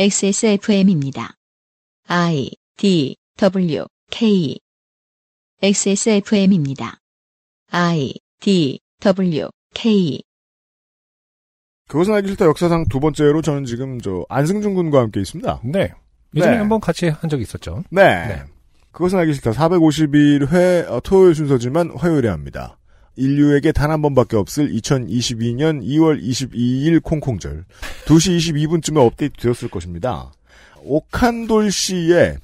XSFM입니다. I, D, W, K. XSFM입니다. I, D, W, K. 그것은 알기 싫다 역사상 두 번째로 저는 지금 안승준 군과 함께 있습니다. 네. 예전에 한번 같이 한 적이 있었죠. 네. 그것은 알기 싫다 451회 토요일 순서지만 화요일에 합니다. 인류에게 단 한 번밖에 없을 2022년 2월 22일 콩콩절 2시 22분쯤에 업데이트 되었을 것입니다. 오칸돌 씨의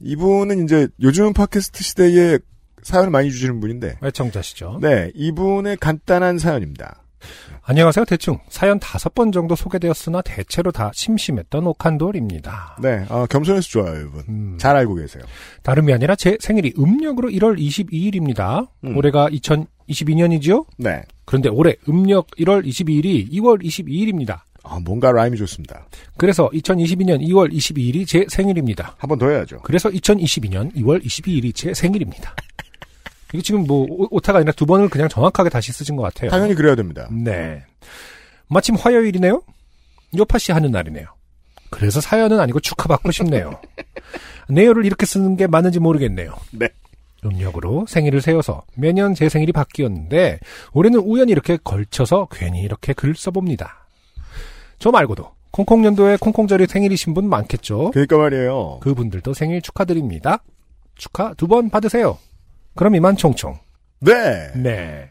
이분은 이제 요즘 팟캐스트 시대에 사연을 많이 주시는 분인데 애청자시죠. 네, 이분의 간단한 사연입니다. 안녕하세요. 대충 사연 5번 정도 소개되었으나 대체로 다 심심했던 오칸돌입니다. 네. 겸손해서 좋아요. 여러분. 잘 알고 계세요. 다름이 아니라 제 생일이 음력으로 1월 22일입니다. 올해가 2022년이죠? 네. 그런데 올해 음력 1월 22일이 2월 22일입니다. 뭔가 라임이 좋습니다. 그래서 2022년 2월 22일이 제 생일입니다. 한 번 더 해야죠. 그래서 2022년 2월 22일이 제 생일입니다. 이게 지금 오타가 아니라 두 번을 그냥 정확하게 다시 쓰신 것 같아요. 당연히 그래야 됩니다. 네. 마침 화요일이네요. 요파씨 하는 날이네요. 그래서 사연은 아니고 축하받고 싶네요. 내열을 이렇게 쓰는 게 맞는지 모르겠네요. 네. 음력으로 생일을 세워서 매년 제 생일이 바뀌었는데 올해는 우연히 이렇게 걸쳐서 괜히 이렇게 글 써봅니다. 저 말고도 콩콩년도에 콩콩절이 생일이신 분 많겠죠. 그러니까 말이에요. 그분들도 생일 축하드립니다. 축하 2번 받으세요. 그럼 이만 총총. 네. 네.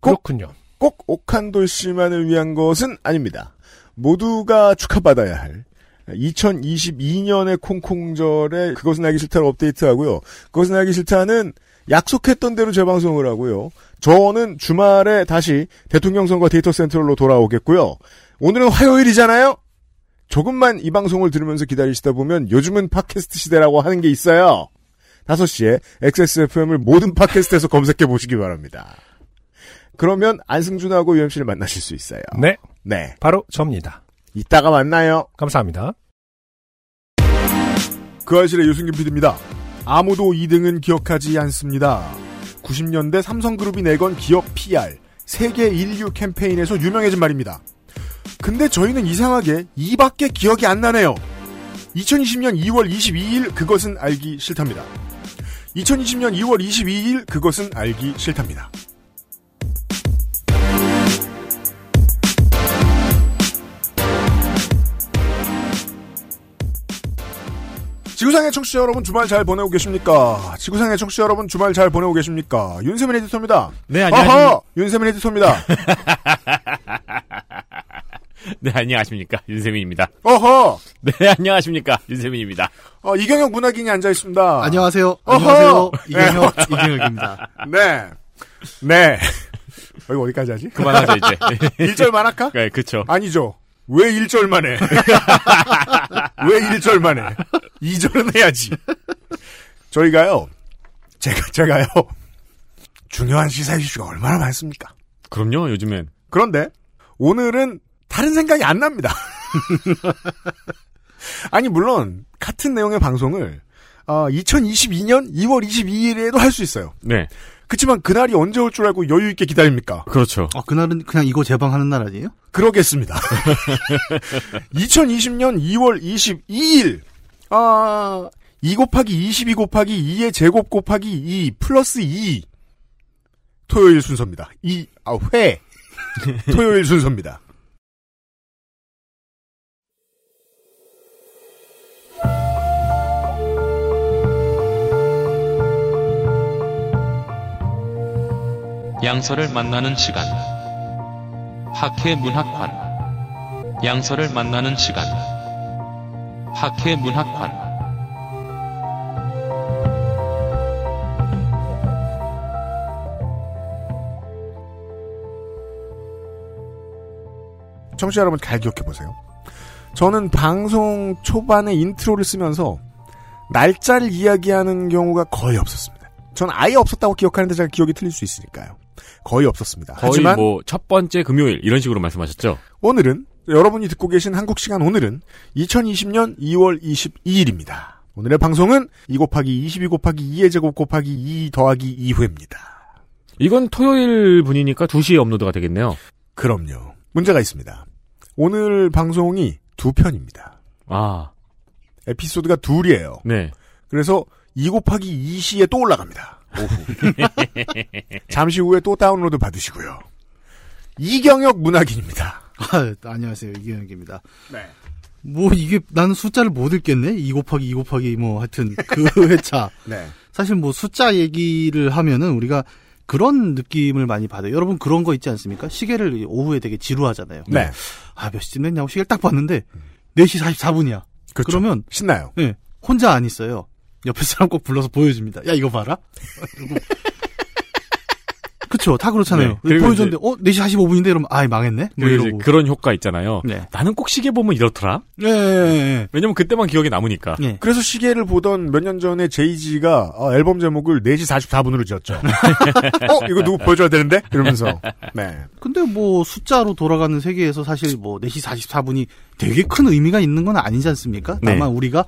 그렇군요. 꼭 오칸돌 씨만을 위한 것은 아닙니다. 모두가 축하받아야 할 2022년의 콩콩절에 그것은 알기 싫다를 업데이트하고요. 그것은 알기 싫다는 약속했던 대로 재방송을 하고요. 저는 주말에 다시 대통령 선거 데이터 센트럴로 돌아오겠고요. 오늘은 화요일이잖아요. 조금만 이 방송을 들으면서 기다리시다 보면 요즘은 팟캐스트 시대라고 하는 게 있어요. 5시에 XSFM을 모든 팟캐스트에서 검색해보시기 바랍니다. 그러면 안승준하고 UMC를 만나실 수 있어요. 네. 네. 바로 접니다. 이따가 만나요. 감사합니다. 그 아실의 유승균 PD입니다. 아무도 2등은 기억하지 않습니다. 90년대 삼성그룹이 내건 기업 PR, 세계 인류 캠페인에서 유명해진 말입니다. 근데 저희는 이상하게 이밖에 기억이 안 나네요. 2020년 2월 22일 그것은 알기 싫답니다. 2020년 2월 22일 그것은 알기 싫답니다. 지구상의 청취자 여러분 주말 잘 보내고 계십니까? 지구상의 청취자 여러분 주말 잘 보내고 계십니까? 윤세민 에디터입니다. 네, 안녕하십니까? 어허! 윤세민 에디터입니다. 네, 안녕하십니까. 윤세민입니다. 어허! 네, 안녕하십니까. 윤세민입니다. 이경혁 문학인이 앉아있습니다. 안녕하세요. 어허! 안녕하세요. 이경혁, 네. 이경혁입니다. 네. 네. 여기 어디까지 하지? 그만하죠, 이제. 1절만 할까? 네, 그쵸. 아니죠. 왜 1절만 해? 왜 1절만 해? 2절은 해야지. 저희가요, 제가요, 중요한 시사 이슈가 얼마나 많습니까? 그럼요, 요즘엔. 그런데, 오늘은, 다른 생각이 안 납니다. 아니 물론 같은 내용의 방송을 2022년 2월 22일에도 할 수 있어요. 네. 그렇지만 그날이 언제 올 줄 알고 여유 있게 기다립니까? 그렇죠. 그날은 그냥 이거 재방하는 날 아니에요? 그러겠습니다. 2020년 2월 22일 2 곱하기 22 곱하기 2의 제곱 곱하기 2 플러스 2 토요일 순서입니다. 회 토요일 순서입니다. 양서를 만나는 시간 팟캐문학관 양서를 만나는 시간 팟캐문학관 청취자 여러분 잘 기억해보세요. 저는 방송 초반에 인트로를 쓰면서 날짜를 이야기하는 경우가 거의 없었습니다. 전 아예 없었다고 기억하는데 제가 기억이 틀릴 수 있으니까요. 거의 없었습니다. 거의 하지만 첫 번째 금요일 이런 식으로 말씀하셨죠? 오늘은 여러분이 듣고 계신 한국 시간 오늘은 2020년 2월 22일입니다. 오늘의 방송은 2 곱하기 22 곱하기 2의 제곱 곱하기 2 더하기 2회입니다. 이건 토요일 분이니까 2시에 업로드가 되겠네요. 그럼요. 문제가 있습니다. 오늘 방송이 두 편입니다. 아. 에피소드가 둘이에요. 네. 그래서 2 곱하기 2시에 또 올라갑니다. 오후. 잠시 후에 또 다운로드 받으시고요. 이경혁 문학인입니다. 아, 안녕하세요. 이경혁입니다. 네. 뭐 이게 나는 숫자를 못 읽겠네. 2 곱하기 2 곱하기 뭐 하여튼 그 회차. 네. 사실 뭐 숫자 얘기를 하면은 우리가 그런 느낌을 많이 받아요. 여러분 그런 거 있지 않습니까? 시계를 오후에 되게 지루하잖아요. 네. 아, 몇 시쯤 됐냐고 시계를 딱 봤는데 4시 44분이야. 그렇죠. 그러면 신나요. 네. 혼자 안 있어요. 옆에 사람 꼭 불러서 보여줍니다. 야, 이거 봐라. 그렇죠. 다 그렇잖아요. 네. 보여줬는데 4시 45분인데 이러면 아이 망했네. 뭐 이러고. 그런 효과 있잖아요. 네. 나는 꼭 시계 보면 이렇더라. 네. 네. 왜냐면 그때만 기억이 남으니까. 네. 그래서 시계를 보던 몇 년 전에 제이지가 앨범 제목을 4시 44분으로 지었죠. 이거 누구 보여줘야 되는데? 이러면서. 네. 근데 뭐 숫자로 돌아가는 세계에서 사실 뭐 4시 44분이 되게 큰 의미가 있는 건 아니지 않습니까? 네. 다만 우리가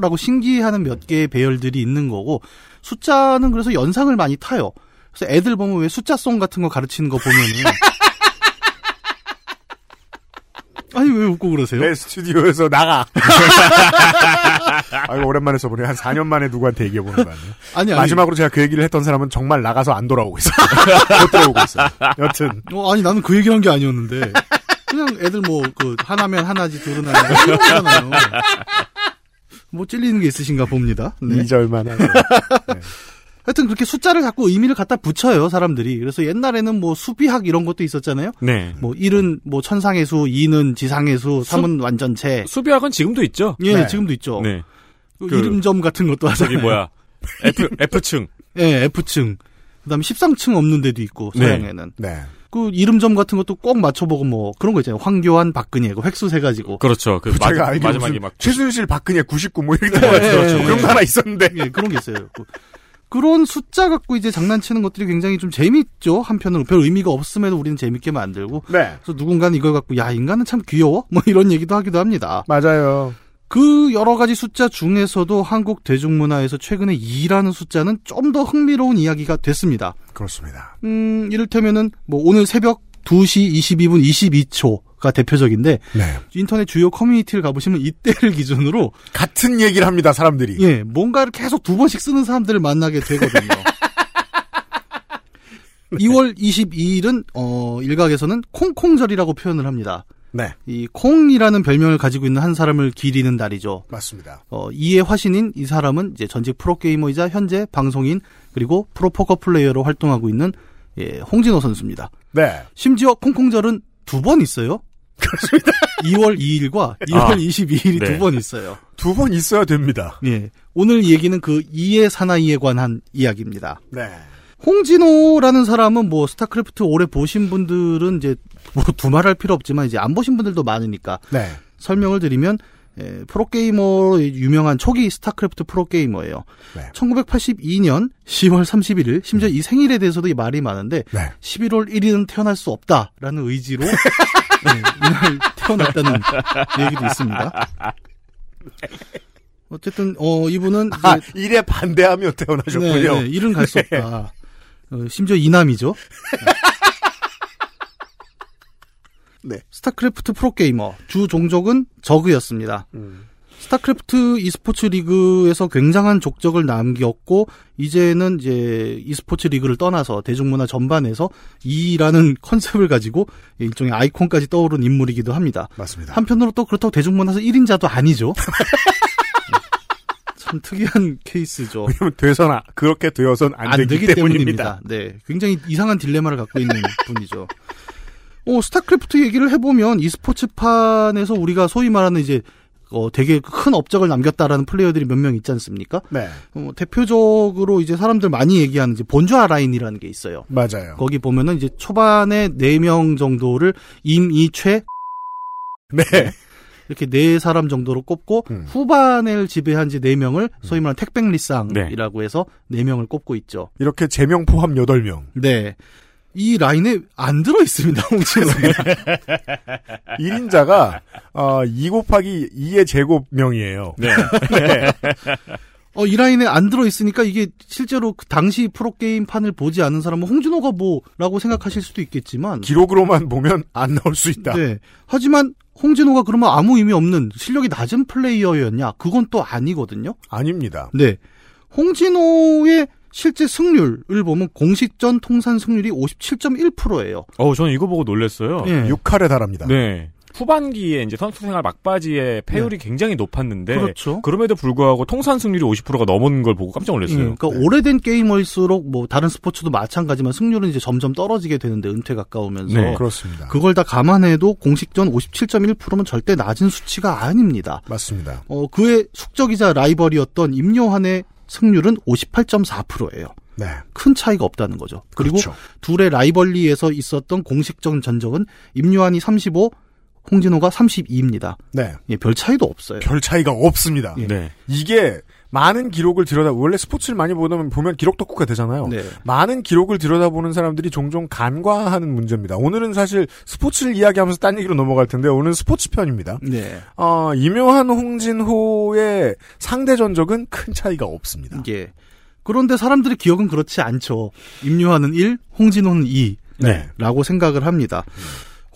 라고 신기해하는 몇 개의 배열들이 있는 거고 숫자는 그래서 연상을 많이 타요. 그래서 애들 보면 왜 숫자송 같은 거 가르치는 거 보면은. 아니, 왜 웃고 그러세요? 내 스튜디오에서 나가. 아이고, 오랜만에 써보네. 한 4년 만에 누구한테 얘기해보는 거 아니에요? 아니. 마지막으로 제가 그 얘기를 했던 사람은 정말 나가서 안 돌아오고 있어요. 못 돌아오고 있어요. 여튼. 아니, 나는 그 얘기를 한 게 아니었는데. 그냥 애들 하나면 하나지, 둘은 하나지. 이러잖아요. 뭐 찔리는 게 있으신가 봅니다. 네. 2절만 하세요. 네. 하여튼 그렇게 숫자를 자꾸 의미를 갖다 붙여요, 사람들이. 그래서 옛날에는 뭐 수비학 이런 것도 있었잖아요. 네. 뭐 1은 뭐 천상의 수, 2는 지상의 수, 3은 완전체. 수비학은 지금도 있죠? 예, 네. 지금도 있죠. 네. 이름점 같은 것도 하잖아요. 저기 뭐야. F층. 네, F층. 그 다음에 13층 없는 데도 있고, 서양에는. 네. 네. 그 이름점 같은 것도 꼭 맞춰보고 뭐 그런 거 있잖아요. 황교안, 박근혜, 그 획수 세 가지고. 그렇죠. 그 마지막에 막. 최순실, 박근혜 99 뭐 이런 거 그렇죠. 그런 거 하나 있었는데. 예, 그런 게 있어요. 그런 숫자 갖고 이제 장난치는 것들이 굉장히 좀 재밌죠. 한편으로 별 의미가 없음에도 우리는 재밌게 만들고. 네. 그래서 누군가는 이걸 갖고 야 인간은 참 귀여워 뭐 이런 얘기도 하기도 합니다. 맞아요. 그 여러 가지 숫자 중에서도 한국 대중문화에서 최근에 2라는 숫자는 좀 더 흥미로운 이야기가 됐습니다. 그렇습니다. 이를테면은 뭐 오늘 새벽 2시 22분 22초. 가 대표적인데 네. 인터넷 주요 커뮤니티를 가보시면 이때를 기준으로 같은 얘기를 합니다. 사람들이. 예, 뭔가를 계속 두 번씩 쓰는 사람들을 만나게 되거든요. 네. 2월 22일은 일각에서는 콩콩절이라고 표현을 합니다. 네. 이 콩이라는 별명을 가지고 있는 한 사람을 기리는 날이죠. 맞습니다. 이의 화신인 이 사람은 이제 전직 프로게이머이자 현재 방송인 그리고 프로포커 플레이어로 활동하고 있는 홍진호 선수입니다. 네. 심지어 콩콩절은 두 번 있어요. 그렇습니다. 2월 2일과 2월 22일이 네. 두 번 있어요. 두 번 있어야 됩니다. 예. 오늘 얘기는 그 이해 사나이에 관한 이야기입니다. 네. 홍진호라는 사람은 뭐 스타크래프트 오래 보신 분들은 이제 뭐 두말할 필요 없지만 이제 안 보신 분들도 많으니까 네. 설명을 드리면 프로게이머로 유명한 초기 스타크래프트 프로게이머예요. 네. 1982년 10월 31일 심지어 이 생일에 대해서도 말이 많은데 네. 11월 1일은 태어날 수 없다라는 의지로 이날 태어났다는 얘기도 있습니다. 어쨌든 이분은 이제 일에 반대하며 태어나셨군요. 네, 일은 갈 수 없다. 네. 심지어 이남이죠. 네. 네. 스타크래프트 프로게이머 주 종족은 저그였습니다. 스타크래프트 e스포츠 리그에서 굉장한 족적을 남겼고 이제는 이제 e스포츠 리그를 떠나서 대중문화 전반에서 이라는 컨셉을 가지고 일종의 아이콘까지 떠오른 인물이기도 합니다. 맞습니다. 한편으로 또 그렇다고 대중문화에서 1인자도 아니죠. 참 특이한 케이스죠. 왜냐면 돼서나 그렇게 되어선 안 되기 때문입니다. 네, 굉장히 이상한 딜레마를 갖고 있는 분이죠. 스타크래프트 얘기를 해보면 e스포츠판에서 우리가 소위 말하는 이제 되게 큰 업적을 남겼다라는 플레이어들이 몇 명 있지 않습니까? 네. 대표적으로 이제 사람들 많이 얘기하는 이제 본주아 라인이라는 게 있어요. 맞아요. 거기 보면은 이제 초반에 4명 정도를 임이최 네. 이렇게 4사람 정도로 꼽고 후반을 지배한 지 4명을 소위 말하는 택백리상이라고 네. 해서 4명을 꼽고 있죠. 이렇게 제명 포함 8명. 네. 이 라인에 안 들어있습니다, 홍진호는. 1인자가, 2 곱하기 2의 제곱명이에요. 네. 네. 이 라인에 안 들어있으니까 이게 실제로 그 당시 프로게임판을 보지 않은 사람은 홍진호가 뭐라고 생각하실 수도 있겠지만. 기록으로만 보면 안 나올 수 있다. 네. 하지만 홍진호가 그러면 아무 의미 없는 실력이 낮은 플레이어였냐? 그건 또 아니거든요. 아닙니다. 네, 홍진호의 실제 승률을 보면 공식전 통산 승률이 57.1%예요. 저는 이거 보고 놀랐어요. 네. 6할에 달합니다. 네. 후반기에 이제 선수 생활 막바지에 패율이 네. 굉장히 높았는데 그렇죠. 그럼에도 불구하고 통산 승률이 50%가 넘은 걸 보고 깜짝 놀랐어요. 그러니까 네. 오래된 게이머일수록 뭐 다른 스포츠도 마찬가지만 승률은 이제 점점 떨어지게 되는데 은퇴 가까우면서 네, 그렇습니다. 그걸 다 감안해도 공식전 57.1%면 절대 낮은 수치가 아닙니다. 맞습니다. 그의 숙적이자 라이벌이었던 임요환의 승률은 58.4%예요. 네. 큰 차이가 없다는 거죠. 그리고 그렇죠. 둘의 라이벌리에서 있었던 공식전 전적은 임요환이 35, 홍진호가 32입니다. 네. 예, 별 차이도 없어요. 별 차이가 없습니다. 예. 네. 이게 많은 기록을 원래 스포츠를 많이 보면 기록 덕후가 되잖아요. 네. 많은 기록을 들여다보는 사람들이 종종 간과하는 문제입니다. 오늘은 사실 스포츠를 이야기하면서 딴 얘기로 넘어갈 텐데 오늘은 스포츠 편입니다. 네. 임요환 홍진호의 상대 전적은 큰 차이가 없습니다. 예. 그런데 사람들의 기억은 그렇지 않죠. 임요환은 1, 홍진호는 2. 네. 라고 생각을 합니다.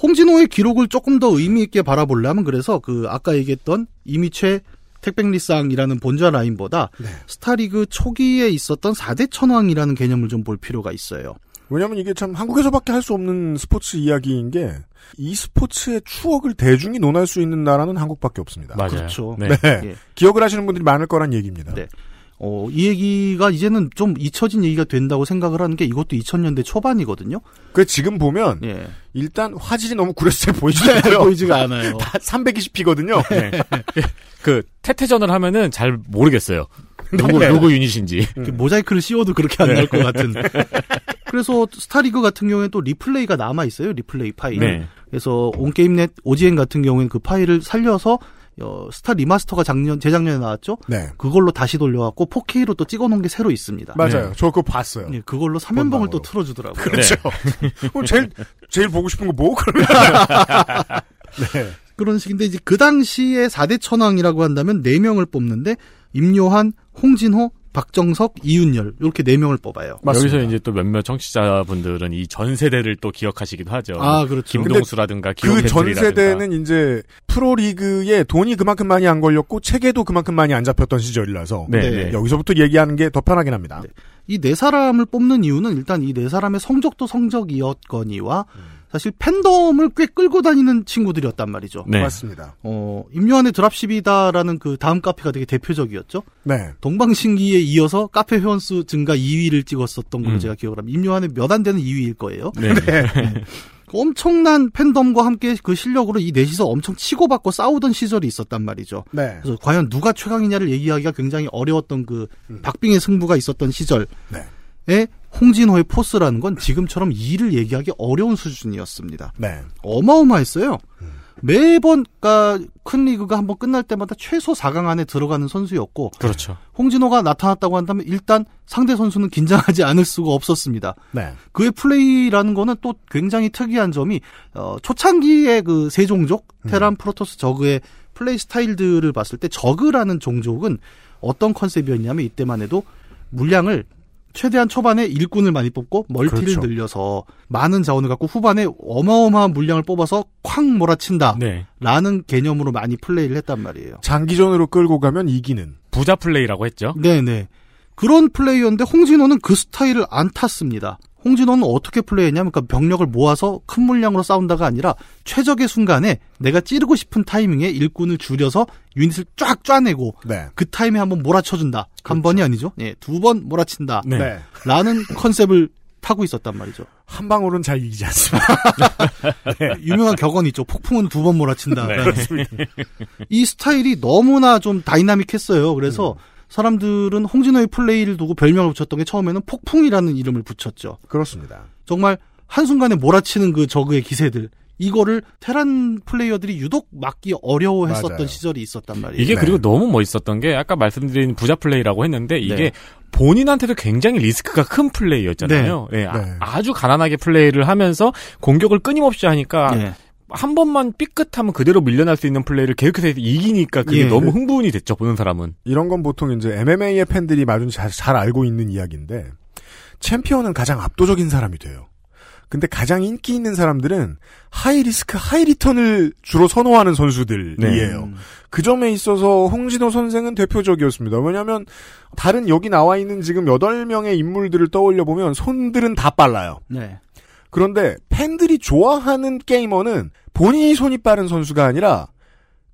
홍진호의 기록을 조금 더 의미있게 바라보려면 그래서 아까 얘기했던 이미최 택백리상이라는 본좌 라인보다 네. 스타리그 초기에 있었던 4대 천왕이라는 개념을 좀 볼 필요가 있어요. 왜냐면 이게 참 한국에서밖에 할 수 없는 스포츠 이야기인 게 이 스포츠의 추억을 대중이 논할 수 있는 나라는 한국밖에 없습니다. 맞아요. 그렇죠. 네. 네. 네. 기억을 하시는 분들이 많을 거란 얘기입니다. 네. 이 얘기가 이제는 좀 잊혀진 얘기가 된다고 생각을 하는 게 이것도 2000년대 초반이거든요. 그 지금 보면 예. 일단 화질이 너무 구렸을 때 보이지가 않아요. 다 320p거든요. 네. 그 태태전을 하면은 잘 모르겠어요. 누구 유닛인지. 모자이크를 씌워도 그렇게 안 날 것 같은. 그래서 스타리그 같은 경우에는 또 리플레이가 남아 있어요. 리플레이 파일. 네. 그래서 온게임넷 OGN 같은 경우에는 그 파일을 살려서 스타 리마스터가 재작년에 나왔죠? 네. 그걸로 다시 돌려갖고 4K로 또 찍어놓은 게 새로 있습니다. 맞아요. 네. 저 그거 봤어요. 네, 그걸로 3연봉을 또 틀어주더라고요. 그렇죠. 네. 제일 보고 싶은 거 뭐? 그러면. 네. 그런 식인데, 이제 그 당시에 4대 천왕이라고 한다면 4명을 뽑는데, 임요환, 홍진호, 박정석, 이윤열 이렇게 4명을 뽑아요. 맞습니다. 여기서 이제 또 몇몇 청취자분들은 이 전 세대를 또 기억하시기도 하죠. 아, 그렇죠. 김동수라든가 그 전 세대는 이제 프로리그에 돈이 그만큼 많이 안 걸렸고 체계도 그만큼 많이 안 잡혔던 시절이라서 네. 여기서부터 얘기하는 게 더 편하긴 합니다. 네. 이 4사람을 뽑는 이유는 일단 이 4사람의 성적도 성적이었거니와 사실 팬덤을 꽤 끌고 다니는 친구들이었단 말이죠. 네. 맞습니다. 임요환의 드랍십이다라는 그 다음 카페가 되게 대표적이었죠. 네. 동방신기에 이어서 카페 회원수 증가 2위를 찍었었던 걸로 제가 기억을 합니다. 임요환의 몇 안 되는 2위일 거예요. 네. 네. 엄청난 팬덤과 함께 그 실력으로 이 넷이서 엄청 치고받고 싸우던 시절이 있었단 말이죠. 네. 그래서 과연 누가 최강이냐를 얘기하기가 굉장히 어려웠던 그 박빙의 승부가 있었던 시절. 네. 홍진호의 포스라는 건 지금처럼 일을 얘기하기 어려운 수준이었습니다. 네. 어마어마했어요. 매번 큰 리그가 한번 끝날 때마다 최소 4강 안에 들어가는 선수였고 그렇죠. 홍진호가 나타났다고 한다면 일단 상대 선수는 긴장하지 않을 수가 없었습니다. 네. 그의 플레이라는 거는 또 굉장히 특이한 점이 초창기의 그 세종족, 테란, 프로토스, 저그의 플레이 스타일들을 봤을 때 저그라는 종족은 어떤 컨셉이었냐면 이때만 해도 물량을 최대한 초반에 일꾼을 많이 뽑고 멀티를 그렇죠. 늘려서 많은 자원을 갖고 후반에 어마어마한 물량을 뽑아서 쾅 몰아친다 라는 네. 개념으로 많이 플레이를 했단 말이에요. 장기전으로 끌고 가면 이기는 부자 플레이라고 했죠. 네네. 그런 플레이였는데 홍진호는 그 스타일을 안 탔습니다. 홍진호는 어떻게 플레이했냐면 그러니까 병력을 모아서 큰 물량으로 싸운다가 아니라 최적의 순간에 내가 찌르고 싶은 타이밍에 일꾼을 줄여서 유닛을 쫙 쫙내고 네. 그 타임에 한번 몰아쳐준다. 그렇죠. 한 번이 아니죠. 예, 두 번 몰아친다. 네. 라는 컨셉을 타고 있었단 말이죠. 한 방울은 잘 이기지 않습니다. 네. 유명한 격언이 있죠. 폭풍은 두 번 몰아친다. 네. 이 스타일이 너무나 좀 다이나믹했어요. 그래서 사람들은 홍진호의 플레이를 두고 별명을 붙였던 게 처음에는 폭풍이라는 이름을 붙였죠. 그렇습니다. 정말 한순간에 몰아치는 그 저그의 기세들. 이거를 테란 플레이어들이 유독 막기 어려워했었던 맞아요. 시절이 있었단 말이에요. 이게 네. 그리고 너무 멋있었던 게 아까 말씀드린 부자 플레이라고 했는데 이게 네. 본인한테도 굉장히 리스크가 큰 플레이였잖아요. 네. 네. 아주 가난하게 플레이를 하면서 공격을 끊임없이 하니까 네. 한 번만 삐끗하면 그대로 밀려날 수 있는 플레이를 계속해서 이기니까 그게 예. 너무 흥분이 됐죠, 보는 사람은. 이런 건 보통 이제 MMA의 팬들이 마주 잘 알고 있는 이야기인데 챔피언은 가장 압도적인 사람이 돼요. 근데 가장 인기 있는 사람들은 하이 리스크 하이 리턴을 주로 선호하는 선수들이에요. 네. 그 점에 있어서 홍진호 선생은 대표적이었습니다. 왜냐하면 다른 여기 나와 있는 지금 8명의 인물들을 떠올려보면 손들은 다 빨라요. 네. 그런데 팬들이 좋아하는 게이머는 본인이 손이 빠른 선수가 아니라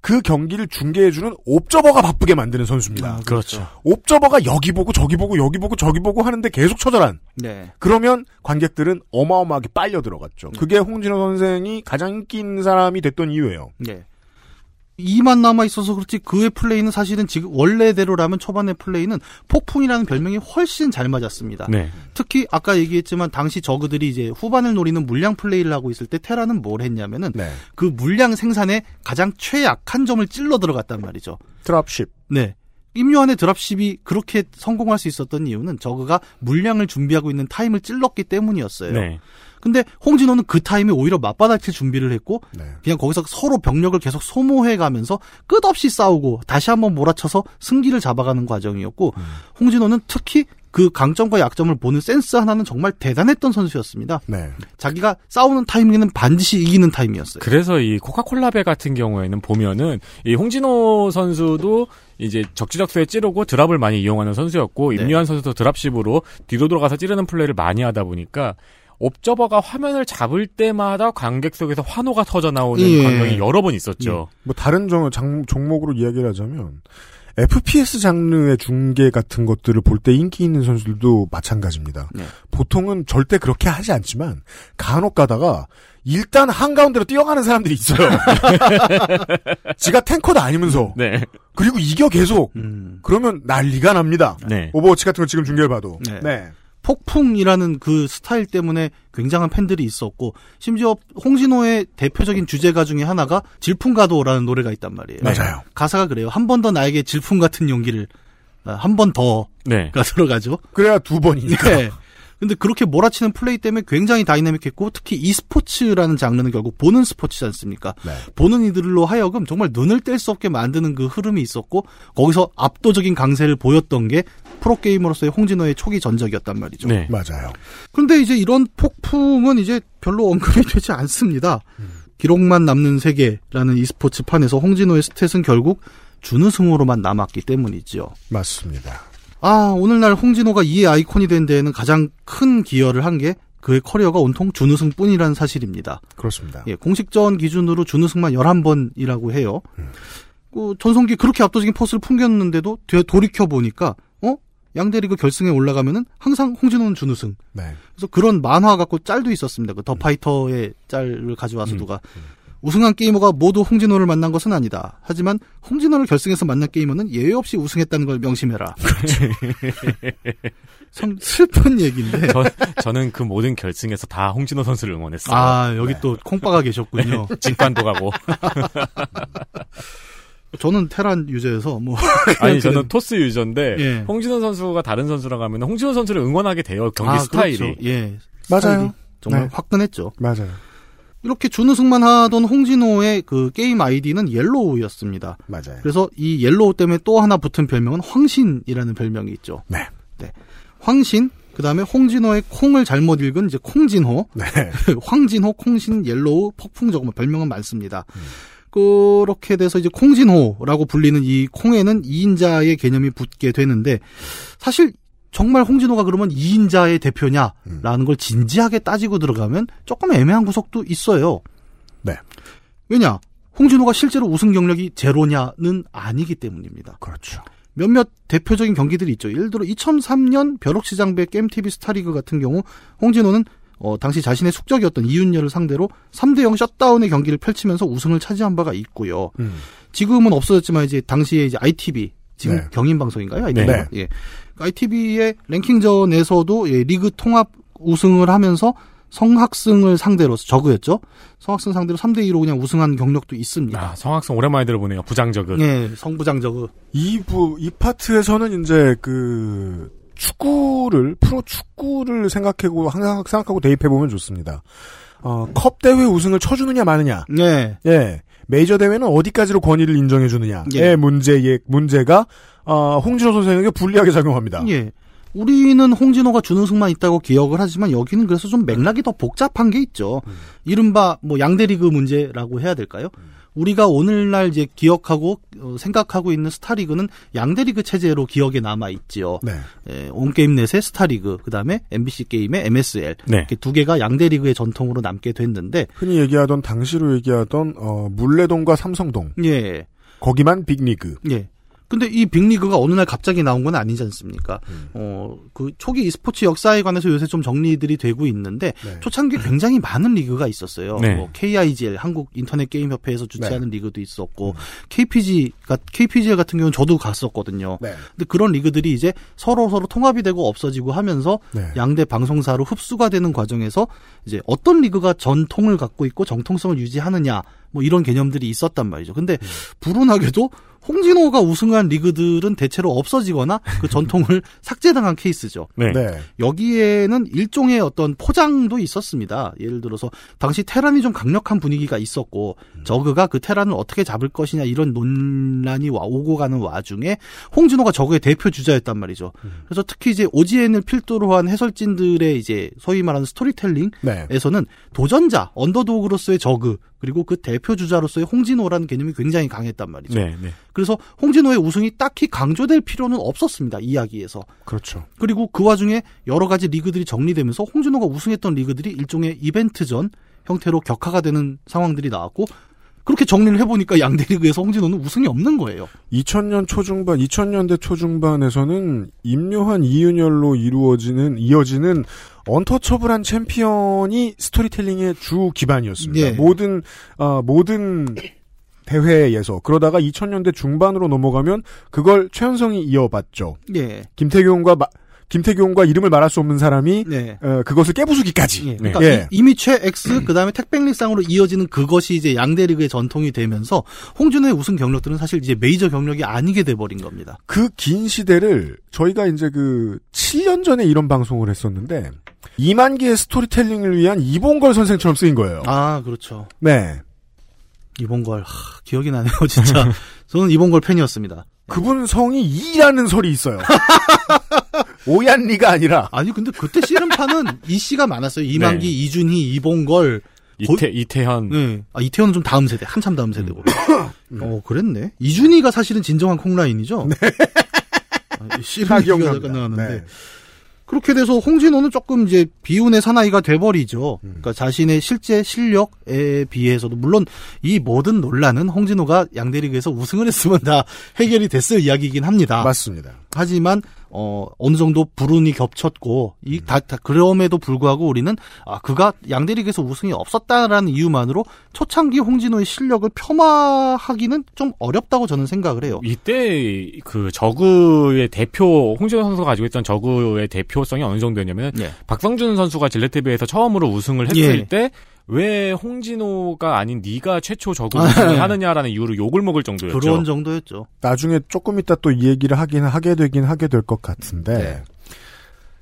그 경기를 중계해주는 옵저버가 바쁘게 만드는 선수입니다. 그렇죠. 옵저버가 여기 보고 저기 보고 여기 보고 저기 보고 하는데 계속 처절한. 네. 그러면 관객들은 어마어마하게 빨려 들어갔죠. 그게 홍진호 선생이 가장 인기 있는 사람이 됐던 이유예요. 네. 이만 남아있어서 그렇지 그의 플레이는 사실은 지금 원래대로라면 초반의 플레이는 폭풍이라는 별명이 훨씬 잘 맞았습니다. 네. 특히 아까 얘기했지만 당시 저그들이 이제 후반을 노리는 물량 플레이를 하고 있을 때 테라는 뭘 했냐면은 네. 그 물량 생산의 가장 최약한 점을 찔러 들어갔단 말이죠. 드랍십. 네. 임요환의 드랍십이 그렇게 성공할 수 있었던 이유는 저그가 물량을 준비하고 있는 타임을 찔렀기 때문이었어요. 네. 근데 홍진호는 그 타임에 오히려 맞받아칠 준비를 했고 네. 그냥 거기서 서로 병력을 계속 소모해가면서 끝없이 싸우고 다시 한번 몰아쳐서 승기를 잡아가는 과정이었고 홍진호는 특히 그 강점과 약점을 보는 센스 하나는 정말 대단했던 선수였습니다. 네. 자기가 싸우는 타이밍에는 반드시 이기는 타임이었어요. 그래서 이 코카콜라배 같은 경우에는 보면은 이 홍진호 선수도 이제 적지적소에 찌르고 드랍을 많이 이용하는 선수였고 네. 임요환 선수도 드랍십으로 뒤로 돌아가서 찌르는 플레이를 많이 하다 보니까 옵저버가 화면을 잡을 때마다 관객 속에서 환호가 터져나오는 예. 광경이 여러 번 있었죠. 예. 뭐 다른 종목으로 이야기를 하자면 FPS 장르의 중계 같은 것들을 볼 때 인기 있는 선수들도 마찬가지입니다. 예. 보통은 절대 그렇게 하지 않지만 간혹 가다가 일단 한가운데로 뛰어가는 사람들이 있어요. 지가 탱커도 아니면서. 네. 그리고 이겨 계속. 그러면 난리가 납니다. 네. 오버워치 같은 거 지금 중계를 봐도. 네. 네. 폭풍이라는 그 스타일 때문에 굉장한 팬들이 있었고 심지어 홍진호의 대표적인 주제가 중에 하나가 질풍가도라는 노래가 있단 말이에요. 맞아요. 가사가 그래요. 한 번 더 나에게 질풍 같은 용기를 한 번 더가 네. 들어가죠. 그래야 두 번이니까. 네. 근데 그렇게 몰아치는 플레이 때문에 굉장히 다이나믹했고 특히 e스포츠라는 장르는 결국 보는 스포츠지 않습니까? 네. 보는 이들로 하여금 정말 눈을 뗄 수 없게 만드는 그 흐름이 있었고 거기서 압도적인 강세를 보였던 게 프로게이머로서의 홍진호의 초기 전적이었단 말이죠. 네. 맞아요. 그런데 이제 이런 폭풍은 이제 별로 언급이 되지 않습니다. 기록만 남는 세계라는 e스포츠 판에서 홍진호의 스탯은 결국 준우승으로만 남았기 때문이지요. 맞습니다. 아, 오늘날 홍진호가 이의 아이콘이 된 데에는 가장 큰 기여를 한 게 그의 커리어가 온통 준우승뿐이라는 사실입니다. 그렇습니다. 예, 공식전 기준으로 준우승만 11번이라고 해요. 전성기 그렇게 압도적인 포스를 풍겼는데도 돌이켜보니까 양대리그 결승에 올라가면은 항상 홍진호는 준우승. 네. 그래서 그런 만화 갖고 짤도 있었습니다. 그 더 파이터의 짤을 가져와서 누가. 우승한 게이머가 모두 홍진호를 만난 것은 아니다. 하지만 홍진호를 결승에서 만난 게이머는 예외 없이 우승했다는 걸 명심해라. 참 슬픈 얘기인데. 저는 그 모든 결승에서 다 홍진호 선수를 응원했어요. 아, 여기 네. 또 콩빠가 계셨군요. 직관도 가고. 저는 테란 유저여서 뭐. 아니, 저는 토스 유저인데 예. 홍진호 선수가 다른 선수랑 하면 홍진호 선수를 응원하게 돼요. 경기 스타일이. 그렇죠. 예. 스타일이 맞아요. 정말 네. 화끈했죠. 맞아요. 이렇게 준우승만 하던 홍진호의 그 게임 아이디는 옐로우였습니다. 맞아요. 그래서 이 옐로우 때문에 또 하나 붙은 별명은 황신이라는 별명이 있죠. 네. 네. 황신, 그 다음에 홍진호의 콩을 잘못 읽은 이제 콩진호. 네. 황진호, 콩신, 옐로우, 폭풍저금 별명은 많습니다. 그렇게 돼서 이제 콩진호라고 불리는 이 콩에는 2인자의 개념이 붙게 되는데 사실 정말 홍진호가 그러면 2인자의 대표냐라는 걸 진지하게 따지고 들어가면 조금 애매한 구석도 있어요. 네. 왜냐? 홍진호가 실제로 우승 경력이 제로냐는 아니기 때문입니다. 그렇죠. 몇몇 대표적인 경기들이 있죠. 예를 들어 2003년 벼룩시장배 게임TV 스타리그 같은 경우 홍진호는 당시 자신의 숙적이었던 이윤열을 상대로 3-0 셧다운의 경기를 펼치면서 우승을 차지한 바가 있고요. 지금은 없어졌지만 이제 당시에 이제 ITV 지금 네. 경인방송인가요? ITV? 네. 예. ITV의 랭킹전에서도 예, 리그 통합 우승을 하면서 성학승을 상대로 저그였죠. 성학승 상대로 3-2로 그냥 우승한 경력도 있습니다. 아, 성학승 오랜만에 들어보네요. 부장저그. 예, 성부장저그. 이 파트에서는 이제 그 프로 축구를 생각하고 항상 생각하고 대입해 보면 좋습니다. 컵 대회 우승을 쳐주느냐 마느냐. 네. 예. 메이저 대회는 어디까지로 권위를 인정해주느냐의 예. 문제가 홍진호 선생에게 불리하게 작용합니다. 예. 우리는 홍진호가 준우승만 있다고 기억을 하지만 여기는 그래서 좀 맥락이 더 복잡한 게 있죠. 이른바 뭐 양대리그 문제라고 해야 될까요? 우리가 오늘날 이제 기억하고 생각하고 있는 스타리그는 양대리그 체제로 기억에 남아 있지요. 네. 온게임넷의 스타리그, 그다음에 MBC 게임의 MSL. 네. 이렇게 두 개가 양대리그의 전통으로 남게 됐는데 흔히 얘기하던 당시로 얘기하던 물레동과 삼성동. 예. 거기만 빅리그. 예. 근데 이 빅리그가 어느 날 갑자기 나온 건 아니지 않습니까? 그 초기 e스포츠 역사에 관해서 요새 좀 정리들이 되고 있는데 네. 초창기에 굉장히 많은 리그가 있었어요. 네. 뭐 KIGL 한국 인터넷 게임 협회에서 주최하는 네. 리그도 있었고 KPGL 같은 경우는 저도 갔었거든요. 네. 근데 그런 리그들이 이제 서로 통합이 되고 없어지고 하면서 네. 양대 방송사로 흡수가 되는 과정에서 이제 어떤 리그가 전통을 갖고 있고 정통성을 유지하느냐 뭐 이런 개념들이 있었단 말이죠. 근데 불운하게도 홍진호가 우승한 리그들은 대체로 없어지거나 그 전통을 삭제당한 케이스죠. 네. 네. 여기에는 일종의 어떤 포장도 있었습니다. 예를 들어서 당시 테란이 좀 강력한 분위기가 있었고 저그가 그 테란을 어떻게 잡을 것이냐 이런 논란이 오고 가는 와중에 홍진호가 저그의 대표 주자였단 말이죠. 그래서 특히 이제 OGN을 필두로 한 해설진들의 이제 소위 말하는 스토리텔링에서는 네. 도전자, 언더독으로서의 저그 그리고 그 대표 주자로서의 홍진호라는 개념이 굉장히 강했단 말이죠. 네, 네. 그래서 홍진호의 우승이 딱히 강조될 필요는 없었습니다. 이야기에서. 그렇죠. 그리고 그 와중에 여러 가지 리그들이 정리되면서 홍진호가 우승했던 리그들이 일종의 이벤트전 형태로 격화가 되는 상황들이 나왔고 그렇게 정리를 해보니까 양대리그에서 홍진호는 우승이 없는 거예요. 2000년대 초중반에서는 임요환, 이윤열로 이어지는 언터처블한 챔피언이 스토리텔링의 주 기반이었습니다. 예. 모든 대회에서 그러다가 2000년대 중반으로 넘어가면 그걸 최연성이 이어봤죠. 예. 김태균과 이름을 말할 수 없는 사람이 네. 그것을 깨부수기까지. 예. 그러니까 예. 이미 최X 그다음에 택백리상으로 이어지는 그것이 이제 양대리그의 전통이 되면서 홍진호의 우승 경력들은 사실 이제 메이저 경력이 아니게 돼버린 겁니다. 그 긴 시대를 저희가 이제 그 7년 전에 이런 방송을 했었는데 2만 개의 스토리텔링을 위한 이봉걸 선생처럼 쓰인 거예요. 아 그렇죠. 네. 이봉걸 기억이 나네요 진짜. 저는 이봉걸 팬이었습니다. 그분 성이 이라는 설이 있어요. 오얀리가 아니라. 아니 근데 그때 씨름판은 이 씨가 많았어요. 이만기, 네. 이준희, 이봉걸, 이태현. 네. 아 이태현은 좀 다음 세대, 한참 다음 세대고. 그랬네. 이준희가 사실은 진정한 콩라인이죠. 네. 씨름기가 끝나는데. 네. 그렇게 돼서 홍진호는 조금 이제 비운의 사나이가 돼버리죠. 그러니까 자신의 실제 실력에 비해서도 물론 이 모든 논란은 홍진호가 양대리그에서 우승을 했으면 다 해결이 됐을 이야기이긴 합니다. 맞습니다. 하지만 어느 정도 불운이 겹쳤고 그럼에도 불구하고 우리는 그가 양대리그에서 우승이 없었다라는 이유만으로 초창기 홍진호의 실력을 폄하하기는 좀 어렵다고 저는 생각을 해요. 이때 그 저그의 대표 홍진호 선수가 가지고 있던 저그의 대표성이 어느 정도였냐면 예. 박성준 선수가 질레트비에서 처음으로 우승을 했을 예. 때 왜 홍진호가 아닌 네가 최초 저그 우승을 하느냐라는 이유로 욕을 먹을 정도였죠. 그런 정도였죠. 나중에 조금 이따 또 이 얘기를 하게 될 것 같은데 네.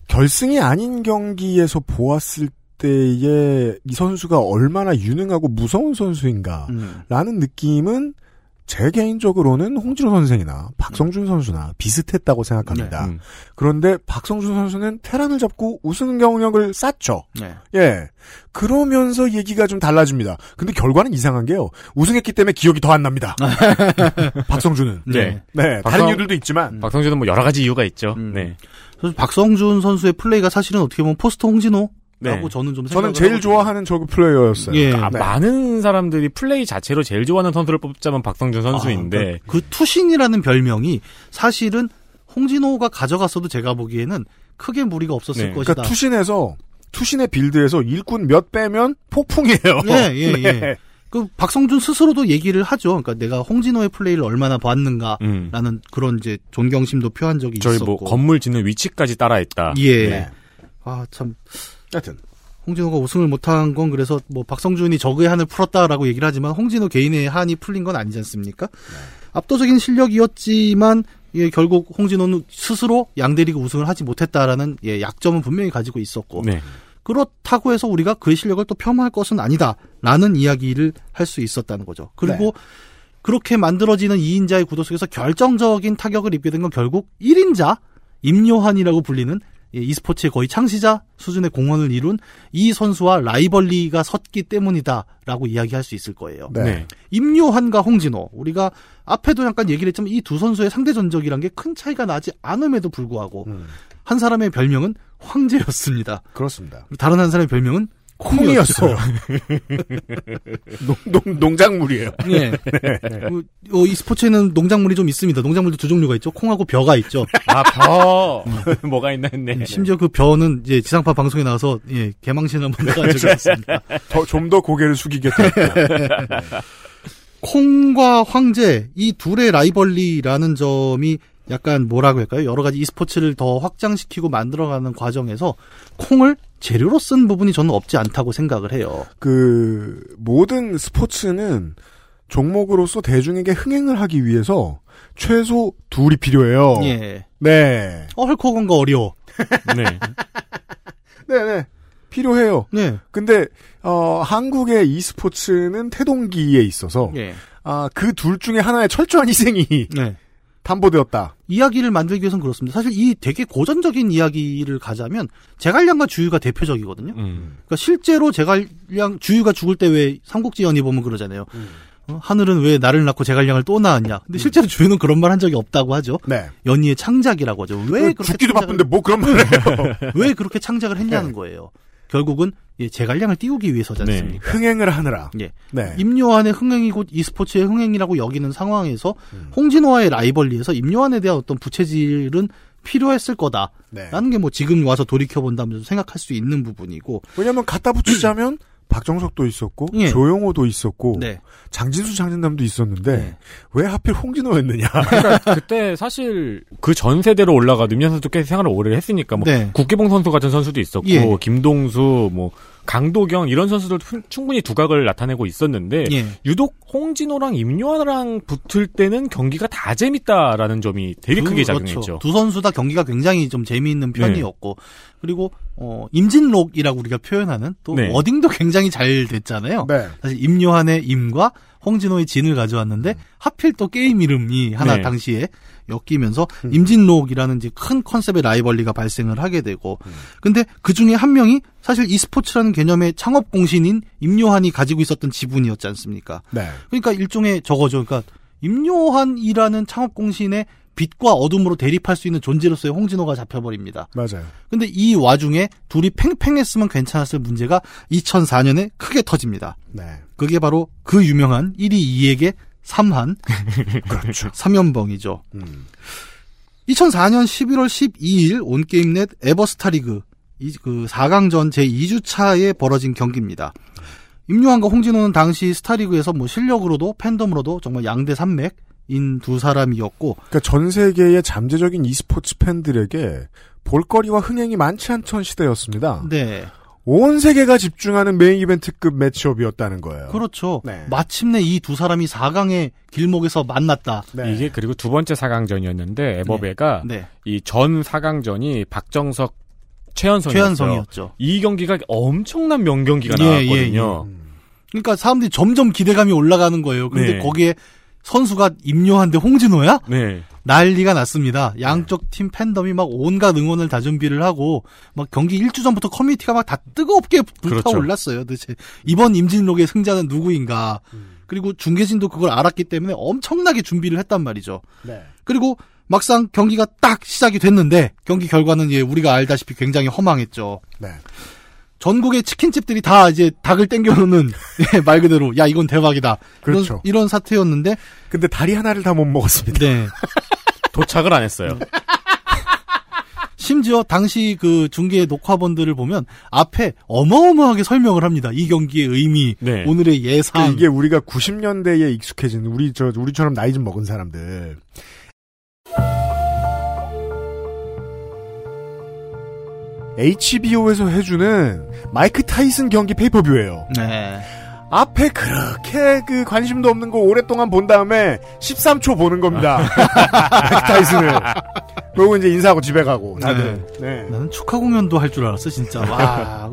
결승이 아닌 경기에서 보았을 때에 이 선수가 얼마나 유능하고 무서운 선수인가라는 느낌은 제 개인적으로는 홍진호 선생이나 박성준 선수나 비슷했다고 생각합니다. 네. 그런데 박성준 선수는 테란을 잡고 우승 경력을 쌓죠. 네. 예, 그러면서 얘기가 좀 달라집니다. 근데 결과는 이상한 게요. 우승했기 때문에 기억이 더 안 납니다. 박성준은. 네. 네. 다른 이유들도 있지만. 박성준은 뭐 여러 가지 이유가 있죠. 네. 사실 박성준 선수의 플레이가 사실은 어떻게 보면 포스트 홍진호? 네. 라고 저는 좀 생각을 저는 제일 좋아하는 저그 플레이어였어요. 예. 그러니까 네. 많은 사람들이 플레이 자체로 제일 좋아하는 선수를 뽑자면 박성준 선수인데 그 투신이라는 별명이 사실은 홍진호가 가져갔어도 제가 보기에는 크게 무리가 없었을 네. 것이다. 그러니까 투신의 빌드에서 일꾼 몇 빼면 폭풍이에요. 네, 예, 네. 예. 그 박성준 스스로도 얘기를 하죠. 그러니까 내가 홍진호의 플레이를 얼마나 봤는가라는 그런 이제 존경심도 표한 적이 저희 있었고 저희 뭐 건물 짓는 위치까지 따라했다. 예. 네. 아 참. 하여튼 홍진호가 우승을 못한 건 그래서 뭐 박성준이 저그의 한을 풀었다라고 얘기를 하지만 홍진호 개인의 한이 풀린 건 아니지 않습니까? 네. 압도적인 실력이었지만 예, 결국 홍진호는 스스로 양대리그 우승을 하지 못했다라는 예, 약점은 분명히 가지고 있었고 네. 그렇다고 해서 우리가 그의 실력을 또 폄하할 것은 아니다라는 이야기를 할 수 있었다는 거죠. 그리고 네. 그렇게 만들어지는 2인자의 구도 속에서 결정적인 타격을 입게 된 건 결국 1인자 임요환이라고 불리는 e스포츠의 거의 창시자 수준의 공헌을 이룬 이 선수와 라이벌리가 섰기 때문이다라고 이야기할 수 있을 거예요. 네. 임요환과 홍진호, 우리가 앞에도 잠깐 얘기를 했지만 이 두 선수의 상대 전적이란 게 큰 차이가 나지 않음에도 불구하고 한 사람의 별명은 황제였습니다. 그렇습니다. 다른 한 사람의 별명은 콩이었어요. 농작물이에요. 네. 이 스포츠에는 농작물이 좀 있습니다. 농작물도 두 종류가 있죠. 콩하고 벼가 있죠. 아, 벼. 뭐가 있나 했네. 심지어 그 벼는 이제 지상파 방송에 나와서 예, 개망신 한번 나간 적이 있습니다. 좀 더 고개를 숙이겠다. 콩과 황제 이 둘의 라이벌리라는 점이 약간 뭐라고 할까요? 여러 가지 e스포츠를 더 확장시키고 만들어가는 과정에서 콩을 재료로 쓴 부분이 저는 없지 않다고 생각을 해요. 그 모든 스포츠는 종목으로서 대중에게 흥행을 하기 위해서 최소 둘이 필요해요. 예. 네. 헐크호건과 어리오. 네. 네네. 필요해요. 네. 근데 한국의 e스포츠는 태동기에 있어서 예. 아, 그 둘 중에 하나의 철저한 희생이. 네. 담보되었다. 이야기를 만들기 위해서는 그렇습니다. 사실 이 되게 고전적인 이야기를 가자면 제갈량과 주유가 대표적이거든요. 그러니까 실제로 제갈량 주유가 죽을 때 왜 삼국지 연이 보면 그러잖아요. 하늘은 왜 나를 낳고 제갈량을 또 낳았냐. 근데 실제로 주유는 그런 말 한 적이 없다고 하죠. 네. 연희의 창작이라고 하죠. 왜 그렇게 죽기도 바쁜데 뭐 그런 말을 해요. 왜 그렇게 창작을 했냐는 네. 거예요. 결국은 제갈량을 띄우기 위해서지 않습니까? 네. 흥행을 하느라. 예. 네. 임요환의 흥행이 곧 e스포츠의 흥행이라고 여기는 상황에서 홍진호와의 라이벌리에서 임요환에 대한 어떤 부채질은 필요했을 거다라는 네. 게 뭐 지금 와서 돌이켜본다면 생각할 수 있는 부분이고. 왜냐하면 갖다 붙이자면 박정석도 있었고 예. 조용호도 있었고 네. 장진수 장진남도 있었는데 네. 왜 하필 홍진호였느냐. 그러니까 그때 사실 그 전 세대로 올라가도 임 선수도 꽤 생활을 오래 했으니까 뭐 네. 국기봉 선수 같은 선수도 있었고 예. 김동수 뭐 강도경 이런 선수들 충분히 두각을 나타내고 있었는데 예. 유독 홍진호랑 임요환이랑 붙을 때는 경기가 다 재밌다라는 점이 되게 크게 작용했죠. 그렇죠. 두 선수 다 경기가 굉장히 좀 재미있는 편이었고 네. 그리고 임진록이라고 우리가 표현하는 또 네. 워딩도 굉장히 잘 됐잖아요. 네. 사실 임요환의 임과 홍진호의 진을 가져왔는데 하필 또 게임 이름이 하나 네. 당시에 엮이면서 임진록이라는 이제 큰 컨셉의 라이벌리가 발생을 하게 되고 근데 그중에 한 명이 사실 e스포츠라는 개념의 창업 공신인 임요환이 가지고 있었던 지분이었지 않습니까? 네. 그러니까 일종의 저거죠. 그러니까 임요환이라는 창업 공신의 빛과 어둠으로 대립할 수 있는 존재로서의 홍진호가 잡혀버립니다. 맞아요. 근데 이 와중에 둘이 팽팽했으면 괜찮았을 문제가 2004년에 크게 터집니다. 네. 그게 바로 그 유명한 1위 2에게 3한. 그렇죠. 3연봉이죠. 2004년 11월 12일 온게임넷 에버스타리그, 그 4강전 제2주차에 벌어진 경기입니다. 임요환과 홍진호는 당시 스타리그에서 뭐 실력으로도 팬덤으로도 정말 양대 산맥, 인두 사람이었고, 그러니까 전 세계의 잠재적인 e스포츠 팬들에게 볼거리와 흥행이 많지 않던 시대였습니다. 네, 온 세계가 집중하는 메인 이벤트급 매치업이었다는 거예요. 그렇죠. 네. 마침내 이두 사람이 4강의 길목에서 만났다. 네. 이게 그리고 두 번째 4강전이었는데 에버베가 네. 네. 이전 4강전이 박정석 최연성이었죠. 이 경기가 엄청난 명경기가 나왔거든요. 예, 예, 예. 그러니까 사람들이 점점 기대감이 올라가는 거예요. 근데 네. 거기에 선수가 임요환 대 홍진호야? 네. 난리가 났습니다. 양쪽 팀 팬덤이 막 온갖 응원을 다 준비를 하고, 막 경기 1주 전부터 커뮤니티가 막 다 뜨겁게 불타올랐어요. 그렇죠. 도대체 이번 임진록의 승자는 누구인가. 그리고 중계진도 그걸 알았기 때문에 엄청나게 준비를 했단 말이죠. 네. 그리고 막상 경기가 딱 시작이 됐는데, 경기 결과는 예, 우리가 알다시피 굉장히 허망했죠. 네. 전국의 치킨집들이 다 이제 닭을 땡겨놓는 예, 말 그대로 야 이건 대박이다. 그렇죠. 이런 사태였는데 근데 다리 하나를 다 못 먹었습니다. 네. 도착을 안 했어요. 심지어 당시 그 중계 녹화본들을 보면 앞에 어마어마하게 설명을 합니다. 이 경기의 의미, 네. 오늘의 예상. 이게 우리가 90년대에 익숙해진 우리처럼 나이 좀 먹은 사람들. HBO에서 해주는 마이크 타이슨 경기 페이퍼뷰예요. 네. 앞에 그렇게 그 관심도 없는 거 오랫동안 본 다음에 13초 보는 겁니다. 마이크 타이슨을. 그리고 이제 인사하고 집에 가고. 다들. 네. 네. 나는 축하 공연도 할 줄 알았어 진짜. 와.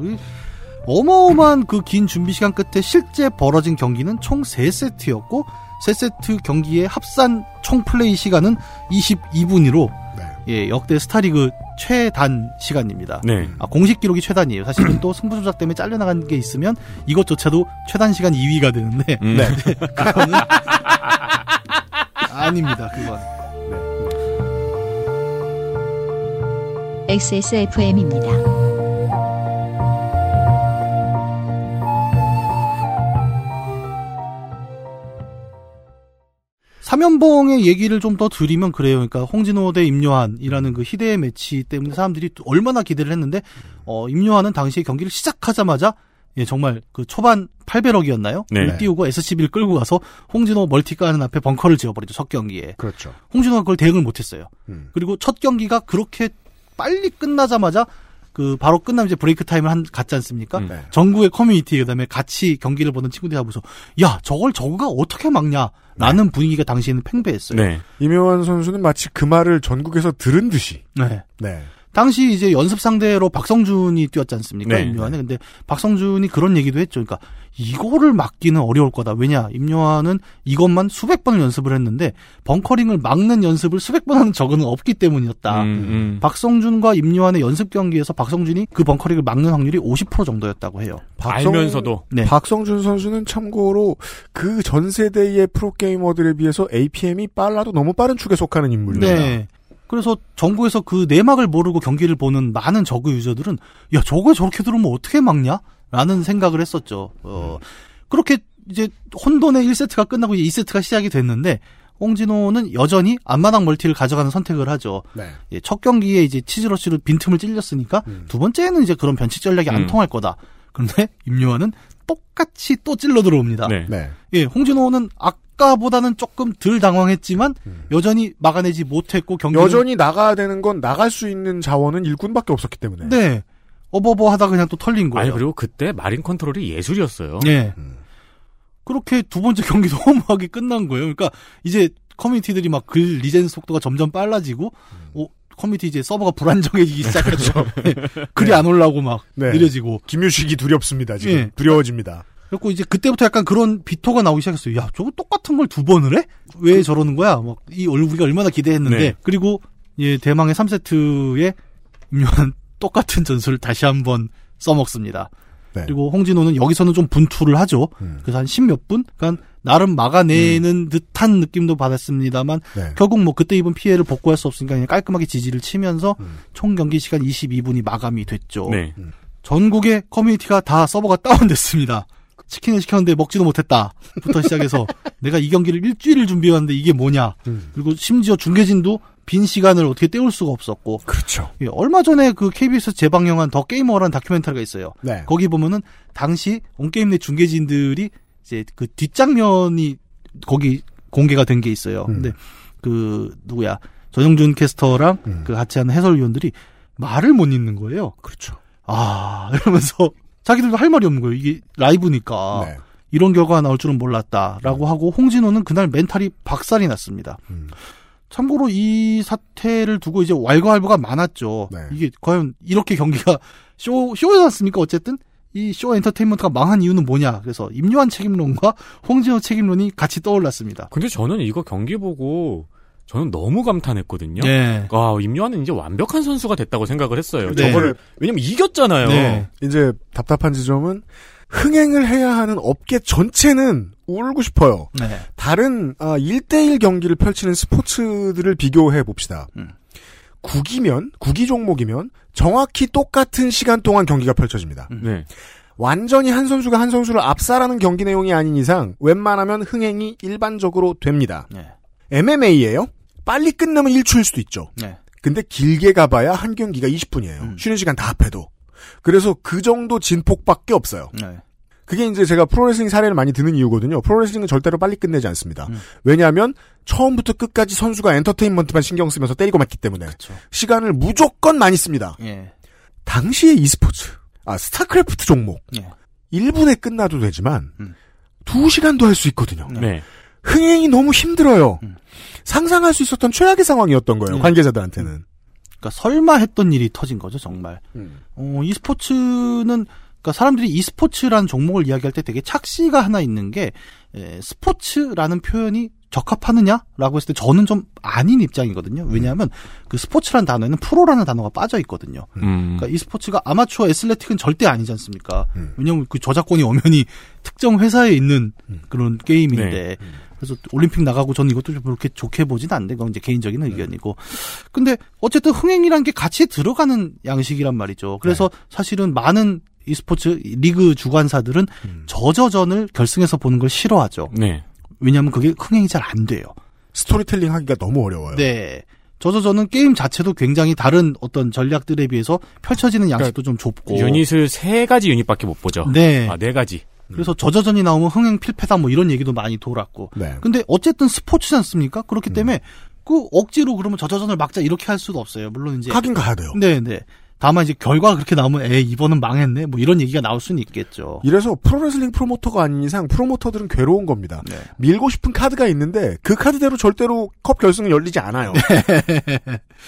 어마어마한 그 긴 준비 시간 끝에 실제 벌어진 경기는 총 3세트였고 3세트 경기의 합산 총 플레이 시간은 22분으로 네. 예, 역대 스타리그 최단 시간입니다. 네. 아, 공식 기록이 최단이에요. 사실은 또 승부 조작 때문에 잘려나간 게 있으면 이것조차도 최단 시간 2위가 되는데. 네. 그거는 아닙니다. 그건. 네. XSFM입니다. 삼연봉의 얘기를 좀 더 드리면 그래요. 그러니까 홍진호 대 임요환이라는 그 희대의 매치 때문에 사람들이 얼마나 기대를 했는데, 임요환은 당시에 경기를 시작하자마자, 예, 정말 그 초반 8배럭이었나요? 네. 띄우고 SCB를 끌고 가서 홍진호 멀티 까는 앞에 벙커를 지어버리죠. 첫 경기에. 그렇죠. 홍진호가 그걸 대응을 못했어요. 그리고 첫 경기가 그렇게 빨리 끝나자마자 그 바로 끝나면 이제 브레이크 타임을 갖지 않습니까? 네. 전국의 커뮤니티 그다음에 같이 경기를 보는 친구들이 하고서 야 저걸 저거가 어떻게 막냐라는 네. 분위기가 당시에는 팽배했어요. 네. 임요환 선수는 마치 그 말을 전국에서 들은 듯이. 네. 네. 당시 이제 연습 상대로 박성준이 뛰었지 않습니까? 네. 임요환은 근데 박성준이 그런 얘기도 했죠. 그러니까 이거를 막기는 어려울 거다. 왜냐 임요환은 이것만 수백 번을 연습을 했는데 벙커링을 막는 연습을 수백 번 하는 적은 없기 때문이었다. 박성준과 임요환의 연습 경기에서 박성준이 그 벙커링을 막는 확률이 50% 정도였다고 해요. 알면서도 네. 박성준 선수는 참고로 그 전 세대의 프로게이머들에 비해서 APM이 빨라도 너무 빠른 축에 속하는 인물입니다. 네. 그래서 전국에서 그 내막을 모르고 경기를 보는 많은 저그 유저들은 야 저거 저렇게 들으면 어떻게 막냐? 라는 생각을 했었죠. 그렇게 이제 혼돈의 1세트가 끝나고 이제 2세트가 시작이 됐는데 홍진호는 여전히 앞마당 멀티를 가져가는 선택을 하죠. 네. 예, 첫 경기에 이제 치즈러쉬로 빈틈을 찔렸으니까 두 번째는 이제 그런 변칙 전략이 안 통할 거다. 그런데 임요환은 똑같이 또 찔러 들어옵니다. 네. 네. 예, 홍진호는 아까보다는 조금 덜 당황했지만 여전히 막아내지 못했고 경기는 여전히 나가야 되는 건 나갈 수 있는 자원은 일꾼밖에 없었기 때문에. 네. 어버버 하다 그냥 또 털린 거예요. 아니, 그리고 그때 마린 컨트롤이 예술이었어요. 네. 그렇게 두 번째 경기도 허무하게 끝난 거예요. 그러니까 이제 커뮤니티들이 막 글 리젠스 속도가 점점 빨라지고, 커뮤니티 이제 서버가 불안정해지기 시작했죠. 네. 글이 네. 안 올라오고 막 네. 느려지고. 김유식이 두렵습니다, 지금. 네. 두려워집니다. 그리고 이제 그때부터 약간 그런 비토가 나오기 시작했어요. 야, 저거 똑같은 걸 두 번을 해? 왜 저러는 거야? 막, 우리가 얼마나 기대했는데. 네. 그리고, 예, 대망의 3세트에 임요환 똑같은 전술을 다시 한번 써먹습니다. 네. 그리고 홍진호는 여기서는 좀 분투를 하죠. 그래서 한 10몇 분? 그러니까 나름 막아내는 듯한 느낌도 받았습니다만 네. 결국 뭐 그때 입은 피해를 복구할 수 없으니까 그냥 깔끔하게 지지를 치면서 총 경기 시간 22분이 마감이 됐죠. 네. 전국의 커뮤니티가 다 서버가 다운됐습니다. 치킨을 시켰는데 먹지도 못했다. 부터 시작해서 내가 이 경기를 일주일을 준비했는데 이게 뭐냐. 그리고 심지어 중계진도 빈 시간을 어떻게 때울 수가 없었고. 그렇죠. 예, 얼마 전에 그 KBS 재방영한 더 게이머라는 다큐멘터리가 있어요. 네. 거기 보면은 당시 온게임넷 중계진들이 이제 그 뒷장면이 거기 공개가 된 게 있어요. 근데 그 누구야 전영준 캐스터랑 그 같이 하는 해설위원들이 말을 못 잇는 거예요. 그렇죠. 아 이러면서 자기들도 할 말이 없는 거예요. 이게 라이브니까. 네. 이런 결과가 나올 줄은 몰랐다라고 하고 홍진호는 그날 멘탈이 박살이 났습니다. 참고로 이 사태를 두고 이제 왈가왈부가 많았죠. 네. 이게 과연 이렇게 경기가 쇼였습니까? 어쨌든 이 쇼 엔터테인먼트가 망한 이유는 뭐냐. 그래서 임요환 책임론과 홍진호 책임론이 같이 떠올랐습니다. 근데 저는 이거 경기 보고 저는 너무 감탄했거든요. 네. 아, 임요환은 이제 완벽한 선수가 됐다고 생각을 했어요. 네. 저거를 왜냐면 이겼잖아요. 네. 이제 답답한 지점은 흥행을 해야 하는 업계 전체는 울고 싶어요. 네. 다른 1대1 경기를 펼치는 스포츠들을 비교해 봅시다. 구기 종목이면 정확히 똑같은 시간 동안 경기가 펼쳐집니다. 네. 완전히 한 선수가 한 선수를 압살하는 경기 내용이 아닌 이상 웬만하면 흥행이 일반적으로 됩니다. 네. MMA예요? 빨리 끝나면 1초일 수도 있죠. 네. 근데 길게 가봐야 한 경기가 20분이에요. 쉬는 시간 다 합해도. 그래서 그 정도 진폭밖에 없어요. 네. 그게 이제 제가 프로레슬링 사례를 많이 드는 이유거든요. 프로레슬링은 절대로 빨리 끝내지 않습니다. 왜냐하면 처음부터 끝까지 선수가 엔터테인먼트만 신경 쓰면서 때리고 맞기 때문에 그쵸. 시간을 무조건 많이 씁니다. 예. 당시의 e스포츠, 스타크래프트 종목 예. 1분에 끝나도 되지만 2시간도 할 수 있거든요. 네. 흥행이 너무 힘들어요. 상상할 수 있었던 최악의 상황이었던 거예요. 네. 관계자들한테는. 그러니까 설마 했던 일이 터진 거죠, 정말. e스포츠는 그러니까 사람들이 e스포츠라는 종목을 이야기할 때 되게 착시가 하나 있는 게 스포츠라는 표현이 적합하느냐라고 했을 때 저는 좀 아닌 입장이거든요. 왜냐하면 그 스포츠란 단어에는 프로라는 단어가 빠져 있거든요. 그러니까 이 스포츠가 아마추어 애슬레틱은 절대 아니지 않습니까? 왜냐하면 그 저작권이 엄연히 특정 회사에 있는 그런 게임인데. 네. 그래서 올림픽 나가고 저는 이것도 좀 그렇게 좋게 보진 않는데 그건 이제 개인적인 의견이고. 근데 어쨌든 흥행이란 게 같이 들어가는 양식이란 말이죠. 그래서 네. 사실은 많은 e스포츠 리그 주관사들은 저저전을 결승에서 보는 걸 싫어하죠. 네. 왜냐하면 그게 흥행이 잘 안 돼요. 스토리텔링 하기가 너무 어려워요. 네. 저저전은 게임 자체도 굉장히 다른 어떤 전략들에 비해서 펼쳐지는 양식도 그러니까 좀 좁고. 유닛을 세 가지 유닛밖에 못 보죠. 네. 아, 네 가지. 그래서 저저전이 나오면 흥행 필패다 뭐 이런 얘기도 많이 돌았고. 네. 근데 어쨌든 스포츠지 않습니까? 그렇기 때문에 그 억지로 그러면 저저전을 막자 이렇게 할 수도 없어요. 물론 이제 가긴 가야 돼요. 네네. 다만 이제 결과가 그렇게 나오면 이번은 망했네 뭐 이런 얘기가 나올 수는 있겠죠. 이래서 프로레슬링 프로모터가 아닌 이상 프로모터들은 괴로운 겁니다. 네. 밀고 싶은 카드가 있는데 그 카드대로 절대로 컵 결승은 열리지 않아요.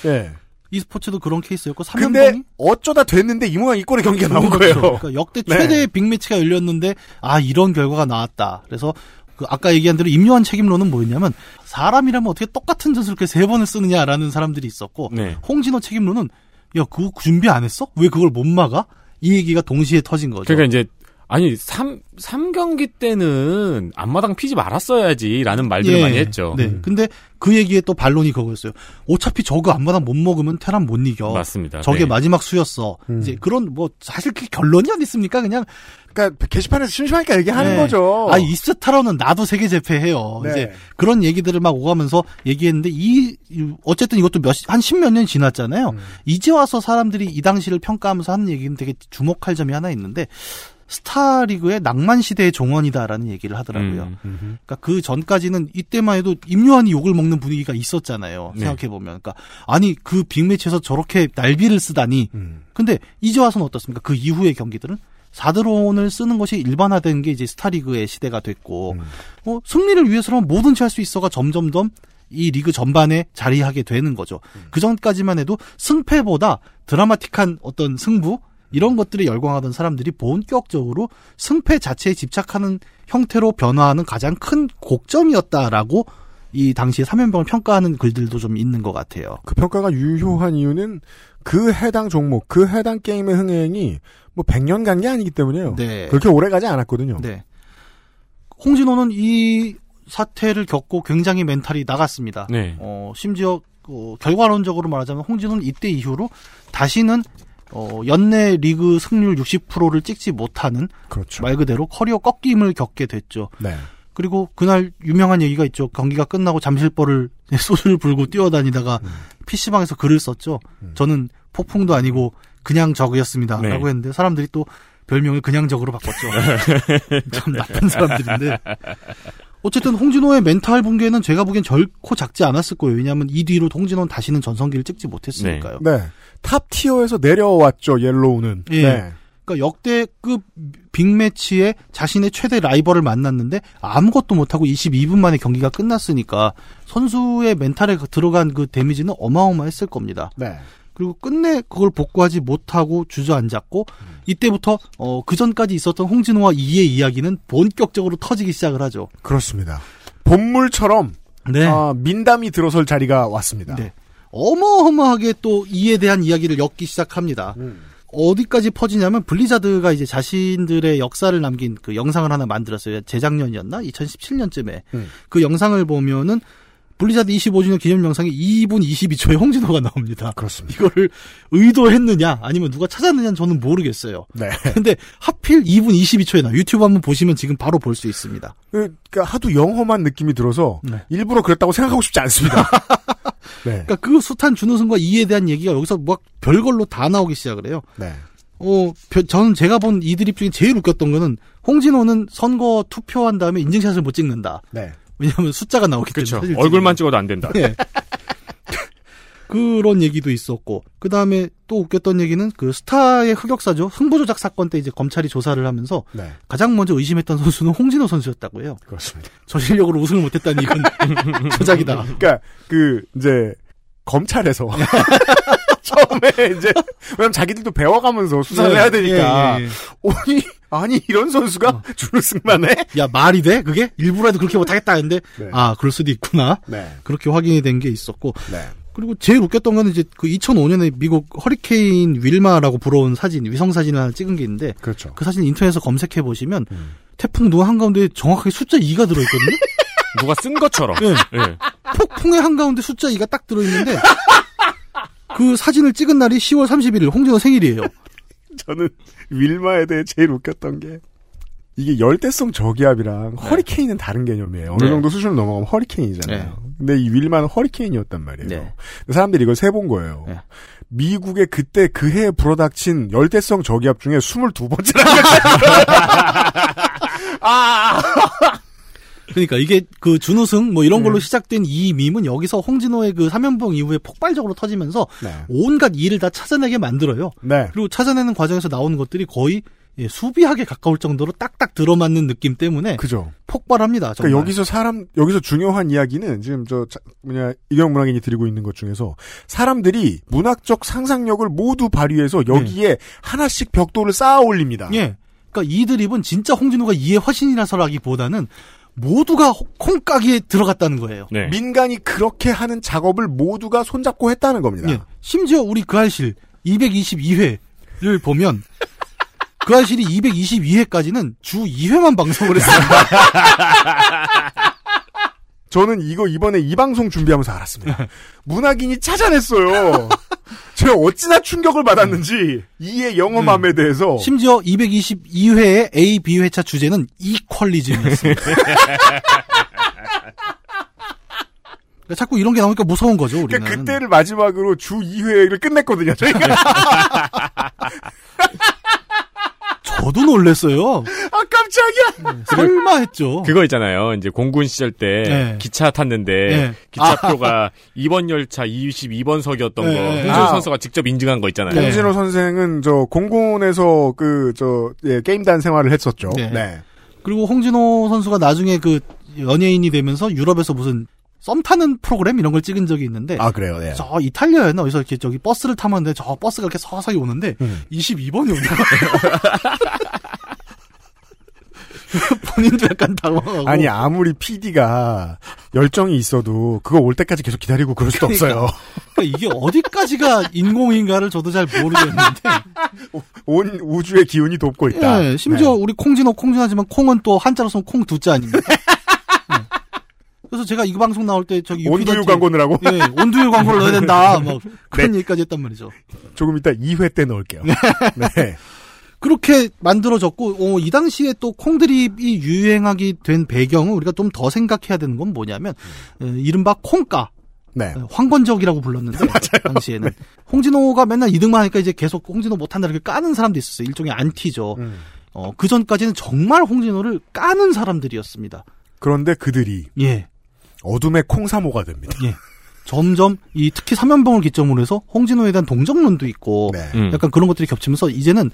네. e스포츠도 그런 케이스였고 3년 근데 어쩌다 됐는데 이 모양 이 꼴의 경기가 나온 거예요. 그러니까 역대 최대의 네. 빅매치가 열렸는데 아 이런 결과가 나왔다. 그래서 그 아까 얘기한 대로 임요환 책임론은 뭐였냐면 사람이라면 어떻게 똑같은 전술을 이렇게 세 번을 쓰느냐라는 사람들이 있었고 네. 홍진호 책임론은 야 그거 준비 안 했어? 왜 그걸 못 막아? 이 얘기가 동시에 터진 거죠. 그러니까 이제 아니 3경기 때는 앞마당 피지 말았어야지라는 말들을 많이 했죠. 네. 근데 그 얘기에 또 반론이 그거였어요. 어차피 저거 앞마당 못 먹으면 테란 못 이겨. 맞습니다. 저게 네. 마지막 수였어. 이제 그런 뭐 사실 그 결론이 안 있습니까? 그냥 그러니까 게시판에서 심심하니까 얘기하는 네. 거죠. 아 이스트 타로는 나도 세계 재패해요. 네. 이제 그런 얘기들을 막 오가면서 얘기했는데 이 어쨌든 이것도 한 십몇 년 지났잖아요. 이제 와서 사람들이 이 당시를 평가하면서 하는 얘기는 되게 주목할 점이 하나 있는데. 스타리그의 낭만 시대의 종언이다라는 얘기를 하더라고요. 그러니까 그 전까지는 이때만 해도 임요환이 욕을 먹는 분위기가 있었잖아요. 네. 생각해 보면, 그러니까 아니 그 빅매치에서 저렇게 날비를 쓰다니. 근데 이제 와서는 어떻습니까? 그 이후의 경기들은 4드론을 쓰는 것이 일반화된 게 이제 스타리그의 시대가 됐고, 뭐 승리를 위해서라면 뭐든지 할 수 있어가 점점더 이 리그 전반에 자리하게 되는 거죠. 그 전까지만 해도 승패보다 드라마틱한 어떤 승부. 이런 것들에 열광하던 사람들이 본격적으로 승패 자체에 집착하는 형태로 변화하는 가장 큰 곡점이었다라고 이 당시에 삼연병을 평가하는 글들도 좀 있는 것 같아요. 그 평가가 유효한 이유는 그 해당 종목, 그 해당 게임의 흥행이 뭐 100년 간 게 아니기 때문에요. 네. 그렇게 오래 가지 않았거든요. 네. 홍진호는 이 사태를 겪고 굉장히 멘탈이 나갔습니다. 네. 심지어 결과론적으로 말하자면 홍진호는 이때 이후로 다시는 연내 리그 승률 60%를 찍지 못하는 그렇죠. 말 그대로 커리어 꺾임을 겪게 됐죠. 네. 그리고 그날 유명한 얘기가 있죠. 경기가 끝나고 잠실벌을 소주를 불고 뛰어다니다가 PC방에서 글을 썼죠. 저는 폭풍도 아니고 그냥 적이었습니다. 네. 라고 했는데 사람들이 또 별명을 그냥 적으로 바꿨죠. 참 나쁜 사람들인데. 어쨌든 홍진호의 멘탈 붕괴는 제가 보기엔 결코 작지 않았을 거예요. 왜냐하면 이 뒤로 홍진호는 다시는 전성기를 찍지 못했으니까요. 네. 네. 탑티어에서 내려왔죠. 옐로우는. 네. 네. 그러니까 역대급 빅매치에 자신의 최대 라이벌을 만났는데 아무것도 못하고 22분 만에 경기가 끝났으니까 선수의 멘탈에 들어간 그 데미지는 어마어마했을 겁니다. 네. 그리고 끝내 그걸 복구하지 못하고 주저앉았고 이때부터 그전까지 있었던 홍진호와 이의 이야기는 본격적으로 터지기 시작을 하죠. 그렇습니다. 봇물처럼 네. 민담이 들어설 자리가 왔습니다. 네. 어마어마하게 또 이에 대한 이야기를 엮기 시작합니다. 어디까지 퍼지냐면 블리자드가 이제 자신들의 역사를 남긴 그 영상을 하나 만들었어요. 재작년이었나? 2017년쯤에. 그 영상을 보면은 블리자드 25주년 기념 영상에 2분 22초에 홍진호가 나옵니다. 그렇습니다. 이거를 의도했느냐 아니면 누가 찾았느냐는 저는 모르겠어요. 네. 근데 하필 2분 22초에 나와요. 유튜브 한번 보시면 지금 바로 볼 수 있습니다. 그러니까 하도 영험한 느낌이 들어서 네. 일부러 그랬다고 생각하고 싶지 않습니다. 네. 그러니까 그 숱한 준우승과 이에 대한 얘기가 여기서 막 별걸로 다 나오기 시작을 해요. 네. 저는 제가 본 이 드립 중에 제일 웃겼던 거는 홍진호는 선거 투표한 다음에 인증샷을 못 찍는다. 네. 왜냐하면 숫자가 나오기 그쵸. 때문에 얼굴만 찍어도 안 된다. 네. 그런 얘기도 있었고 그 다음에 또 웃겼던 얘기는 그 스타의 흑역사죠. 흥부조작 사건 때 이제 검찰이 조사를 하면서 네. 가장 먼저 의심했던 선수는 홍진호 선수였다고 해요. 그렇습니다. 저 실력으로 우승을 못했다니 이건 조작이다. 그러니까 그 이제 검찰에서 처음에 이제 왜냐면 자기들도 배워가면서 수사를 해야 되니까 아니 이런 선수가 준우승만 해? 야 말이 돼? 그게? 일부라도 그렇게 못하겠다 했는데 아 그럴 수도 있구나. 네. 그렇게 확인이 된 게 있었고 그리고 제일 웃겼던 거는 이제 그 2005년에 미국 허리케인 윌마라고 불어온 사진 위성 사진을 하나 찍은 게 있는데 그 사진 인터넷에서 검색해 보시면 태풍 노 한가운데 정확하게 숫자 2가 들어있거든요. 누가 쓴 것처럼. 폭풍의 한가운데 숫자 2가 딱 들어있는데 그 사진을 찍은 날이 10월 31일 홍진호 생일이에요. 저는 윌마에 대해 제일 웃겼던 게 이게 열대성 저기압이랑 허리케인은 다른 개념이에요. 어느 정도 수준을 넘어가면 허리케인이잖아요. 근데 이 윌마는 허리케인이었단 말이에요. 사람들이 이걸 세본 거예요. 미국에 그때 그 해에 불어닥친 열대성 저기압 중에 22번째라는 그러니까 이게 그 준우승 뭐 이런 걸로 시작된 이 밈은 여기서 홍진호의 그 삼연봉 이후에 폭발적으로 터지면서 온갖 일을 다 찾아내게 만들어요. 그리고 찾아내는 과정에서 나오는 것들이 거의 수비하게 가까울 정도로 딱딱 들어맞는 느낌 때문에 폭발합니다. 정말. 그러니까 여기서 중요한 이야기는 지금 이경혁 문학인이 드리고 있는 것 중에서 사람들이 문학적 상상력을 모두 발휘해서 여기에 하나씩 벽돌을 쌓아 올립니다. 그러니까 이 드립은 진짜 홍진호가 이의 화신이라서라기보다는 모두가 콩깍이에 들어갔다는 거예요. 민간이 그렇게 하는 작업을 모두가 손잡고 했다는 겁니다. 심지어 우리 그 알실 222회를 보면 그 알실이 222회까지는 주 2회만 방송을 했습니다. 저는 이번에 이 방송 준비하면서 알았습니다. 문학인이 찾아냈어요. 제가 어찌나 충격을 받았는지 이의 영어맘에 대해서. 심지어 222회의 A, B회차 주제는 이퀄리즘이었습니다. 그러니까 자꾸 이런 게 나오니까 무서운 거죠, 우리는. 그러니까 그때를 마지막으로 주 2회를 끝냈거든요, 저희가. 저도 놀랬어요. 아, 깜짝이야. 설마 했죠. 그거 있잖아요. 이제 공군 시절 때 기차 탔는데 기차표가 2번 열차 22번석이었던 거 홍진호 선수가 직접 인증한 거 있잖아요. 홍진호 선생은 저 공군에서 게임단 생활을 했었죠. 그리고 홍진호 선수가 나중에 그 연예인이 되면서 유럽에서 무슨 썸 타는 프로그램 이런 걸 찍은 적이 있는데. 아, 그래요? 네. 저 이탈리아에는 어디서 이렇게 저기 버스를 타면데 저 버스가 이렇게 서서히 오는데 22번이 오는 거예요. 본인도 약간 당황하고. 아니, 아무리 PD가 열정이 있어도 그거 올 때까지 계속 기다리고 그럴 수도 없어요. 그러니까 이게 어디까지가 인공인가를 저도 잘 모르겠는데. 온 우주의 기운이 돕고 있다. 심지어 우리 콩진호 콩진하지만 콩은 또 한자로 쓰면 콩 두자 아닙니까? 그래서 제가 이 방송 나올 때 저기 온두유 광고를 하고 온두유 광고를 넣어야 된다 막 그런 얘기까지 했단 말이죠. 조금 이따 2회 때 넣을게요. 그렇게 만들어졌고 이 당시에 또 콩드립이 유행하게 된 배경은 우리가 좀 더 생각해야 되는 건 뭐냐면 이른바 콩가 황건적이라고 불렀는데 당시에는 홍진호가 맨날 2등만 하니까 이제 계속 홍진호 못한다 이렇게 까는 사람도 있었어요. 일종의 안티죠. 그 전까지는 정말 홍진호를 까는 사람들이었습니다. 그런데 그들이 어둠의 콩사모가 됩니다. 점점 이 특히 삼연봉을 기점으로 해서 홍진호에 대한 동정론도 있고 약간 그런 것들이 겹치면서 이제는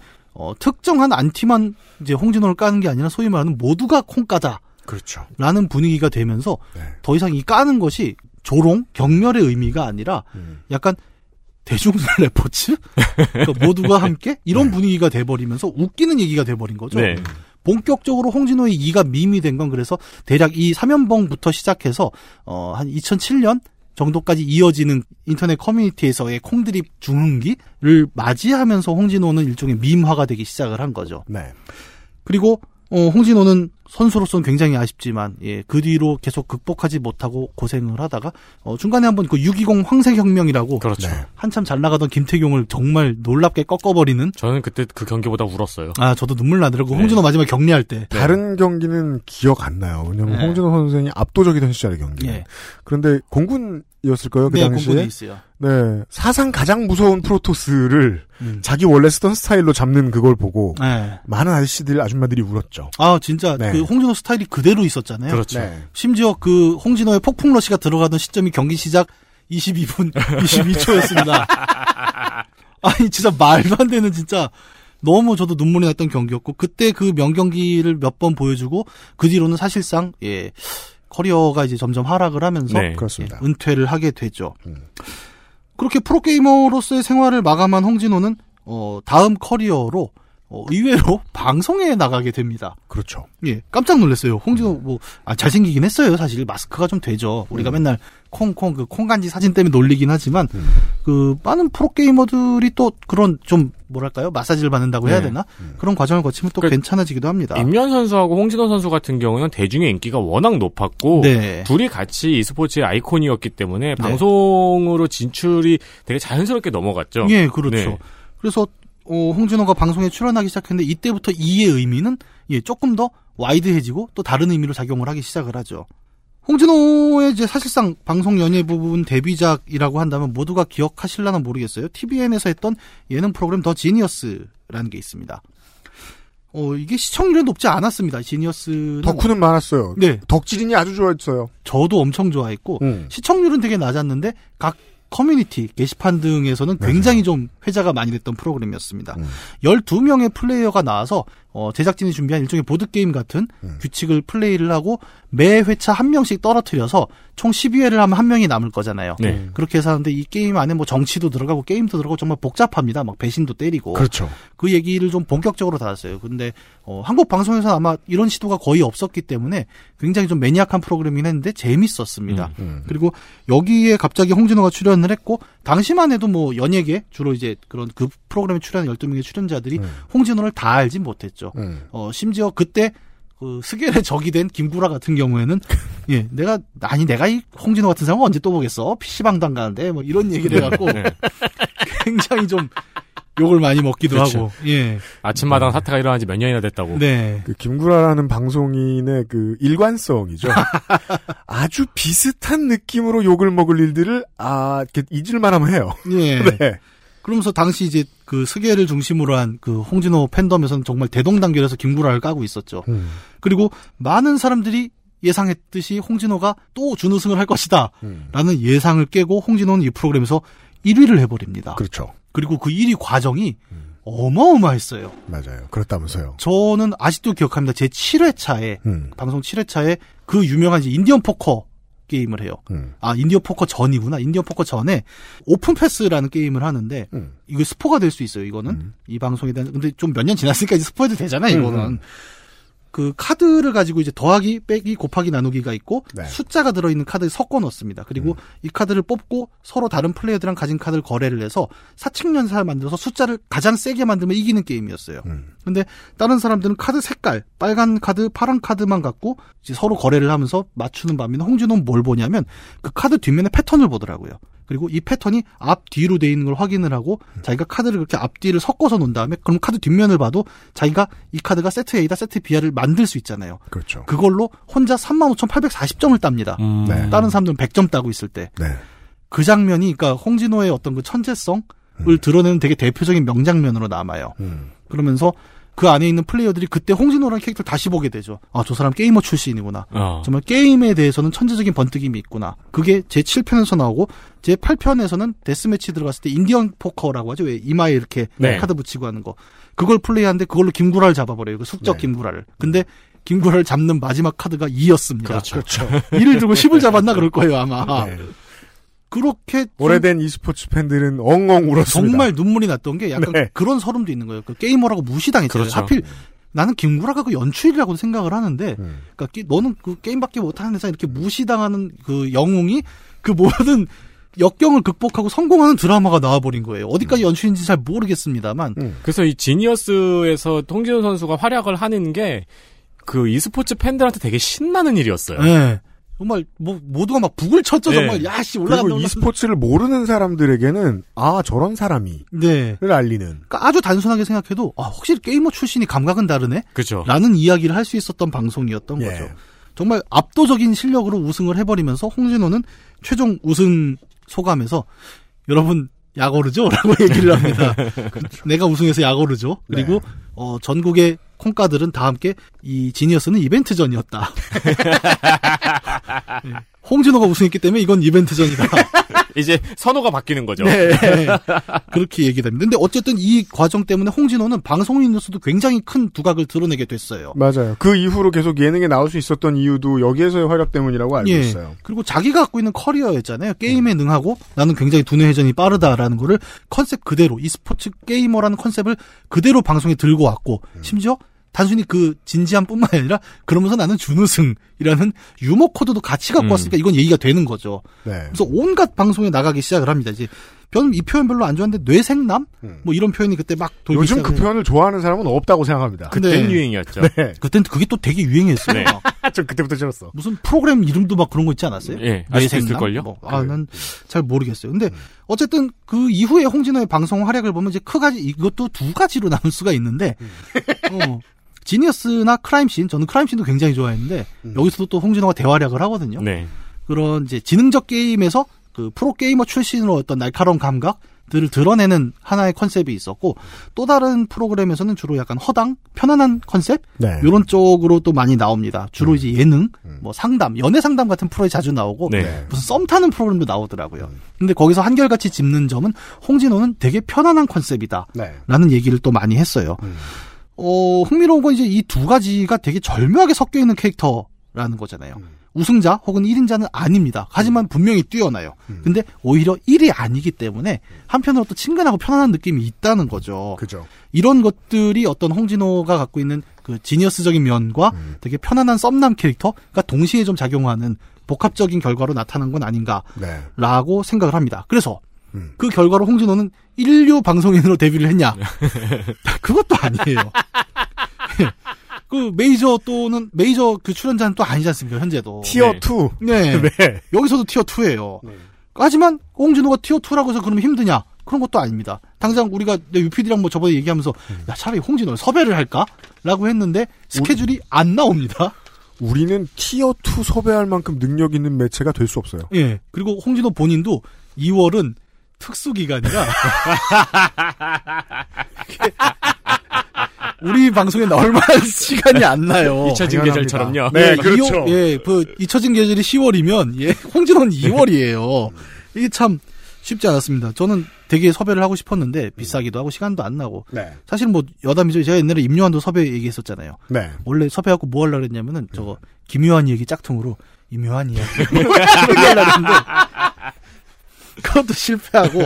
특정한 안티만 이제 홍진호를 까는 게 아니라 소위 말하는 모두가 콩까다. 라는 분위기가 되면서 더 이상 이 까는 것이 조롱, 경멸의 의미가 아니라 약간 대중들 레포츠? 그러니까 모두가 함께? 이런 분위기가 돼버리면서 웃기는 얘기가 돼버린 거죠. 본격적으로 홍진호의 이가 밈이 된 건 그래서 대략 이 삼연봉부터 시작해서 한 2007년 정도까지 이어지는 인터넷 커뮤니티에서의 콩드립 중흥기를 맞이하면서 홍진호는 일종의 밈화가 되기 시작을 한 거죠. 그리고 홍진호는 선수로서는 굉장히 아쉽지만 그 뒤로 계속 극복하지 못하고 고생을 하다가 중간에 한번 그 6.20 황색혁명이라고 한참 잘 나가던 김태경을 정말 놀랍게 꺾어버리는. 저는 그때 그 경기보다 울었어요. 아, 저도 눈물 나더라고. 홍진호 마지막 격리할 때. 다른 경기는 기억 안 나요. 왜냐면 홍진호 선생이 압도적이던 시절의 경기. 그런데 공군이었을 거예요. 그 당시에. 공군이 있어요. 사상 가장 무서운 프로토스를 자기 원래 쓰던 스타일로 잡는 그걸 보고 많은 아저씨들 아줌마들이 울었죠. 아, 진짜. 그 홍진호 스타일이 그대로 있었잖아요. 심지어 그 홍진호의 폭풍러시가 들어가던 시점이 경기 시작 22분 22초였습니다. 아니 진짜 말도 안 되는 진짜 너무 저도 눈물이 났던 경기였고 그때 그 명경기를 몇 번 보여주고 그 뒤로는 사실상 커리어가 이제 점점 하락을 하면서 은퇴를 하게 되죠. 그렇게 프로게이머로서의 생활을 마감한 홍진호는 다음 커리어로 의외로 방송에 나가게 됩니다. 그렇죠. 예, 깜짝 놀랐어요. 홍진호 잘생기긴 했어요. 사실 마스크가 좀 되죠. 우리가 맨날 콩콩 그 콩간지 사진 때문에 놀리긴 하지만 그 많은 프로게이머들이 또 그런 좀 뭐랄까요? 마사지를 받는다고 해야 되나? 그런 과정을 거치면 또 괜찮아지기도 합니다. 임요환 선수하고 홍진호 선수 같은 경우는 대중의 인기가 워낙 높았고 둘이 같이 e스포츠의 아이콘이었기 때문에 방송으로 진출이 되게 자연스럽게 넘어갔죠. 예, 그렇죠. 네. 그래서 홍진호가 방송에 출연하기 시작했는데 이때부터 이의 의미는 조금 더 와이드해지고 또 다른 의미로 작용을 하기 시작을 하죠. 홍진호의 이제 사실상 방송 연예 부분 데뷔작이라고 한다면 모두가 기억하실라나 모르겠어요. TVN에서 했던 예능 프로그램 더 지니어스라는 게 있습니다. 이게 시청률은 높지 않았습니다. 지니어스는 덕후는 많았어요. 네, 덕질인이 아주 좋아했어요. 저도 엄청 좋아했고 시청률은 되게 낮았는데 각 커뮤니티, 게시판 등에서는 굉장히 좀 회자가 많이 됐던 프로그램이었습니다. 12명의 플레이어가 나와서 제작진이 준비한 일종의 보드게임 같은 규칙을 플레이를 하고 매 회차 한 명씩 떨어뜨려서 총 12회를 하면 한 명이 남을 거잖아요. 네. 그렇게 해서 하는데 이 게임 안에 뭐 정치도 들어가고 게임도 들어가고 정말 복잡합니다. 막 배신도 때리고. 그렇죠. 그 얘기를 좀 본격적으로 다뤘어요. 근데 한국 방송에서는 아마 이런 시도가 거의 없었기 때문에 굉장히 좀 매니악한 프로그램이긴 했는데 재밌었습니다. 그리고 여기에 갑자기 홍진호가 출연을 했고 당시만 해도 뭐 연예계 주로 이제 그런 그 프로그램에 출연한 12명의 출연자들이 홍진호를 다 알진 못했죠. 심지어 그때 그 스겔의 적이 된 김구라 같은 경우에는 예, 내가 이 홍진호 같은 사람은 언제 또 보겠어? PC방도 안 가는데 뭐 이런 얘기를 해갖고 굉장히 좀 욕을 많이 먹기도 그렇죠. 하고 예. 아침마당 사태가 일어난 지 몇 년이나 됐다고. 네. 그 김구라라는 방송인의 그 일관성이죠. 아주 비슷한 느낌으로 욕을 먹을 일들을 잊을만 하면 해요. 예. 네. 그러면서 당시 이제 그 스계를 중심으로 한 그 홍진호 팬덤에서는 정말 대동단결해서 김구라를 까고 있었죠. 그리고 많은 사람들이 예상했듯이 홍진호가 또 준우승을 할 것이다 라는 예상을 깨고 홍진호는 이 프로그램에서 1위를 해버립니다. 그렇죠. 그리고 그 1위 과정이 어마어마했어요. 맞아요. 그렇다면서요. 저는 아직도 기억합니다. 제 7회차에 방송 7회차에 그 유명한 이제 인디언 포커 게임을 해요. 인디언 포커 전이구나. 인디언 포커 전에 오픈 패스라는 게임을 하는데 이거 스포가 될 수 있어요. 이거는 이 방송에 대한 근데 좀 몇 년 지났으니까 이제 스포해도 되잖아요. 이거는 그 카드를 가지고 이제 더하기, 빼기, 곱하기, 나누기가 있고 숫자가 들어있는 카드를 섞어 넣습니다. 그리고 이 카드를 뽑고 서로 다른 플레이어들이랑 가진 카드를 거래를 해서 사칙연산을 만들어서 숫자를 가장 세게 만들면 이기는 게임이었어요. 근데 다른 사람들은 카드 색깔, 빨간 카드, 파란 카드만 갖고 이제 서로 거래를 하면서 맞추는 반면에 홍진호는 뭘 보냐면 그 카드 뒷면에 패턴을 보더라고요. 그리고 이 패턴이 앞뒤로 돼 있는 걸 확인을 하고 자기가 카드를 그렇게 앞뒤를 섞어서 놓은 다음에 그럼 카드 뒷면을 봐도 자기가 이 카드가 세트 A다 세트 B야를 만들 수 있잖아요. 그렇죠. 그걸로 혼자 35,840점을 땁니다. 네. 다른 사람들은 100점 따고 있을 때. 네. 그 장면이 그러니까 홍진호의 어떤 그 천재성을 드러내는 되게 대표적인 명장면으로 남아요. 그러면서 그 안에 있는 플레이어들이 그때 홍진호라는 캐릭터를 다시 보게 되죠. 아, 저 사람 게이머 출신이구나. 정말 게임에 대해서는 천재적인 번뜩임이 있구나. 그게 제 7편에서 나오고 제 8편에서는 데스매치 들어갔을 때 인디언 포커라고 하죠. 왜 이마에 이렇게 카드 붙이고 하는 거. 그걸 플레이하는데 그걸로 김구라를 잡아버려요. 그 숙적 김구라를. 근데 김구라를 잡는 마지막 카드가 2였습니다. 그렇죠. 2를 들고 10을 잡았나 그럴 거예요 아마. 네. 그렇게 오래된 e스포츠 팬들은 엉엉 울었습니다. 정말 눈물이 났던 게 약간 그런 서름도 있는 거예요. 그 게이머라고 무시당했잖아요. 그렇죠. 하필 나는 김구라가 그 연출이라고 생각을 하는데, 그러니까 너는 그 게임밖에 못하는 애가 이렇게 무시당하는 그 영웅이 그 모든 역경을 극복하고 성공하는 드라마가 나와버린 거예요. 어디까지 연출인지 잘 모르겠습니다만. 그래서 이 지니어스에서 홍진호 선수가 활약을 하는 게 그 e스포츠 팬들한테 되게 신나는 일이었어요. 네. 정말 뭐 모두가 막 북을 쳤죠. 정말 야씨 올라간다. 그리고 e스포츠를 모르는 사람들에게는 아 저런 사람이를 알리는. 그러니까 아주 단순하게 생각해도 아 확실히 게이머 출신이 감각은 다르네. 그죠. 라는 이야기를 할 수 있었던 방송이었던 거죠. 정말 압도적인 실력으로 우승을 해버리면서 홍진호는 최종 우승 소감에서 여러분 약오르죠라고 얘기를 합니다. 그렇죠. 내가 우승해서 약오르죠. 그리고 전국의 콩가들은 다 함께 이 지니어스는 이벤트전이었다. 홍진호가 우승했기 때문에 이건 이벤트전이다. 이제 선호가 바뀌는 거죠. 네. 그렇게 얘기됩니다. 근데 어쨌든 이 과정 때문에 홍진호는 방송인으로서도 굉장히 큰 두각을 드러내게 됐어요. 맞아요. 그 이후로 계속 예능에 나올 수 있었던 이유도 여기에서의 활약 때문이라고 알고 있어요. 예. 그리고 자기가 갖고 있는 커리어였잖아요. 게임에 능하고 나는 굉장히 두뇌 회전이 빠르다라는 거를 컨셉 그대로 e스포츠 게이머라는 컨셉을 그대로 방송에 들고 왔고 심지어 단순히 그 진지함뿐만 아니라 그러면서 나는 준우승이라는 유머 코드도 같이 갖고 왔으니까 이건 얘기가 되는 거죠. 네. 그래서 온갖 방송에 나가기 시작을 합니다. 이제 이 표현 별로 안 좋아하는데 뇌생남? 뭐 이런 표현이 그때 막 돌기 요즘 시작을... 그 표현을 좋아하는 사람은 없다고 생각합니다. 그땐 유행이었죠. 네. 그땐 그게 또 되게 유행했어요. 네. 저 그때부터 들었어. 무슨 프로그램 이름도 막 그런 거 있지 않았어요? 네. 뇌생남? 뭐. 아, 난 잘 모르겠어요. 근데 어쨌든 그 이후에 홍진호의 방송 활약을 보면 이제 크가지 이것도 두 가지로 나눌 수가 있는데 지니어스나 크라임씬, 저는 크라임씬도 굉장히 좋아했는데 여기서도 또 홍진호가 대활약을 하거든요. 네. 그런 이제 지능적 게임에서 그 프로게이머 출신으로 어떤 날카로운 감각들을 드러내는 하나의 컨셉이 있었고 또 다른 프로그램에서는 주로 약간 허당, 편안한 컨셉 이런 쪽으로 또 많이 나옵니다. 주로 이제 예능, 뭐 상담, 연애 상담 같은 프로에 자주 나오고 무슨 썸 타는 프로그램도 나오더라고요. 근데 거기서 한결같이 짚는 점은 홍진호는 되게 편안한 컨셉이다라는 얘기를 또 많이 했어요. 흥미로운 건 이제 이 두 가지가 되게 절묘하게 섞여 있는 캐릭터라는 거잖아요. 우승자 혹은 1인자는 아닙니다. 하지만 분명히 뛰어나요. 근데 오히려 1이 아니기 때문에 한편으로 또 친근하고 편안한 느낌이 있다는 거죠. 그죠. 이런 것들이 어떤 홍진호가 갖고 있는 그 지니어스적인 면과 되게 편안한 썸남 캐릭터가 동시에 좀 작용하는 복합적인 결과로 나타난 건 아닌가라고 생각을 합니다. 그래서 그 결과로 홍진호는 인류 방송인으로 데뷔를 했냐? 그것도 아니에요. 그 메이저 또는 메이저 그 출연자는 또 아니지 않습니까? 현재도 티어 2. 네. 네. 여기서도 티어 2예요. 네. 하지만 홍진호가 티어 2라고 해서 그러면 힘드냐? 그런 것도 아닙니다. 당장 우리가 유피디랑 뭐 저번에 얘기하면서 야 차라리 홍진호를 섭외를 할까라고 했는데 스케줄이 안 나옵니다. 우리는 티어 2 섭외할 만큼 능력 있는 매체가 될 수 없어요. 예. 네. 그리고 홍진호 본인도 2월은 특수기간이라 우리 방송에 나올 만한 시간이 안 나요. 잊혀진 계절처럼요. 네, 그렇죠. 예, 그 잊혀진 계절이 10월이면 예, 홍진호는 2월이에요. 이게 참 쉽지 않았습니다. 저는 되게 섭외를 하고 싶었는데 비싸기도 하고 시간도 안 나고. 네. 사실 뭐 여담이죠. 제가 옛날에 임요환도 섭외 얘기했었잖아요. 네. 원래 섭외하고 뭐 하려고 했냐면은 저거 김요환 얘기 짝퉁으로 임요환 이야기 하려고 했는데 그것도 실패하고.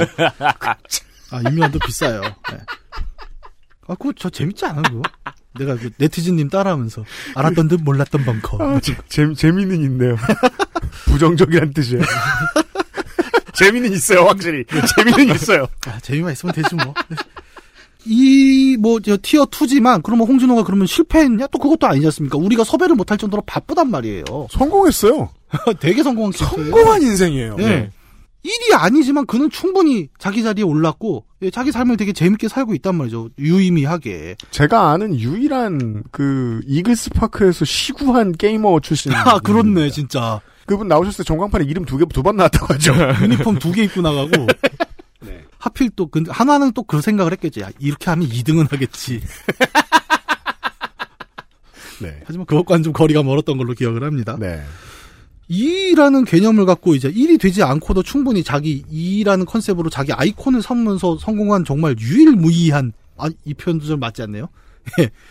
아, 임요환도 비싸요. 네. 아, 그거 저 재밌지 않아, 그거? 내가 그 네티즌님 따라하면서 알았던 듯 몰랐던 벙커. 아, 재미는 있네요. 부정적이란 뜻이에요. 재미는 있어요, 확실히. 재미는 있어요. 아, 재미만 있으면 되지 뭐. 저 티어 2지만 그러면 홍진호가 그러면 실패했냐? 또 그것도 아니지 않습니까? 우리가 섭외를 못할 정도로 바쁘단 말이에요. 성공했어요. 되게 성공한 인생이에요. 네. 네. 일이 아니지만 그는 충분히 자기 자리에 올랐고 자기 삶을 되게 재밌게 살고 있단 말이죠. 유의미하게. 제가 아는 유일한 그 이글스파크에서 시구한 게이머 출신. 아 그렇네 진짜. 그분 나오셨을 때 전광판에 이름 두 번 나왔다고 하죠. 유니폼 2개 입고 나가고. 네. 하필 또 근데 하나는 또 그 생각을 했겠지. 야, 이렇게 하면 2등은 하겠지. 네. 하지만 그것과는 좀 거리가 멀었던 걸로 기억을 합니다. 네. 이라는 개념을 갖고 이제 일이 되지 않고도 충분히 자기 이라는 컨셉으로 자기 아이콘을 삼으면서 성공한 정말 유일무이한 이 표현도 좀 맞지 않네요?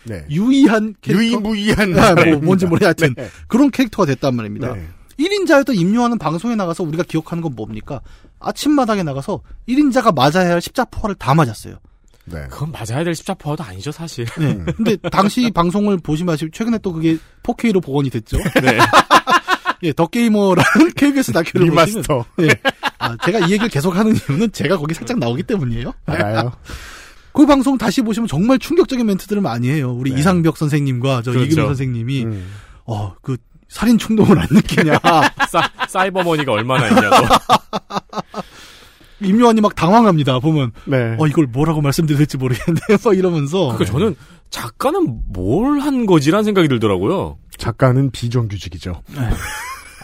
네. 유이한 캐릭터 유이무이한 뭐 뭔지 모르겠 하여튼 네. 그런 캐릭터가 됐단 말입니다. 네. 1인자였던 임요환은 방송에 나가서 우리가 기억하는 건 뭡니까? 아침마당에 나가서 1인자가 맞아야 할 십자포화를 다 맞았어요. 네. 그건 맞아야 될 십자포화도 아니죠 사실. 네. 근데 당시 방송을 보시면 아시고 최근에 또 그게 4K로 복원이 됐죠. 네. 예, 더 게이머라는 KBS 다큐를 보시면 예, 아, 제가 이 얘기를 계속하는 이유는 제가 거기 살짝 나오기 때문이에요. 알아요. 그 방송 다시 보시면 정말 충격적인 멘트들을 많이 해요. 우리 네. 이상벽 선생님과 저 그렇죠. 이규민 선생님이 그 살인 충동을 안 느끼냐. 사이버머니가 얼마나 있냐고. 임요환이 막 당황합니다. 보면 네. 이걸 뭐라고 말씀드릴지 모르겠는데 막 이러면서. 그러니까 저는 작가는 뭘 한 거지라는 생각이 들더라고요. 작가는 비정규직이죠. 네.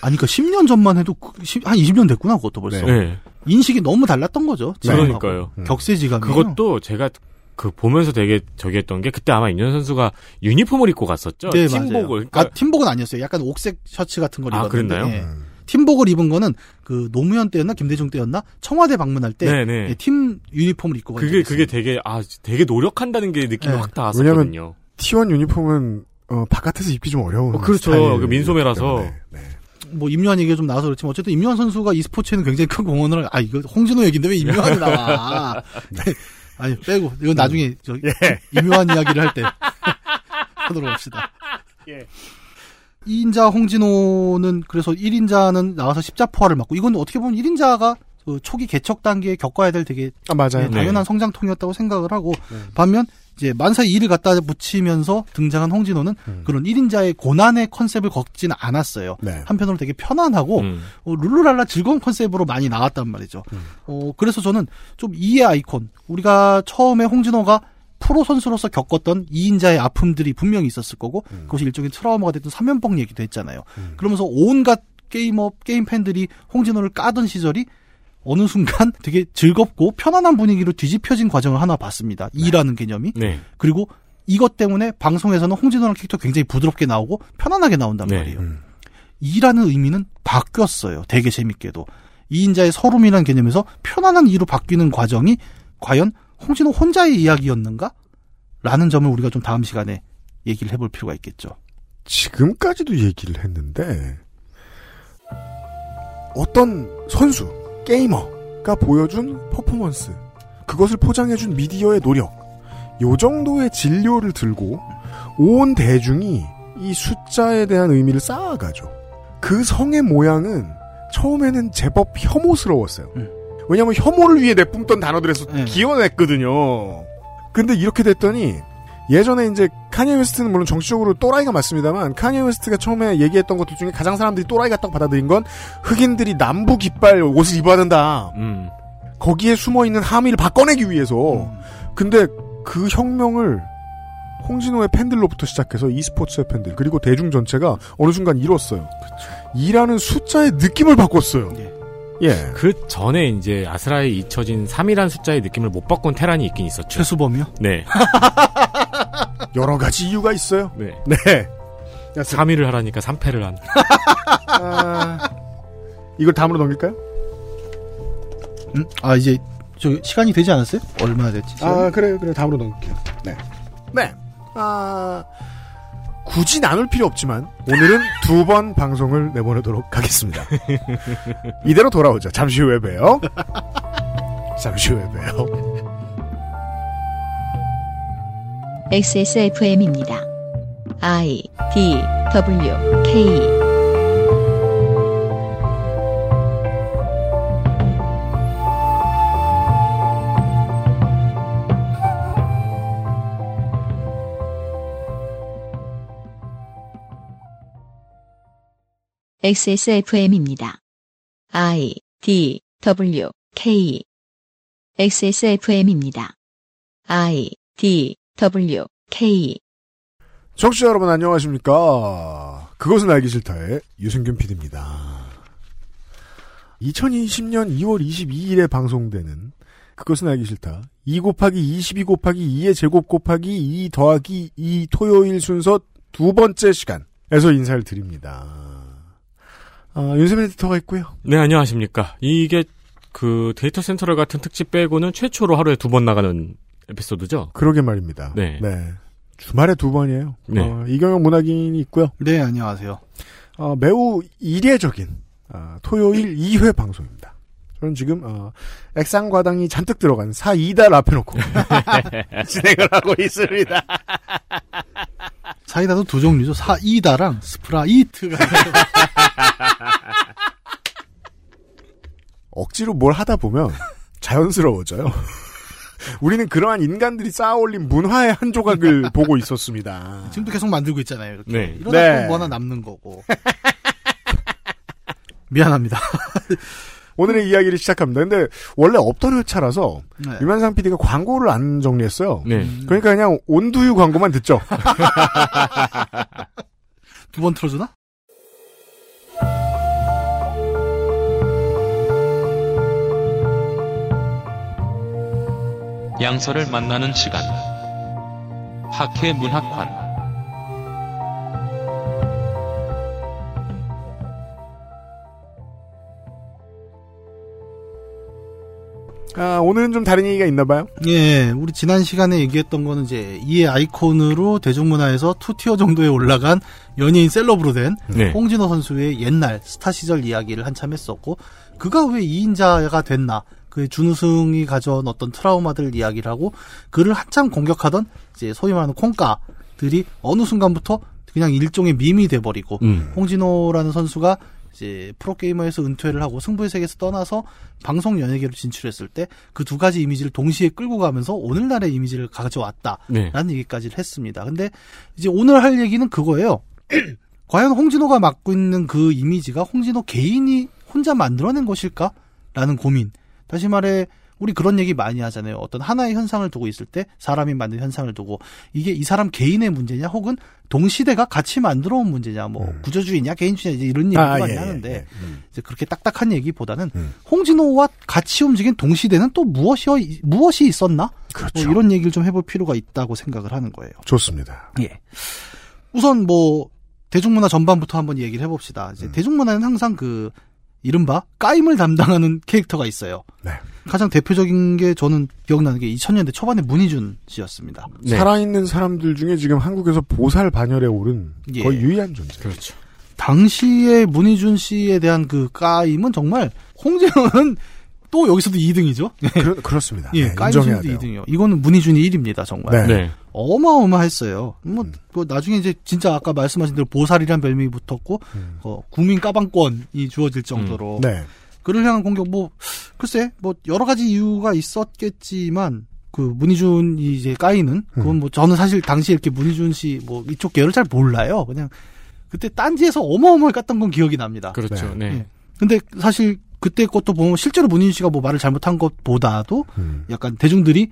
아니 그러니까 10년 전만 해도 한 20년 됐구나 그것도 벌써. 네. 인식이 너무 달랐던 거죠. 네. 그러니까요. 격세지감. 그것도 제가 그 보면서 되게 저기 했던 게 그때 아마 임요환 선수가 유니폼을 입고 갔었죠. 네, 팀복을. 그러니까... 아 팀복은 아니었어요. 약간 옥색 셔츠 같은 걸 입었는데. 아 그랬나요? 네. 팀복을 입은 거는 그 노무현 때였나 김대중 때였나 청와대 방문할 때 팀 유니폼을 입고 갔어요. 그게 되게 되게 노력한다는 게 느낌이 확 닿았었거든요. 왜냐하면 T1 유니폼은 바깥에서 입기 좀 어려운 그렇죠. 민소매라서. 네. 뭐 임요환 얘기가 좀 나와서 그렇지만 어쨌든 임요환 선수가 e스포츠에는 굉장히 큰 공헌을 이거 홍진호 얘기인데 왜 임요환이 나와? 아니 빼고 이건 나중에 저 임요환 이야기를 할 때 하도록 합시다. 예. 2인자 홍진호는 그래서 1인자는 나와서 십자포화를 맞고 이건 어떻게 보면 1인자가 그 초기 개척 단계에 겪어야 될 되게 맞아요. 당연한 성장통이었다고 생각을 하고 반면 이제 만사에 일을 갖다 붙이면서 등장한 홍진호는 그런 1인자의 고난의 컨셉을 걷진 않았어요. 한편으로 되게 편안하고 룰루랄라 즐거운 컨셉으로 많이 나왔단 말이죠. 그래서 저는 좀 이의 아이콘 우리가 처음에 홍진호가 프로 선수로서 겪었던 2인자의 아픔들이 분명히 있었을 거고 그것이 일종의 트라우마가 됐던 삼연봉 얘기도 했잖아요. 그러면서 온갖 게임 팬들이 홍진호를 까던 시절이 어느 순간 되게 즐겁고 편안한 분위기로 뒤집혀진 과정을 하나 봤습니다. 이라는 개념이. 그리고 이것 때문에 방송에서는 홍진호랑 캐릭터 굉장히 부드럽게 나오고 편안하게 나온단 말이에요. 이라는 의미는 바뀌었어요. 되게 재밌게도. 2인자의 서름이라는 개념에서 편안한 이로 바뀌는 과정이 과연 홍진호 혼자의 이야기였는가? 라는 점을 우리가 좀 다음 시간에 얘기를 해볼 필요가 있겠죠. 지금까지도 얘기를 했는데 어떤 선수, 게이머가 보여준 퍼포먼스, 그것을 포장해준 미디어의 노력, 요 정도의 진료를 들고 온 대중이 이 숫자에 대한 의미를 쌓아가죠. 그 성의 모양은 처음에는 제법 혐오스러웠어요. 왜냐면 혐오를 위해 내뿜던 단어들에서 기어냈거든요. 근데 이렇게 됐더니 예전에 이제 카니에 웨스트는 물론 정치적으로 또라이가 맞습니다만 카니에 웨스트가 처음에 얘기했던 것들 중에 가장 사람들이 또라이 같다고 받아들인 건 흑인들이 남부 깃발 옷을 입어야 된다. 거기에 숨어있는 함의를 바꿔내기 위해서. 근데 그 혁명을 홍진호의 팬들로부터 시작해서 e스포츠의 팬들 그리고 대중 전체가 어느 순간 이뤘어요. 이라는 숫자의 느낌을 바꿨어요. 그 전에 이제 아스라에 잊혀진 3이란 숫자의 느낌을 못 바꾼 테란이 있긴 있었죠. 최수범이요? 네. 여러 가지 이유가 있어요. 네. 3위를 하라니까 3패를 한. 이걸 다음으로 넘길까요? 이제 저 시간이 되지 않았어요? 얼마나 됐지? 그래요. 다음으로 넘길게요. 네. 굳이 나눌 필요 없지만 오늘은 두 번 방송을 내보내도록 하겠습니다. 이대로 돌아오죠. 잠시 후에 봬요. XSFM입니다. I, D, W, K XSFM입니다. I, D, W, K XSFM입니다. I, D, W, K 청취자 여러분 안녕하십니까. 그것은 알기 싫다의 유승균 PD입니다. 2020년 2월 22일에 방송되는 그것은 알기 싫다 2 곱하기 22 곱하기 2의 제곱 곱하기 2 더하기 2 토요일 순서 두 번째 시간에서 인사를 드립니다. 윤세민 에디터가 있고요. 네, 안녕하십니까. 이게 그 데이터 센터럴 같은 특집 빼고는 최초로 하루에 두 번 나가는 에피소드죠. 그러게 말입니다. 네. 주말에 두 번이에요. 이경혁 문학인이 있고요. 네, 안녕하세요. 매우 이례적인 토요일 2회 방송입니다. 저는 지금 액상과당이 잔뜩 들어간 4이달 앞에 놓고 진행을 하고 있습니다. 사이다도 두 종류죠. 사이다랑 스프라이트가. 억지로 뭘 하다 보면 자연스러워져요. 우리는 그러한 인간들이 쌓아올린 문화의 한 조각을 보고 있었습니다. 지금도 계속 만들고 있잖아요. 이렇게. 이러다 보면 뭐 하나 남는 거고. 미안합니다. 오늘의 이야기를 시작합니다. 근데 원래 없던 회차라서 유만상 PD가 광고를 안 정리했어요. 그러니까 그냥 온두유 광고만 듣죠. 두 번 틀어주나? 양서를 만나는 시간 팟캐문학관 아, 오늘은 좀 다른 얘기가 있나 봐요? 예, 우리 지난 시간에 얘기했던 거는 이제 이의 아이콘으로 대중문화에서 2티어 정도에 올라간 연예인 셀럽으로 된 네. 홍진호 선수의 옛날 스타 시절 이야기를 한참 했었고, 그가 왜 2인자가 됐나, 그의 준우승이 가져온 어떤 트라우마들 이야기를 하고, 그를 한참 공격하던 이제 소위 말하는 콩가들이 어느 순간부터 그냥 일종의 밈이 돼버리고, 홍진호라는 선수가 이제 프로게이머에서 은퇴를 하고 승부의 세계에서 떠나서 방송 연예계로 진출했을 때 그 두 가지 이미지를 동시에 끌고 가면서 오늘날의 이미지를 가져왔다라는 네. 얘기까지를 했습니다. 근데 이제 오늘 할 얘기는 그거예요. 과연 홍진호가 맡고 있는 그 이미지가 홍진호 개인이 혼자 만들어낸 것일까라는 고민. 다시 말해 우리 그런 얘기 많이 하잖아요. 어떤 하나의 현상을 두고 있을 때 사람이 만든 현상을 두고 이게 이 사람 개인의 문제냐 혹은 동시대가 같이 만들어온 문제냐 뭐 구조주의냐 개인주의냐 이제 이런 얘기 많이 하는데 이제 그렇게 딱딱한 얘기보다는 홍진호와 같이 움직인 동시대는 또 무엇이 있었나? 그렇죠. 뭐 이런 얘기를 좀 해볼 필요가 있다고 생각을 하는 거예요. 좋습니다. 예. 우선 뭐 대중문화 전반부터 한번 얘기를 해봅시다. 이제 대중문화는 항상 그 이른바 까임을 담당하는 캐릭터가 있어요. 네. 가장 대표적인 게 저는 기억나는 게 2000년대 초반에 문희준 씨였습니다. 네. 살아있는 사람들 중에 지금 한국에서 보살 반열에 오른 예. 거의 유일한 존재. 그렇죠. 당시에 문희준 씨에 대한 그 까임은 정말 홍진호는 또 여기서도 2등이죠. 그렇습니다. 예, 네, 까임도 2등이요. 이거는 문희준이 1위입니다, 정말. 네. 네. 어마어마했어요. 뭐 나중에 이제 진짜 아까 말씀하신 대로 보살이란 별명이 붙었고 국민 까방권이 주어질 정도로 네. 그를 향한 공격 뭐 글쎄 뭐 여러 가지 이유가 있었겠지만 그 문희준이 이제 까이는 그건 뭐 저는 사실 당시에 이렇게 문희준 씨 뭐 이쪽 계열을 잘 몰라요. 그냥 그때 딴지에서 어마어마하게 깠던 건 기억이 납니다. 그렇죠. 네. 네. 근데 사실 그때 것도 보면 실제로 문희준 씨가 뭐 말을 잘못한 것보다도 약간 대중들이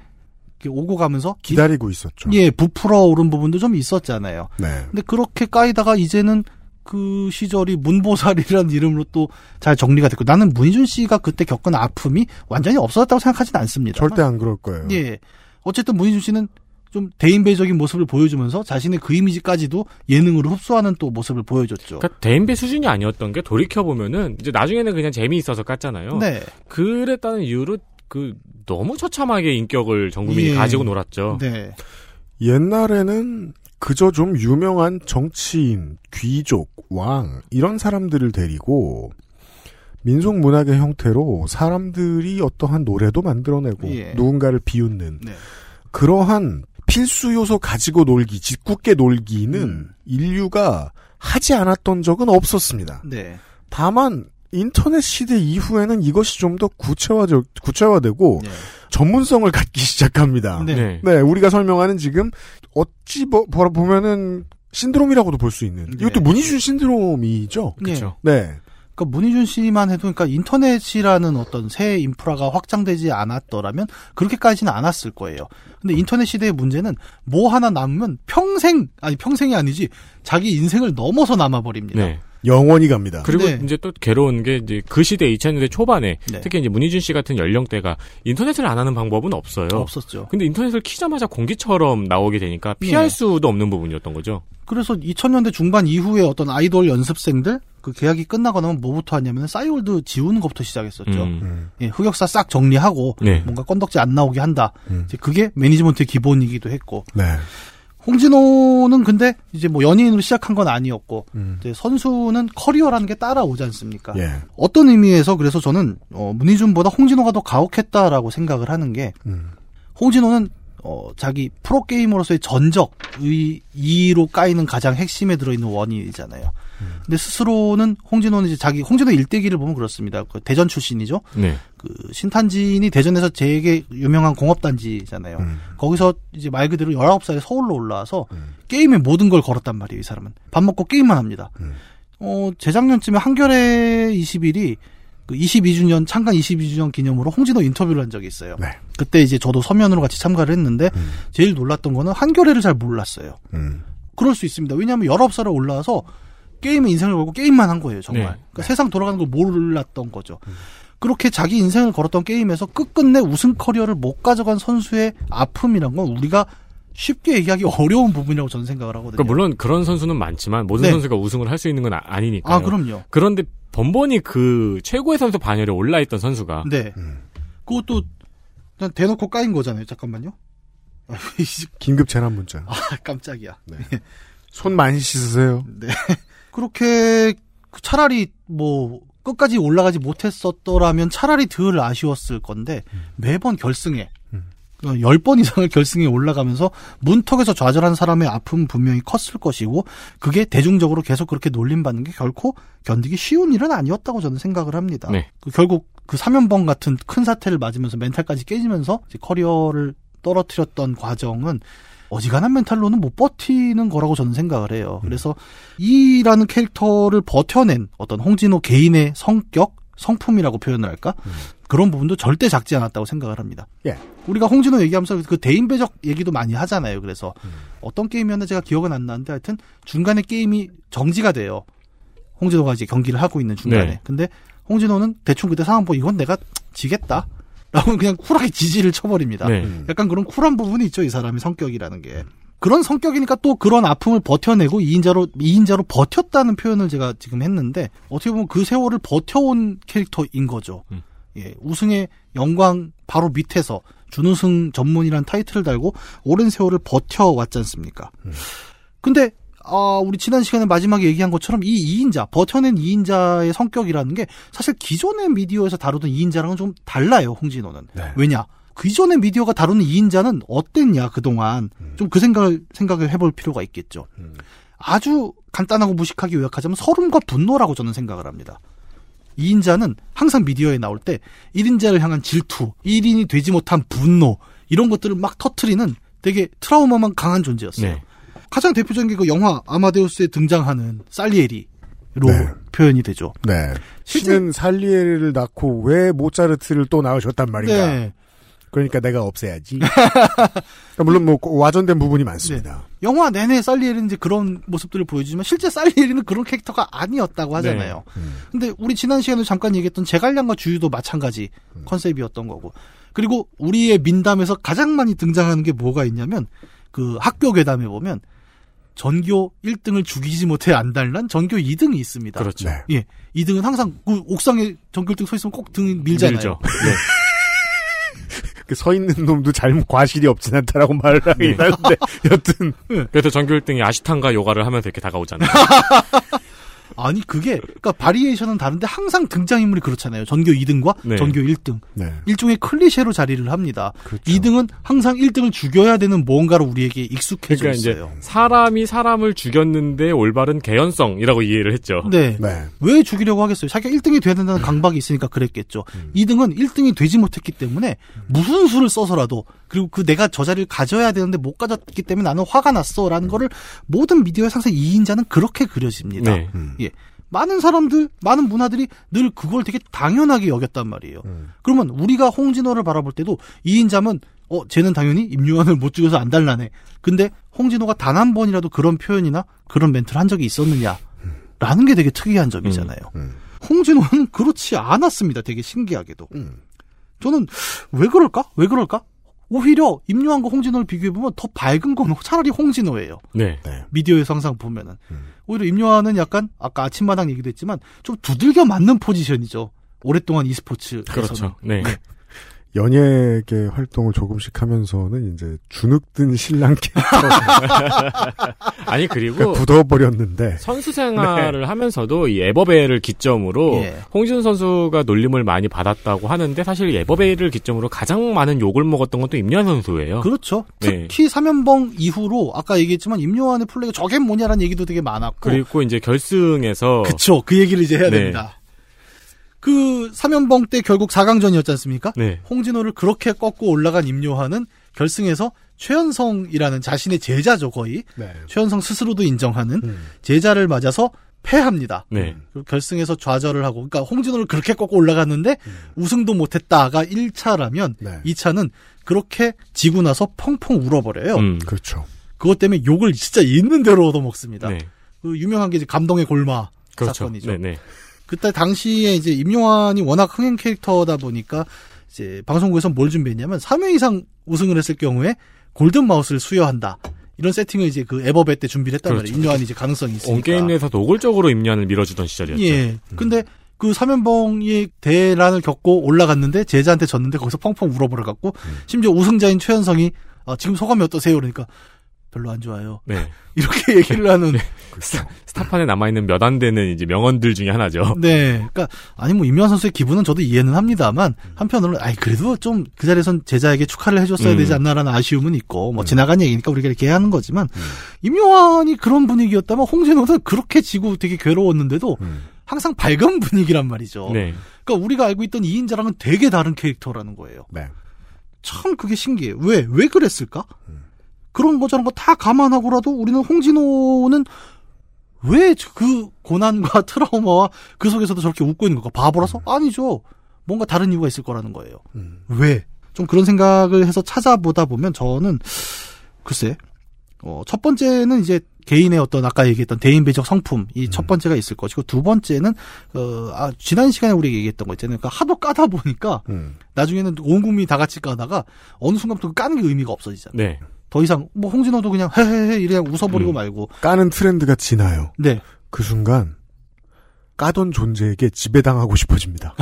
오고 가면서 기다리고 있었죠. 예, 부풀어 오른 부분도 좀 있었잖아요. 네. 근데 그렇게 까이다가 이제는 그 시절이 문보살이라는 이름으로 또 잘 정리가 됐고 나는 문희준 씨가 그때 겪은 아픔이 완전히 없어졌다고 생각하진 않습니다. 절대 안 그럴 거예요. 예. 어쨌든 문희준 씨는 좀 대인배적인 모습을 보여주면서 자신의 그 이미지까지도 예능으로 흡수하는 또 모습을 보여줬죠. 그러니까 대인배 수준이 아니었던 게 돌이켜보면은 이제 나중에는 그냥 재미있어서 깠잖아요. 네. 그랬다는 이유로 그 너무 처참하게 인격을 전국민이 예. 가지고 놀았죠. 네. 옛날에는 그저 좀 유명한 정치인, 귀족, 왕 이런 사람들을 데리고 민속 문학의 형태로 사람들이 어떠한 노래도 만들어내고 예. 누군가를 비웃는 네. 그러한 필수 요소 가지고 놀기, 짓궂게 놀기는 인류가 하지 않았던 적은 없었습니다. 네. 다만 인터넷 시대 이후에는 이것이 좀 더 구체화되고 네. 전문성을 갖기 시작합니다. 네. 네, 우리가 설명하는 지금 어찌 보면은 신드롬이라고도 볼 수 있는 네. 이것도 문희준 신드롬이죠. 그렇죠. 네. 그러니까 문희준 씨만 해도 그러니까 인터넷이라는 어떤 새 인프라가 확장되지 않았더라면 그렇게까지는 않았을 거예요. 근데 인터넷 시대의 문제는 뭐 하나 남으면 평생이 아니지 자기 인생을 넘어서 남아 버립니다. 네. 영원히 갑니다. 그리고 네. 이제 또 괴로운 게 이제 그 시대 2000년대 초반에 네. 특히 이제 문희준 씨 같은 연령대가 인터넷을 안 하는 방법은 없어요. 없었죠. 근데 인터넷을 키자마자 공기처럼 나오게 되니까 피할 네. 수도 없는 부분이었던 거죠. 그래서 2000년대 중반 이후에 어떤 아이돌 연습생들 그 계약이 끝나고 나면 뭐부터 하냐면 싸이월드 지우는 것부터 시작했었죠. 예, 흑역사 싹 정리하고 네. 뭔가 건덕지 안 나오게 한다. 이제 그게 매니지먼트의 기본이기도 했고. 네. 홍진호는 근데 이제 뭐 연예인으로 시작한 건 아니었고 이제 선수는 커리어라는 게 따라오지 않습니까? 예. 어떤 의미에서 그래서 저는 문희준보다 홍진호가 더 가혹했다라고 생각을 하는 게 홍진호는 자기 프로게이머로서의 전적의 2위로 까이는 가장 핵심에 들어있는 원인이잖아요. 근데 스스로는 홍진호는 이제 홍진호 일대기를 보면 그렇습니다. 그 대전 출신이죠. 네. 그 신탄진이 대전에서 되게 유명한 공업단지잖아요. 거기서 이제 말 그대로 19살에 서울로 올라와서 게임에 모든 걸 걸었단 말이에요. 이 사람은. 밥 먹고 게임만 합니다. 재작년쯤에 한겨레 21이 그 22주년 창간 22주년 기념으로 홍진호 인터뷰를 한 적이 있어요. 네. 그때 이제 저도 서면으로 같이 참가를 했는데 제일 놀랐던 거는 한겨레를 잘 몰랐어요. 그럴 수 있습니다. 왜냐하면 19살에 올라와서 게임에 인생을 걸고 게임만 한 거예요. 정말. 네. 그러니까 네. 세상 돌아가는 걸 몰랐던 거죠. 그렇게 자기 인생을 걸었던 게임에서 끝끝내 우승 커리어를 못 가져간 선수의 아픔이란 건 우리가 쉽게 얘기하기 어려운 부분이라고 저는 생각을 하거든요. 그러니까 물론 그런 선수는 많지만 모든 네. 선수가 우승을 할 수 있는 건 아니니까요. 아, 그럼요. 그런데 번번이 그 최고의 선수 반열에 올라있던 선수가 네. 그것도 일단 대놓고 까인 거잖아요. 잠깐만요. 긴급 재난 문자. 아, 깜짝이야. 네. 손 많이 씻으세요. 네. 그렇게 차라리 뭐 끝까지 올라가지 못했었더라면 차라리 덜 아쉬웠을 건데 매번 결승에 10번 이상을 결승에 올라가면서 문턱에서 좌절한 사람의 아픔은 분명히 컸을 것이고 그게 대중적으로 계속 그렇게 놀림받는 게 결코 견디기 쉬운 일은 아니었다고 저는 생각을 합니다. 네. 결국 그 사면봉 같은 큰 사태를 맞으면서 멘탈까지 깨지면서 이제 커리어를 떨어뜨렸던 과정은 어지간한 멘탈로는 못 버티는 거라고 저는 생각을 해요. 그래서 이라는 캐릭터를 버텨낸 어떤 홍진호 개인의 성격, 성품이라고 표현을 할까? 그런 부분도 절대 작지 않았다고 생각을 합니다. 예. 우리가 홍진호 얘기하면서 그 대인배적 얘기도 많이 하잖아요. 그래서 어떤 게임이었나 제가 기억은 안 나는데 하여튼 중간에 게임이 정지가 돼요. 홍진호가 이제 경기를 하고 있는 중간에. 네. 근데 홍진호는 대충 그때 상황 보고 이건 내가 지겠다. 라고 그냥 쿨하게 지지를 쳐버립니다. 네. 약간 그런 쿨한 부분이 있죠. 이 사람의 성격이라는 게. 그런 성격이니까 또 그런 아픔을 버텨내고 2인자로 버텼다는 표현을 제가 지금 했는데 어떻게 보면 그 세월을 버텨온 캐릭터인 거죠. 예, 우승의 영광 바로 밑에서 준우승 전문이라는 타이틀을 달고 오랜 세월을 버텨왔지 않습니까? 근데 우리 지난 시간에 마지막에 얘기한 것처럼 이 2인자, 버텨낸 2인자의 성격이라는 게 사실 기존의 미디어에서 다루던 2인자랑은 좀 달라요, 홍진호는. 네. 왜냐? 기존의 미디어가 다루는 2인자는 어땠냐, 그동안. 좀 그 생각을 해볼 필요가 있겠죠. 아주 간단하고 무식하게 요약하자면 서름과 분노라고 저는 생각을 합니다. 2인자는 항상 미디어에 나올 때 1인자를 향한 질투, 1인이 되지 못한 분노, 이런 것들을 막 터트리는 되게 트라우마만 강한 존재였어요. 네. 가장 대표적인 게 그 영화 아마데우스에 등장하는 살리에리로 네. 표현이 되죠. 네. 신은 살리에리를 낳고 왜 모차르트를 또 낳으셨단 말인가. 네. 그러니까 내가 없애야지. 그러니까 물론 뭐 와전된 부분이 많습니다. 네. 영화 내내 살리에리는 이제 그런 모습들을 보여주지만 실제 살리에리는 그런 캐릭터가 아니었다고 하잖아요. 네. 근데 우리 지난 시간에 잠깐 얘기했던 제갈량과 주유도 마찬가지 컨셉이었던 거고. 그리고 우리의 민담에서 가장 많이 등장하는 게 뭐가 있냐면 그 학교 괴담에 보면 전교 1등을 죽이지 못해 안달난 전교 2등이 있습니다. 그렇죠. 네. 예, 2등은 항상 그 옥상에 전교 1등 서 있으면 꼭 등 밀잖아요. 밀죠. 네. 그 서 있는 놈도 잘못 과실이 없진 않다라고 말을 하긴 하는데 네. 여튼 네. 그래서 전교 1등이 아시탄과 요가를 하면서 이렇게 다가오잖아요. 아니 그게 그러니까 바리에이션은 다른데 항상 등장인물이 그렇잖아요. 전교 2등과 네. 전교 1등. 네. 일종의 클리셰로 자리를 합니다. 그렇죠. 2등은 항상 1등을 죽여야 되는 뭔가로 우리에게 익숙해져 그러니까 있어요. 이제 사람이 사람을 죽였는데 올바른 개연성이라고 이해를 했죠. 네. 네. 왜 죽이려고 하겠어요. 자기가 1등이 돼야 된다는 강박이 있으니까 그랬겠죠. 2등은 1등이 되지 못했기 때문에 무슨 수를 써서라도 그리고 그 내가 저 자리를 가져야 되는데 못 가졌기 때문에 나는 화가 났어라는 거를 모든 미디어에서 항상 2인자는 그렇게 그려집니다. 네. 예. 많은 사람들, 많은 문화들이 늘 그걸 되게 당연하게 여겼단 말이에요. 그러면 우리가 홍진호를 바라볼 때도 2인자면 쟤는 당연히 임요환을 못 죽여서 안달나네. 근데 홍진호가 단 한 번이라도 그런 표현이나 그런 멘트를 한 적이 있었느냐 라는 게 되게 특이한 점이잖아요. 홍진호는 그렇지 않았습니다. 되게 신기하게도. 저는 왜 그럴까? 오히려 임요환과 홍진호를 비교해보면 더 밝은 건 차라리 홍진호예요. 네. 미디어에서 항상 보면은. 오히려 임요환은 약간 아까 아침마당 얘기도 했지만 좀 두들겨 맞는 포지션이죠. 오랫동안 e스포츠에서는. 그렇죠. 네. 네. 연예계 활동을 조금씩 하면서는 이제 주눅든 신랑 캐릭터. 아니 그리고 그러니까 굳어버렸는데 선수 생활을 네. 하면서도 이 에버베이를 기점으로 예. 홍진호 선수가 놀림을 많이 받았다고 하는데 사실 에버베이를 기점으로 가장 많은 욕을 먹었던 건 또 임요환 선수예요. 그렇죠. 특히 네. 사면봉 이후로 아까 얘기했지만 임요환의 플레이가 저게 뭐냐라는 얘기도 되게 많았고 그리고 이제 결승에서 그렇죠. 그 얘기를 이제 해야 네. 됩니다. 그 삼연봉 때 결국 4강전이었지 않습니까? 네. 홍진호를 그렇게 꺾고 올라간 임요환은 결승에서 최연성이라는 자신의 제자죠 거의. 네. 최연성 스스로도 인정하는 제자를 맞아서 패합니다. 네. 그리고 결승에서 좌절을 하고 그러니까 홍진호를 그렇게 꺾고 올라갔는데 우승도 못했다가 1차라면 네. 2차는 그렇게 지고 나서 펑펑 울어버려요. 그렇죠. 그것 때문에 욕을 진짜 있는 대로 얻어먹습니다. 네. 그 유명한 게 이제 감동의 골마 그렇죠. 사건이죠. 네네. 그때 당시에 이제 임요환이 워낙 흥행 캐릭터다 보니까 이제 방송국에서 뭘 준비했냐면 3회 이상 우승을 했을 경우에 골든 마우스를 수여한다. 이런 세팅을 이제 그 에버베 때 준비를 했단 그렇죠. 말이에요. 임요환이 이제 가능성이 있으니까. 온게임넷에서 노골적으로 임요환을 밀어주던 시절이었죠. 예. 근데 그 삼연봉이 대란을 겪고 올라갔는데 제자한테 졌는데 거기서 펑펑 울어버려갖고 심지어 우승자인 최현성이 아, 지금 소감이 어떠세요? 그러니까 별로 안 좋아요. 네. 이렇게 얘기를 하는. 네. 스타판에 남아있는 몇 안 되는 이제 명언들 중에 하나죠. 네. 그러니까, 아니, 뭐, 임요환 선수의 기분은 저도 이해는 합니다만, 한편으로는, 아이, 그래도 좀 그 자리에선 제자에게 축하를 해줬어야 되지 않나라는 아쉬움은 있고, 뭐, 지나간 얘기니까 우리가 이렇게 하는 거지만, 임요환이 그런 분위기였다면, 홍진호는 그렇게 지고 되게 괴로웠는데도, 항상 밝은 분위기란 말이죠. 네. 그러니까 우리가 알고 있던 2인자랑은 되게 다른 캐릭터라는 거예요. 네. 참 그게 신기해요. 왜 그랬을까? 그런 거 저런 거 다 감안하고라도 우리는 홍진호는 왜 그 고난과 트라우마와 그 속에서도 저렇게 웃고 있는 걸까? 바보라서? 아니죠. 뭔가 다른 이유가 있을 거라는 거예요. 왜? 좀 그런 생각을 해서 찾아보다 보면 저는 글쎄 첫 번째는 이제 개인의 어떤 아까 얘기했던 대인배적 성품 이 첫 번째가 있을 것이고 두 번째는 지난 시간에 우리가 얘기했던 거 있잖아요. 그러니까 하도 까다 보니까 나중에는 온 국민이 다 같이 까다가 어느 순간부터 까는 게 의미가 없어지잖아요. 네. 더 이상 뭐 홍진호도 그냥 헤헤헤 이래 웃어버리고 말고 까는 트렌드가 지나요. 네. 그 순간 까던 존재에게 지배당하고 싶어집니다.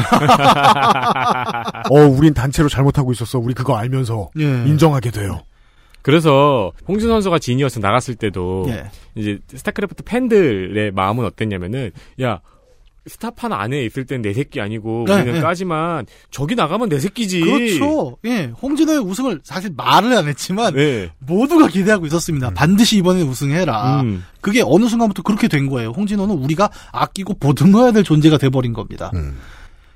우린 단체로 잘못하고 있었어. 우리 그거 알면서 예. 인정하게 돼요. 그래서 홍진호 선수가 지니어스 나갔을 때도 예. 이제 스타크래프트 팬들의 마음은 어땠냐면은 야. 스타판 안에 있을 땐 내 새끼 아니고 네, 우리는 네. 까지만 저기 나가면 내 새끼지. 그렇죠. 예, 홍진호의 우승을 사실 말을 안 했지만 네. 모두가 기대하고 있었습니다. 반드시 이번에 우승해라. 그게 어느 순간부터 그렇게 된 거예요. 홍진호는 우리가 아끼고 보듬어야 될 존재가 돼버린 겁니다.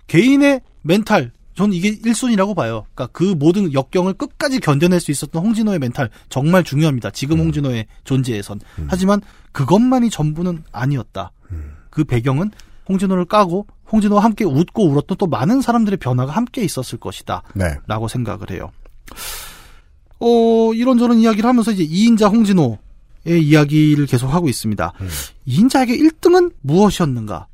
개인의 멘탈. 전 이게 1순위라고 봐요. 그러니까 그 모든 역경을 끝까지 견뎌낼 수 있었던 홍진호의 멘탈 정말 중요합니다. 지금 홍진호의 존재에선. 하지만 그것만이 전부는 아니었다. 그 배경은 홍진호를 까고 홍진호와 함께 웃고 울었던 또 많은 사람들의 변화가 함께 있었을 것이다. 네. 라고 생각을 해요. 이런저런 이야기를 하면서 이제 2인자 홍진호의 이야기를 계속하고 있습니다. 2인자에게 1등은 무엇이었는가?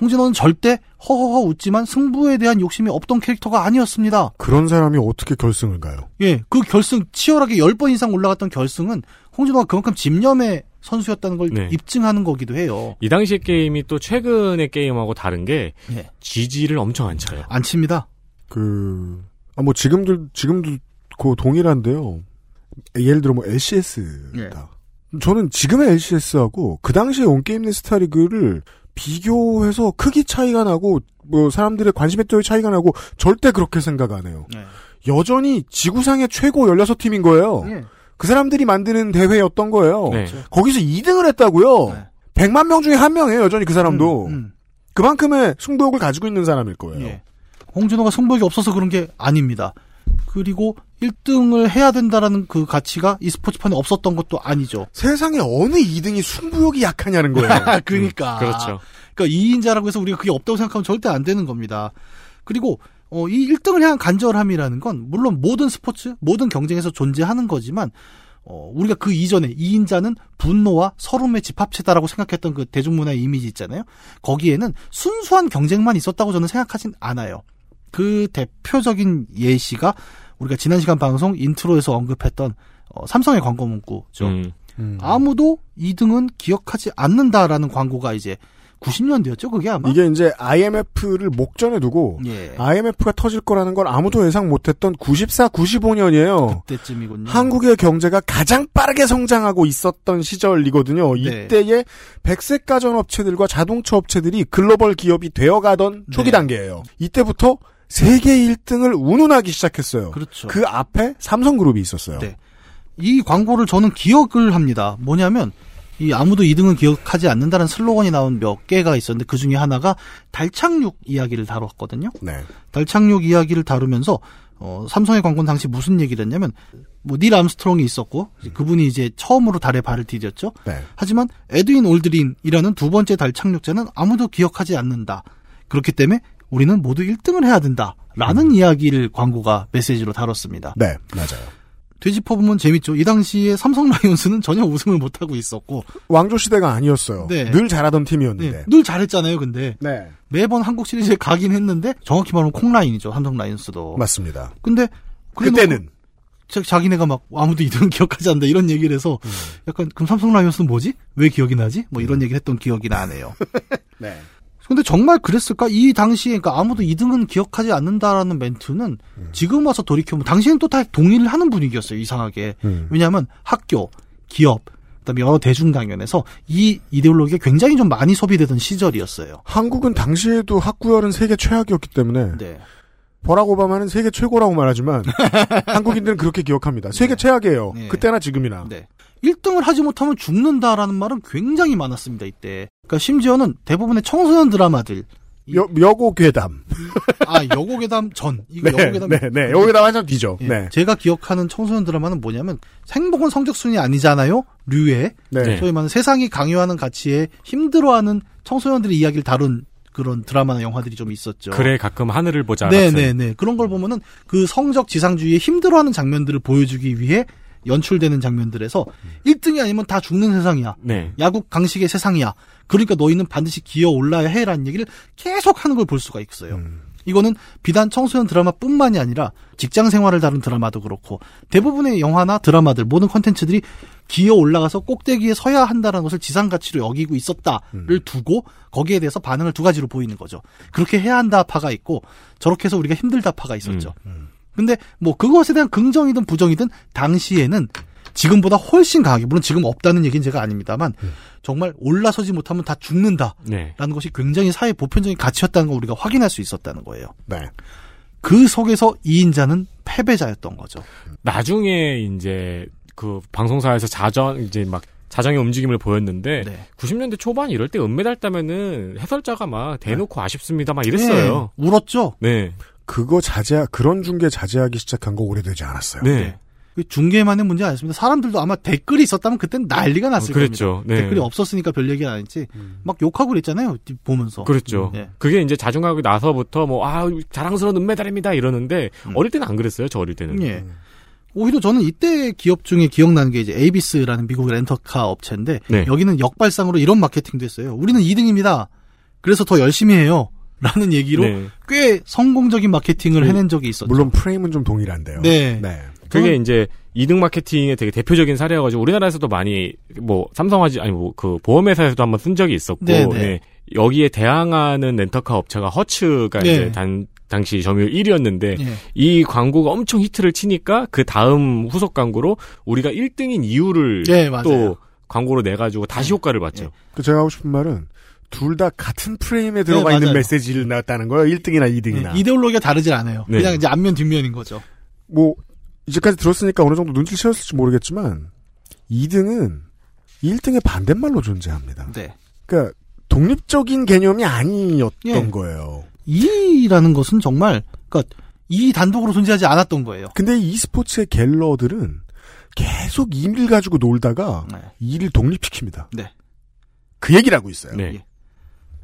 홍진호는 절대 허허허 웃지만 승부에 대한 욕심이 없던 캐릭터가 아니었습니다. 그런 사람이 어떻게 결승을 가요? 예, 그 결승 치열하게 10번 이상 올라갔던 결승은 홍진호가 그만큼 집념의 선수였다는 걸 네. 입증하는 거기도 해요. 이 당시의 게임이 또 최근의 게임하고 다른 게 네. 지지를 엄청 안 쳐요. 안 칩니다. 뭐 지금도 그 동일한데요. 예를 들어 뭐 LCS다. 네. 저는 지금의 LCS하고 그 당시에 온게임넷 스타리그를 비교해서 크기 차이가 나고 뭐 사람들의 관심의 또의 차이가 나고 절대 그렇게 생각 안 해요. 네. 여전히 지구상의 최고 16팀인 거예요. 네. 그 사람들이 만드는 대회였던 거예요. 네. 거기서 2등을 했다고요. 네. 100만 명 중에 한 명이에요. 여전히 그 사람도. 그만큼의 승부욕을 가지고 있는 사람일 거예요. 네. 홍진호가 승부욕이 없어서 그런 게 아닙니다. 그리고 1등을 해야 된다라는 그 가치가 e스포츠판에 없었던 것도 아니죠. 세상에 어느 2등이 승부욕이 약하냐는 거예요. 그러니까. 그렇죠. 그러니까 2인자라고 해서 우리가 그게 없다고 생각하면 절대 안 되는 겁니다. 그리고 이 1등을 향한 간절함이라는 건 물론 모든 스포츠, 모든 경쟁에서 존재하는 거지만 우리가 그 이전에 2인자는 분노와 서름의 집합체다라고 생각했던 그 대중문화의 이미지 있잖아요. 거기에는 순수한 경쟁만 있었다고 저는 생각하진 않아요. 그 대표적인 예시가 우리가 지난 시간 방송 인트로에서 언급했던 삼성의 광고 문구죠. 아무도 2등은 기억하지 않는다라는 광고가 이제 90년대였죠, 그게 아마? 이게 이제 IMF를 목전에 두고 예. IMF가 터질 거라는 걸 아무도 예상 못했던 94, 95년이에요. 그때쯤이군요. 한국의 경제가 가장 빠르게 성장하고 있었던 시절이거든요. 네. 이때에 백색 가전 업체들과 자동차 업체들이 글로벌 기업이 되어가던 초기 네. 단계예요. 이때부터 세계 1등을 운운하기 시작했어요. 그렇죠. 그 앞에 삼성그룹이 있었어요. 네. 이 광고를 저는 기억을 합니다. 뭐냐면 이 아무도 2등은 기억하지 않는다는 슬로건이 나온 몇 개가 있었는데 그 중에 하나가 달착륙 이야기를 다뤘거든요. 네. 달착륙 이야기를 다루면서 삼성의 광고는 당시 무슨 얘기를 했냐면 닐 암스트롱이 있었고 그분이 이제 처음으로 달에 발을 디뎠죠. 네. 하지만 에드윈 올드린이라는 두 번째 달착륙자는 아무도 기억하지 않는다. 그렇기 때문에 우리는 모두 1등을 해야 된다라는 이야기를 광고가 메시지로 다뤘습니다. 네, 맞아요. 되짚어보면 재밌죠. 이 당시에 삼성 라이온스는 전혀 우승을 못하고 있었고 왕조시대가 아니었어요. 네. 늘 잘하던 팀이었는데. 네. 늘 잘했잖아요. 근데 네. 매번 한국 시리즈에 가긴 했는데 정확히 말하면 콩라인이죠. 삼성 라이온스도. 맞습니다. 근데 그때는 자기네가 막 아무도 2등은 기억하지 않는다 이런 얘기를 해서 약간 그럼 삼성 라이온스는 뭐지? 왜 기억이 나지? 뭐 이런 얘기를 했던 기억이 나네요. 네. 근데 정말 그랬을까? 이 당시에, 그러니까 아무도 2등은 기억하지 않는다라는 멘트는 지금 와서 돌이켜보면, 당시에는 또 다 동의를 하는 분위기였어요, 이상하게. 왜냐하면 학교, 기업, 그다음에 여러 대중당연에서 이 이데올로기가 굉장히 좀 많이 소비되던 시절이었어요. 한국은 당시에도 학구열은 세계 최악이었기 때문에, 네. 버락 오바마는 세계 최고라고 말하지만, 한국인들은 그렇게 기억합니다. 세계 네. 최악이에요. 네. 그때나 지금이나. 네. 1등을 하지 못하면 죽는다라는 말은 굉장히 많았습니다, 이때. 그러니까 심지어는 대부분의 청소년 드라마들. 여고괴담. 아, 여고괴담 전. 이거 네, 여고괴담. 네, 네. 여고괴담 한참 뒤죠. 네. 네. 제가 기억하는 청소년 드라마는 뭐냐면, 행복은 성적순이 아니잖아요? 류의. 네. 소위 말하는 세상이 강요하는 가치에 힘들어하는 청소년들의 이야기를 다룬 그런 드라마나 영화들이 좀 있었죠. 그래 가끔 하늘을 보자. 네네네. 그런 걸 보면은 그 성적 지상주의에 힘들어하는 장면들을 보여주기 위해 연출되는 장면들에서 1등이 아니면 다 죽는 세상이야. 네. 야국 강식의 세상이야. 그러니까 너희는 반드시 기어올라야 해라는 얘기를 계속 하는 걸 볼 수가 있어요. 이거는 비단 청소년 드라마뿐만이 아니라 직장 생활을 다룬 드라마도 그렇고 대부분의 영화나 드라마들, 모든 콘텐츠들이 기어올라가서 꼭대기에 서야 한다는 것을 지상가치로 여기고 있었다를 두고 거기에 대해서 반응을 두 가지로 보이는 거죠. 그렇게 해야 한다 파가 있고 저렇게 해서 우리가 힘들다 파가 있었죠. 근데 뭐 그것에 대한 긍정이든 부정이든 당시에는 지금보다 훨씬 강하게, 물론 지금 없다는 얘기는 제가 아닙니다만 정말 올라서지 못하면 다 죽는다라는 네. 것이 굉장히 사회 보편적인 가치였다는 걸 우리가 확인할 수 있었다는 거예요. 네. 그 속에서 이인자는 패배자였던 거죠. 나중에 이제 그 방송사에서 자정의 움직임을 보였는데 네. 90년대 초반 이럴 때 은메달 따면은 해설자가 막 대놓고 네. 아쉽습니다 막 이랬어요. 네. 울었죠. 네. 그런 중계 자제하기 시작한 거 오래되지 않았어요. 네. 중계만의 문제 아니었습니다. 사람들도 아마 댓글이 있었다면 그땐 난리가 났을 겁니다. 네. 댓글이 없었으니까 별 얘기 아니지. 막 욕하고 그랬잖아요. 보면서. 그렇죠. 네. 그게 이제 자중하고 나서부터 자랑스러운 은메달입니다 이러는데 어릴 때는 안 그랬어요. 저 어릴 때는. 예. 오히려 저는 이때 기업 중에 기억나는 게 이제 에이비스라는 미국 렌터카 업체인데 네. 여기는 역발상으로 이런 마케팅도 했어요. 우리는 2등입니다. 그래서 더 열심히 해요. 라는 얘기로 네. 꽤 성공적인 마케팅을 해낸 적이 있었죠. 물론 프레임은 좀 동일한데요. 네. 네. 그게 이제 2등 마케팅의 되게 대표적인 사례여가지고 우리나라에서도 많이 보험회사에서도 한번 쓴 적이 있었고 네, 네. 네. 여기에 대항하는 렌터카 업체가 허츠가 네. 이제 당시 점유율 1위였는데 네. 이 광고가 엄청 히트를 치니까 그 다음 후속 광고로 우리가 1등인 이유를 네, 또 광고로 내가지고 다시 효과를 봤죠. 네. 그 제가 하고 싶은 말은 둘 다 같은 프레임에 들어가 네, 있는 메시지를 냈다는 거예요. 1등이나 2등이나. 네, 이데올로기가 다르질 않아요. 네. 그냥 이제 앞면 뒷면인 거죠. 뭐 이제까지 들었으니까 어느 정도 눈치를 채웠을지 모르겠지만 2등은 1등의 반대말로 존재합니다. 네. 그러니까 독립적인 개념이 아니었던 네. 거예요. 2라는 것은 정말 그러니까 2 단독으로 존재하지 않았던 거예요. 근데 이 스포츠의 갤러들은 계속 2를 가지고 놀다가 2를 독립시킵니다. 네. 그 얘기를 하고 있어요. 네.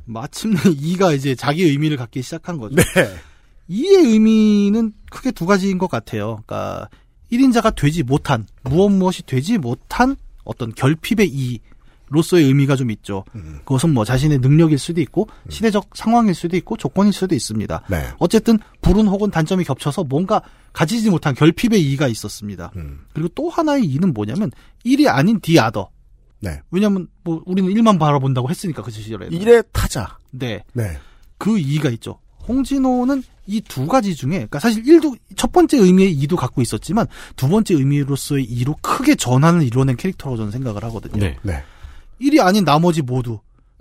마침내 이가 이제 자기 의미를 갖기 시작한 거죠. 네. 이의 의미는 크게 두 가지인 것 같아요. 그러니까 1인자가 되지 못한 무엇이 되지 못한 어떤 결핍의 이로서의 의미가 좀 있죠. 그것은 뭐 자신의 능력일 수도 있고 시대적 상황일 수도 있고 조건일 수도 있습니다. 네. 어쨌든 불운 혹은 단점이 겹쳐서 뭔가 가지지 못한 결핍의 이가 있었습니다. 그리고 또 하나의 이는 뭐냐면 1이 아닌 the other. 네. 왜냐면, 우리는 1만 바라본다고 했으니까, 그 시절에는. 1의 타자. 네. 네. 그 2가 있죠. 홍진호는 이 두 가지 중에, 그러니까 사실 1도, 첫 번째 의미의 2도 갖고 있었지만, 두 번째 의미로서의 2로 크게 전환을 이뤄낸 캐릭터라고 저는 생각을 하거든요. 네. 네. 1이 아닌 나머지 모두.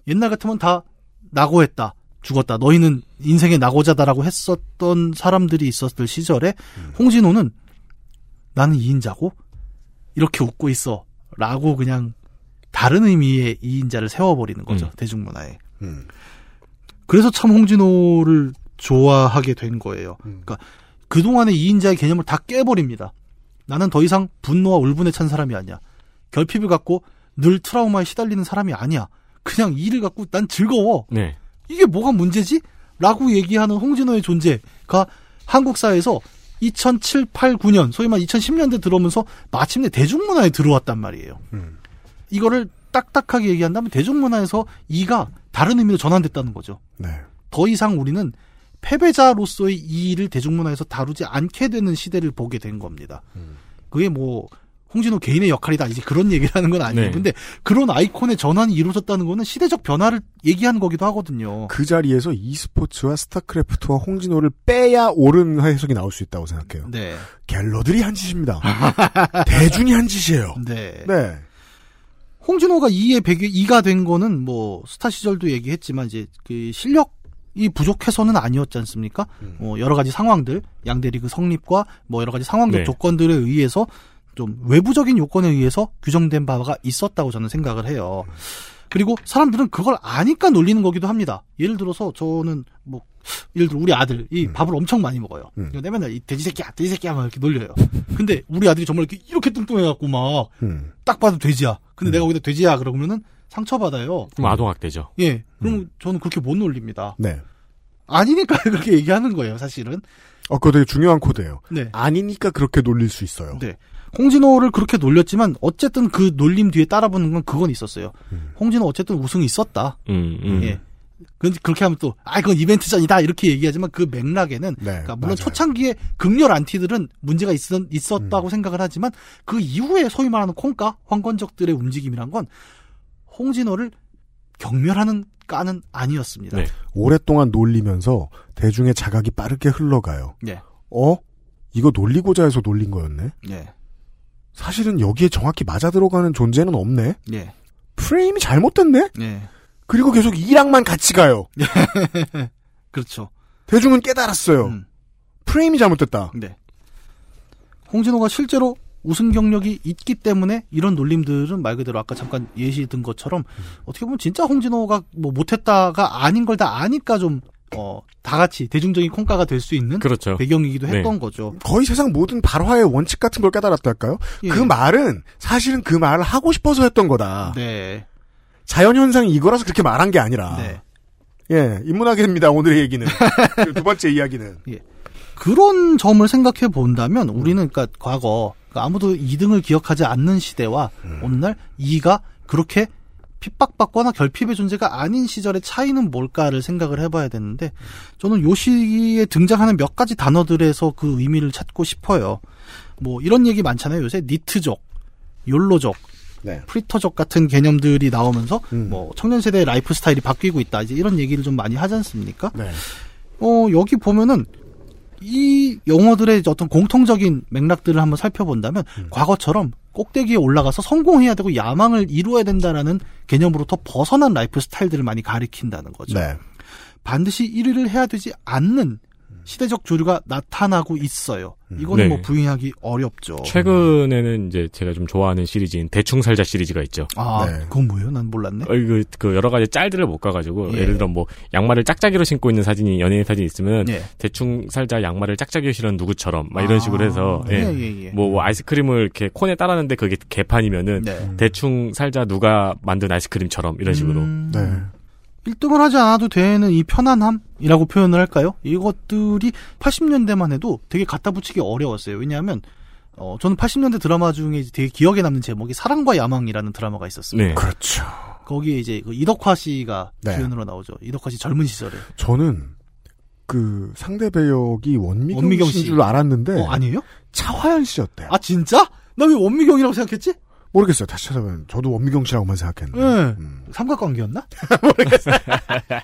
옛날 같으면 다 낙오했다. 죽었다. 너희는 인생의 낙오자다라고 했었던 사람들이 있었을 시절에, 홍진호는 나는 2인자고? 이렇게 웃고 있어. 라고 그냥, 다른 의미의 이인자를 세워버리는 거죠. 대중문화에. 그래서 참 홍진호를 좋아하게 된 거예요. 그러니까 그동안의 이인자의 개념을 다 깨버립니다. 나는 더 이상 분노와 울분에 찬 사람이 아니야. 결핍을 갖고 늘 트라우마에 시달리는 사람이 아니야. 그냥 일을 갖고 난 즐거워. 네. 이게 뭐가 문제지? 라고 얘기하는 홍진호의 존재가 한국 사회에서 2007, 8, 9년 소위 말해 2010년대 들어오면서 마침내 대중문화에 들어왔단 말이에요. 이거를 딱딱하게 얘기한다면 대중문화에서 이가 다른 의미로 전환됐다는 거죠. 네. 더 이상 우리는 패배자로서의 이를 대중문화에서 다루지 않게 되는 시대를 보게 된 겁니다. 그게 홍진호 개인의 역할이다 이제 그런 얘기를 하는 건 아니에요. 네. 근데 그런 아이콘의 전환이 이루어졌다는 거는 시대적 변화를 얘기한 거기도 하거든요. 그 자리에서 e스포츠와 스타크래프트와 홍진호를 빼야 옳은 해석이 나올 수 있다고 생각해요. 네. 갤러들이 한 짓입니다. 대중이 한 짓이에요. 네. 네. 홍진호가 2가 된 거는 뭐 스타 시절도 얘기했지만 이제 그 실력이 부족해서는 아니었지 않습니까? 여러 가지 상황들, 양대 리그 성립과 뭐 여러 가지 상황적 네. 조건들에 의해서 좀 외부적인 요건에 의해서 규정된 바가 있었다고 저는 생각을 해요. 그리고 사람들은 그걸 아니까 놀리는 거기도 합니다. 예를 들어서 저는 뭐 예를 들어 우리 아들이 밥을 엄청 많이 먹어요. 근데 맨날 이 돼지 새끼야 막 이렇게 놀려요. 근데 우리 아들이 정말 이렇게 뚱뚱해갖고 막 딱 봐도 돼지야. 근데 내가 거기다 돼지야 그러면은 상처받아요. 그럼 아동학대죠. 예. 그럼 저는 그렇게 못 놀립니다. 네. 아니니까 그렇게 얘기하는 거예요, 사실은. 그거 되게 중요한 코드예요. 네. 아니니까 그렇게 놀릴 수 있어요. 네. 홍진호를 그렇게 놀렸지만 어쨌든 그 놀림 뒤에 따라붙는 건 그건 있었어요. 홍진호 어쨌든 우승이 있었다. 예. 그런데 그렇게 하면 또 그건 이벤트전이다 이렇게 얘기하지만 그 맥락에는 네, 그러니까 물론 맞아요. 초창기에 극렬 안티들은 문제가 있었다고 생각을 하지만 그 이후에 소위 말하는 콩가 황건적들의 움직임이란 건 홍진호를 경멸하는 까는 아니었습니다. 네. 오랫동안 놀리면서 대중의 자각이 빠르게 흘러가요. 네. 이거 놀리고자 해서 놀린 거였네. 네. 사실은 여기에 정확히 맞아 들어가는 존재는 없네. 예. 프레임이 잘못됐네. 예. 그리고 계속 이랑만 같이 가요. 그렇죠. 대중은 깨달았어요. 프레임이 잘못됐다. 네. 홍진호가 실제로 우승 경력이 있기 때문에 이런 놀림들은 말 그대로 아까 잠깐 예시 든 것처럼 어떻게 보면 진짜 홍진호가 뭐 못했다가 아닌 걸 다 아니까 좀 다 같이 대중적인 콩가가 될 수 있는 그렇죠. 배경이기도 했던 네. 거죠. 거의 세상 모든 발화의 원칙 같은 걸 깨달았달까요? 예. 그 말은 사실은 그 말을 하고 싶어서 했던 거다. 네. 자연현상이 이거라서 그렇게 말한 게 아니라. 네. 예, 인문학입니다. 오늘의 얘기는. 두 번째 이야기는. 예. 그런 점을 생각해 본다면 우리는 그러니까 과거 아무도 2등을 기억하지 않는 시대와 오늘날 2가 그렇게 핍박받거나 결핍의 존재가 아닌 시절의 차이는 뭘까를 생각을 해봐야 되는데 저는 요 시기에 등장하는 몇 가지 단어들에서 그 의미를 찾고 싶어요. 뭐 이런 얘기 많잖아요. 요새 니트족, 욜로족, 네. 프리터족 같은 개념들이 나오면서 뭐 청년 세대의 라이프 스타일이 바뀌고 있다. 이제 이런 얘기를 좀 많이 하지 않습니까? 네. 여기 보면은 이 용어들의 어떤 공통적인 맥락들을 한번 살펴본다면 과거처럼 꼭대기에 올라가서 성공해야 되고 야망을 이루어야 된다라는 개념으로부터 벗어난 라이프 스타일들을 많이 가리킨다는 거죠. 네. 반드시 1위를 해야 되지 않는 시대적 조류가 나타나고 있어요. 이거는 네. 뭐 부인하기 어렵죠. 최근에는 이제 제가 좀 좋아하는 시리즈인 대충 살자 시리즈가 있죠. 아, 네. 그건 뭐예요? 난 몰랐네. 그 여러 가지 짤들을 못 가가지고 예. 예를 들어 뭐 양말을 짝짝이로 신고 있는 사진이 연예인 사진 있으면 예. 대충 살자 양말을 짝짝이로 신은 누구처럼 막 이런 식으로 해서 예. 예. 뭐 아이스크림을 이렇게 콘에 따랐는데 그게 개판이면은 네. 대충 살자 누가 만든 아이스크림처럼 이런 식으로. 네. 1등을 하지 않아도 되는 이 편안함이라고 표현을 할까요? 이것들이 80년대만 해도 되게 갖다 붙이기 어려웠어요. 왜냐하면 저는 80년대 드라마 중에 되게 기억에 남는 제목이 사랑과 야망이라는 드라마가 있었습니다. 네. 그렇죠. 거기에 이제 이덕화 씨가 네. 주연으로 나오죠. 이덕화 씨 젊은 시절에. 저는 그 상대 배역이 원미경 씨인 줄 알았는데 아니에요? 차화연 씨였대요. 아 진짜? 나 왜 원미경이라고 생각했지? 모르겠어요. 다시 찾아보면 저도 원미경 씨라고만 생각했는데. 네. 삼각관계였나? 모르겠어요.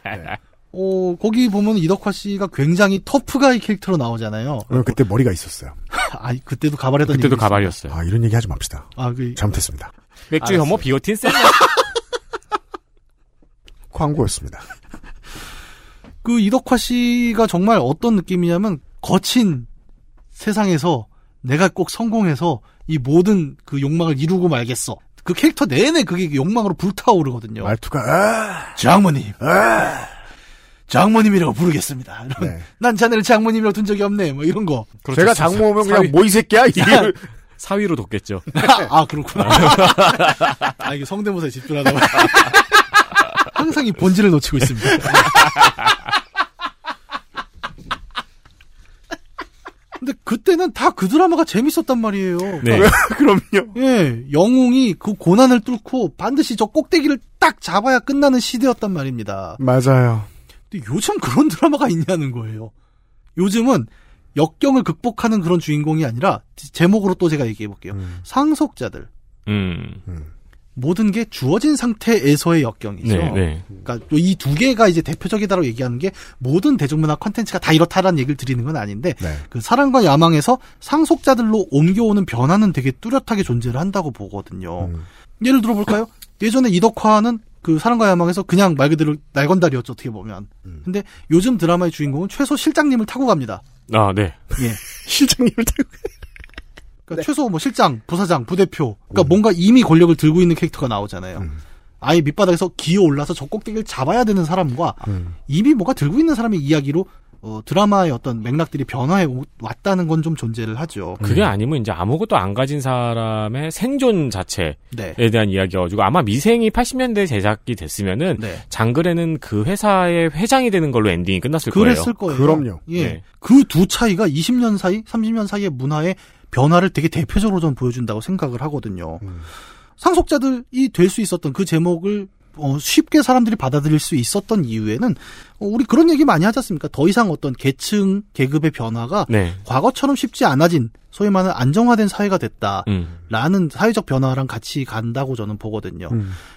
네. 거기 보면 이덕화 씨가 굉장히 터프가이 캐릭터로 나오잖아요. 그때 머리가 있었어요. 그때도 가발했던 그때도 가발이었어요. 이런 얘기 하지 맙시다. 잘못했습니다. 맥주 혐오 비오틴 셀러. 광고였습니다. 그 이덕화 씨가 정말 어떤 느낌이냐면 거친 세상에서 내가 꼭 성공해서 이 모든 그 욕망을 이루고 말겠어. 그 캐릭터 내내 그게 욕망으로 불타오르거든요. 말투가 장모님, 장모님이라고 부르겠습니다. 이런, 네. 난 자네를 장모님이라고 둔 적이 없네. 뭐 이런 거. 그렇죠. 제가 장모면 그냥 뭐 이 새끼야? 사위로 돕겠죠. 그렇구나. 이게 성대모사에 집중하다가 항상 이 본질을 놓치고 있습니다. 근데 그때는 다 그 드라마가 재밌었단 말이에요. 네. 그럼요. 예. 영웅이 그 고난을 뚫고 반드시 저 꼭대기를 딱 잡아야 끝나는 시대였단 말입니다. 맞아요. 근데 요즘 그런 드라마가 있냐는 거예요. 요즘은 역경을 극복하는 그런 주인공이 아니라 제목으로 또 제가 얘기해볼게요. 상속자들. 모든 게 주어진 상태에서의 역경이죠. 네, 네. 그러니까 이 두 개가 이제 대표적이다라고 얘기하는 게 모든 대중문화 콘텐츠가 다 이렇다라는 얘기를 드리는 건 아닌데 네. 그 사랑과 야망에서 상속자들로 옮겨오는 변화는 되게 뚜렷하게 존재를 한다고 보거든요. 예를 들어볼까요? 예전에 이덕화는 그 사랑과 야망에서 그냥 말 그대로 날건달이었죠, 어떻게 보면. 근데 요즘 드라마의 주인공은 최소 실장님을 타고 갑니다. 아, 네. 예. 실장님을 타고 그러니까 네. 최소 뭐 실장, 부사장, 부대표. 그러니까 뭔가 이미 권력을 들고 있는 캐릭터가 나오잖아요. 아예 밑바닥에서 기어 올라서 저 꼭대기를 잡아야 되는 사람과 이미 뭔가 들고 있는 사람의 이야기로 드라마의 어떤 맥락들이 변화해 왔다는 건 좀 존재를 하죠. 그게 아니면 이제 아무것도 안 가진 사람의 생존 자체에 네. 대한 이야기여가지고 아마 미생이 80년대 제작이 됐으면은 네. 장그래는 그 회사의 회장이 되는 걸로 엔딩이 끝났을 그랬을 거예요. 그럼요. 예. 네. 그 두 차이가 20년 사이, 30년 사이의 문화의 변화를 되게 대표적으로 좀 보여준다고 생각을 하거든요. 상속자들이 될 수 있었던 그 제목을 쉽게 사람들이 받아들일 수 있었던 이유에는 우리 그런 얘기 많이 하지 않습니까? 더 이상 어떤 계층, 계급의 변화가 네. 과거처럼 쉽지 않아진 소위 말하는 안정화된 사회가 됐다라는 사회적 변화랑 같이 간다고 저는 보거든요.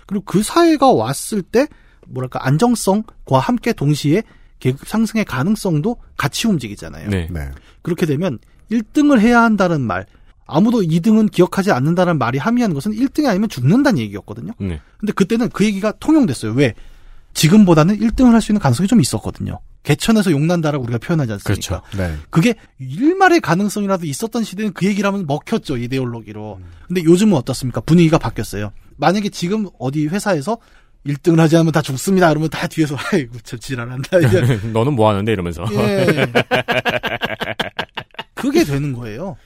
그리고 그 사회가 왔을 때 뭐랄까 안정성과 함께 동시에 계급 상승의 가능성도 같이 움직이잖아요. 네. 네. 그렇게 되면 1등을 해야 한다는 말 아무도 2등은 기억하지 않는다는 말이 함의하는 것은 1등이 아니면 죽는다는 얘기였거든요. 네. 근데 그때는 그 얘기가 통용됐어요. 왜? 지금보다는 1등을 할 수 있는 가능성이 좀 있었거든요. 개천에서 용난다라고 우리가 표현하지 않습니까? 그렇죠. 네. 그게 일말의 가능성이라도 있었던 시대는 그 얘기를 하면 먹혔죠. 이데올로기로. 근데 요즘은 어떻습니까? 분위기가 바뀌었어요. 만약에 지금 어디 회사에서 1등을 하지 않으면 다 죽습니다. 그러면 다 뒤에서 아이고 참 지랄한다. 너는 뭐 하는데 이러면서. 예. 그게 되는 거예요.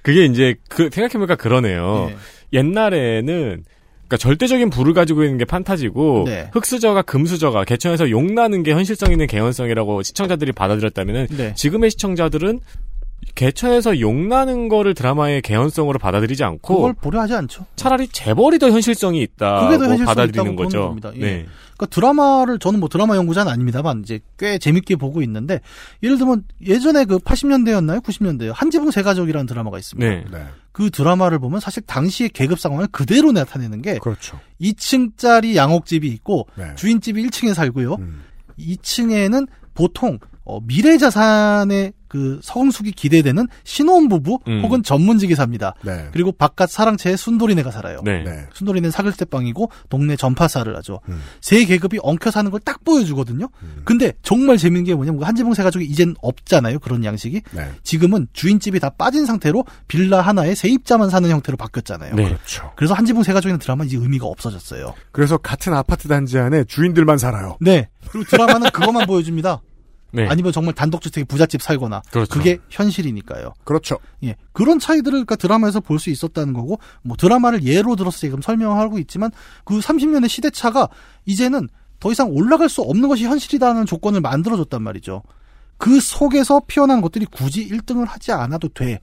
그게 이제 생각해보니까 그러네요. 네. 옛날에는 그러니까 절대적인 부를 가지고 있는 게 판타지고 네. 흙수저가 금수저가 개천에서 용나는 게 현실성 있는 개연성이라고 시청자들이 받아들였다면은 네. 지금의 시청자들은 개천에서 용나는 거를 드라마의 개연성으로 받아들이지 않고 그걸 보려하지 않죠. 차라리 재벌이 더 현실성이 있다고 그게 더 현실성이 받아들이는 있다고 거죠. 겁니다. 예. 네. 그러니까 드라마를 저는 뭐 드라마 연구자는 아닙니다만 이제 꽤 재밌게 보고 있는데 예를 들면 예전에 그 80년대였나요? 90년대요. 한지붕 세가족이라는 드라마가 있습니다. 네. 네. 그 드라마를 보면 사실 당시의 계급 상황을 그대로 나타내는 게 그렇죠. 2층짜리 양옥집이 있고 네. 주인집이 1층에 살고요. 2층에는 보통 미래 자산의 그 성숙이 기대되는 신혼부부 혹은 전문직이 삽니다. 네. 그리고 바깥 사랑채에 순돌이네가 살아요. 네. 네. 순돌이네는 사글세빵이고 동네 전파사를 하죠. 세 계급이 엉켜 사는 걸 딱 보여주거든요. 근데 정말 재밌는 게 뭐냐면 한지붕 세 가족이 이젠 없잖아요. 그런 양식이. 네. 지금은 주인집이 다 빠진 상태로 빌라 하나에 세입자만 사는 형태로 바뀌었잖아요. 네. 그렇죠. 그래서 한지붕 세 가족이라는 드라마는 이제 의미가 없어졌어요. 그래서 같은 아파트 단지 안에 주인들만 살아요. 네. 그리고 드라마는 그것만 보여줍니다. 네. 아니면 정말 단독주택에 부잣집 살거나 그렇죠. 그게 현실이니까요. 그렇죠. 예, 그런 차이들을 그러니까 드라마에서 볼 수 있었다는 거고 뭐 드라마를 예로 들어서 지금 설명하고 있지만 그 30년의 시대차가 이제는 더 이상 올라갈 수 없는 것이 현실이라는 조건을 만들어줬단 말이죠. 그 속에서 피어난 것들이 굳이 1등을 하지 않아도 돼.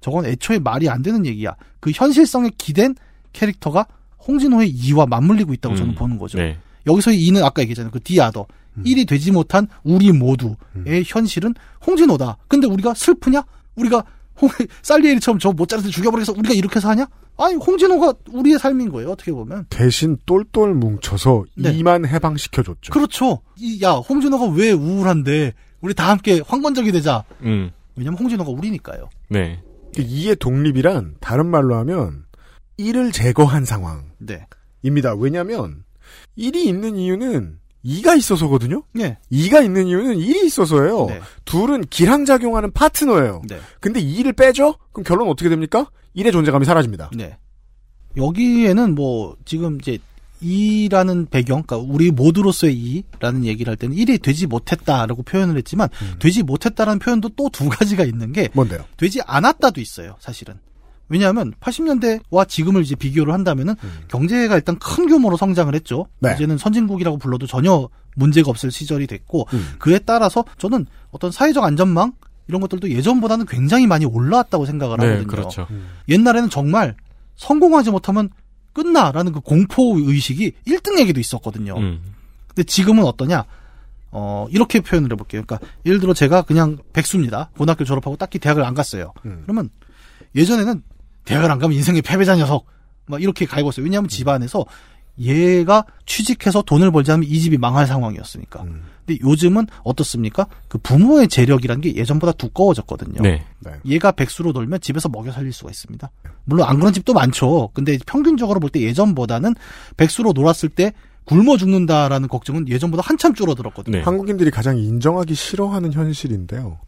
저건 애초에 말이 안 되는 얘기야. 그 현실성에 기댄 캐릭터가 홍진호의 이와 맞물리고 있다고 저는 보는 거죠. 네. 여기서의 이는 아까 얘기했잖아요. 그 디아더. 1이 되지 못한 우리 모두의 현실은 홍진호다. 근데 우리가 슬프냐? 우리가 살리에리처럼 저 모짜르트 죽여버리겠어. 우리가 이렇게 사냐? 아니 홍진호가 우리의 삶인 거예요. 어떻게 보면. 대신 똘똘 뭉쳐서 네. 이만 해방시켜줬죠. 그렇죠. 야 홍진호가 왜 우울한데 우리 다 함께 황건적이 되자. 왜냐면 홍진호가 우리니까요. 네. 이의 독립이란 다른 말로 하면 1을 제거한 상황입니다. 왜냐면 1이 있는 이유는 2가 있어서거든요. 네. 2가 있는 이유는 1이 있어서예요. 네. 둘은 기량작용하는 파트너예요. 네. 근데 2를 빼죠? 그럼 결론 어떻게 됩니까? 1의 존재감이 사라집니다. 네. 여기에는 뭐 지금 이제 2라는 배경, 그러니까 우리 모두로서의 2라는 얘기를 할 때는 1이 되지 못했다라고 표현을 했지만 되지 못했다라는 표현도 또 두 가지가 있는 게 뭔데요? 되지 않았다도 있어요. 사실은. 왜냐하면 80년대와 지금을 이제 비교를 한다면은 경제가 일단 큰 규모로 성장을 했죠. 네. 이제는 선진국이라고 불러도 전혀 문제가 없을 시절이 됐고 그에 따라서 저는 어떤 사회적 안전망 이런 것들도 예전보다는 굉장히 많이 올라왔다고 생각을 네, 하거든요. 그렇죠. 옛날에는 정말 성공하지 못하면 끝나라는 그 공포의식이 1등 얘기도 있었거든요. 근데 지금은 어떠냐? 이렇게 표현을 해볼게요. 그러니까 예를 들어 제가 그냥 백수입니다. 고등학교 졸업하고 딱히 대학을 안 갔어요. 그러면 예전에는 대학을 안 가면 인생의 패배자 녀석 막 이렇게 갈궜어요. 왜냐하면 집안에서 얘가 취직해서 돈을 벌지 않으면 이 집이 망할 상황이었으니까. 근데 요즘은 어떻습니까? 그 부모의 재력이라는 게 예전보다 두꺼워졌거든요. 네. 네. 얘가 백수로 놀면 집에서 먹여 살릴 수가 있습니다. 물론 안 그런 집도 많죠. 근데 평균적으로 볼 때 예전보다는 백수로 놀았을 때 굶어 죽는다라는 걱정은 예전보다 한참 줄어들었거든요. 네. 한국인들이 가장 인정하기 싫어하는 현실인데요.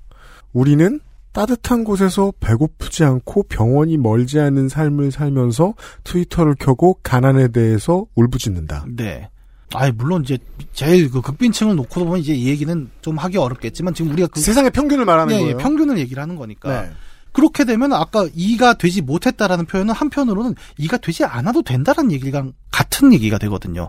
우리는 따뜻한 곳에서 배고프지 않고 병원이 멀지 않은 삶을 살면서 트위터를 켜고 가난에 대해서 울부짖는다. 네. 아이 물론 이제 제일 그 극빈층을 놓고 보면 이제 이 얘기는 좀 하기 어렵겠지만 지금 우리가 그 세상의 평균을 말하는 거예요. 평균을 얘기를 하는 거니까. 네. 그렇게 되면 아까 이가 되지 못했다라는 표현은 한편으로는 이가 되지 않아도 된다라는 얘기랑 같은 얘기가 되거든요.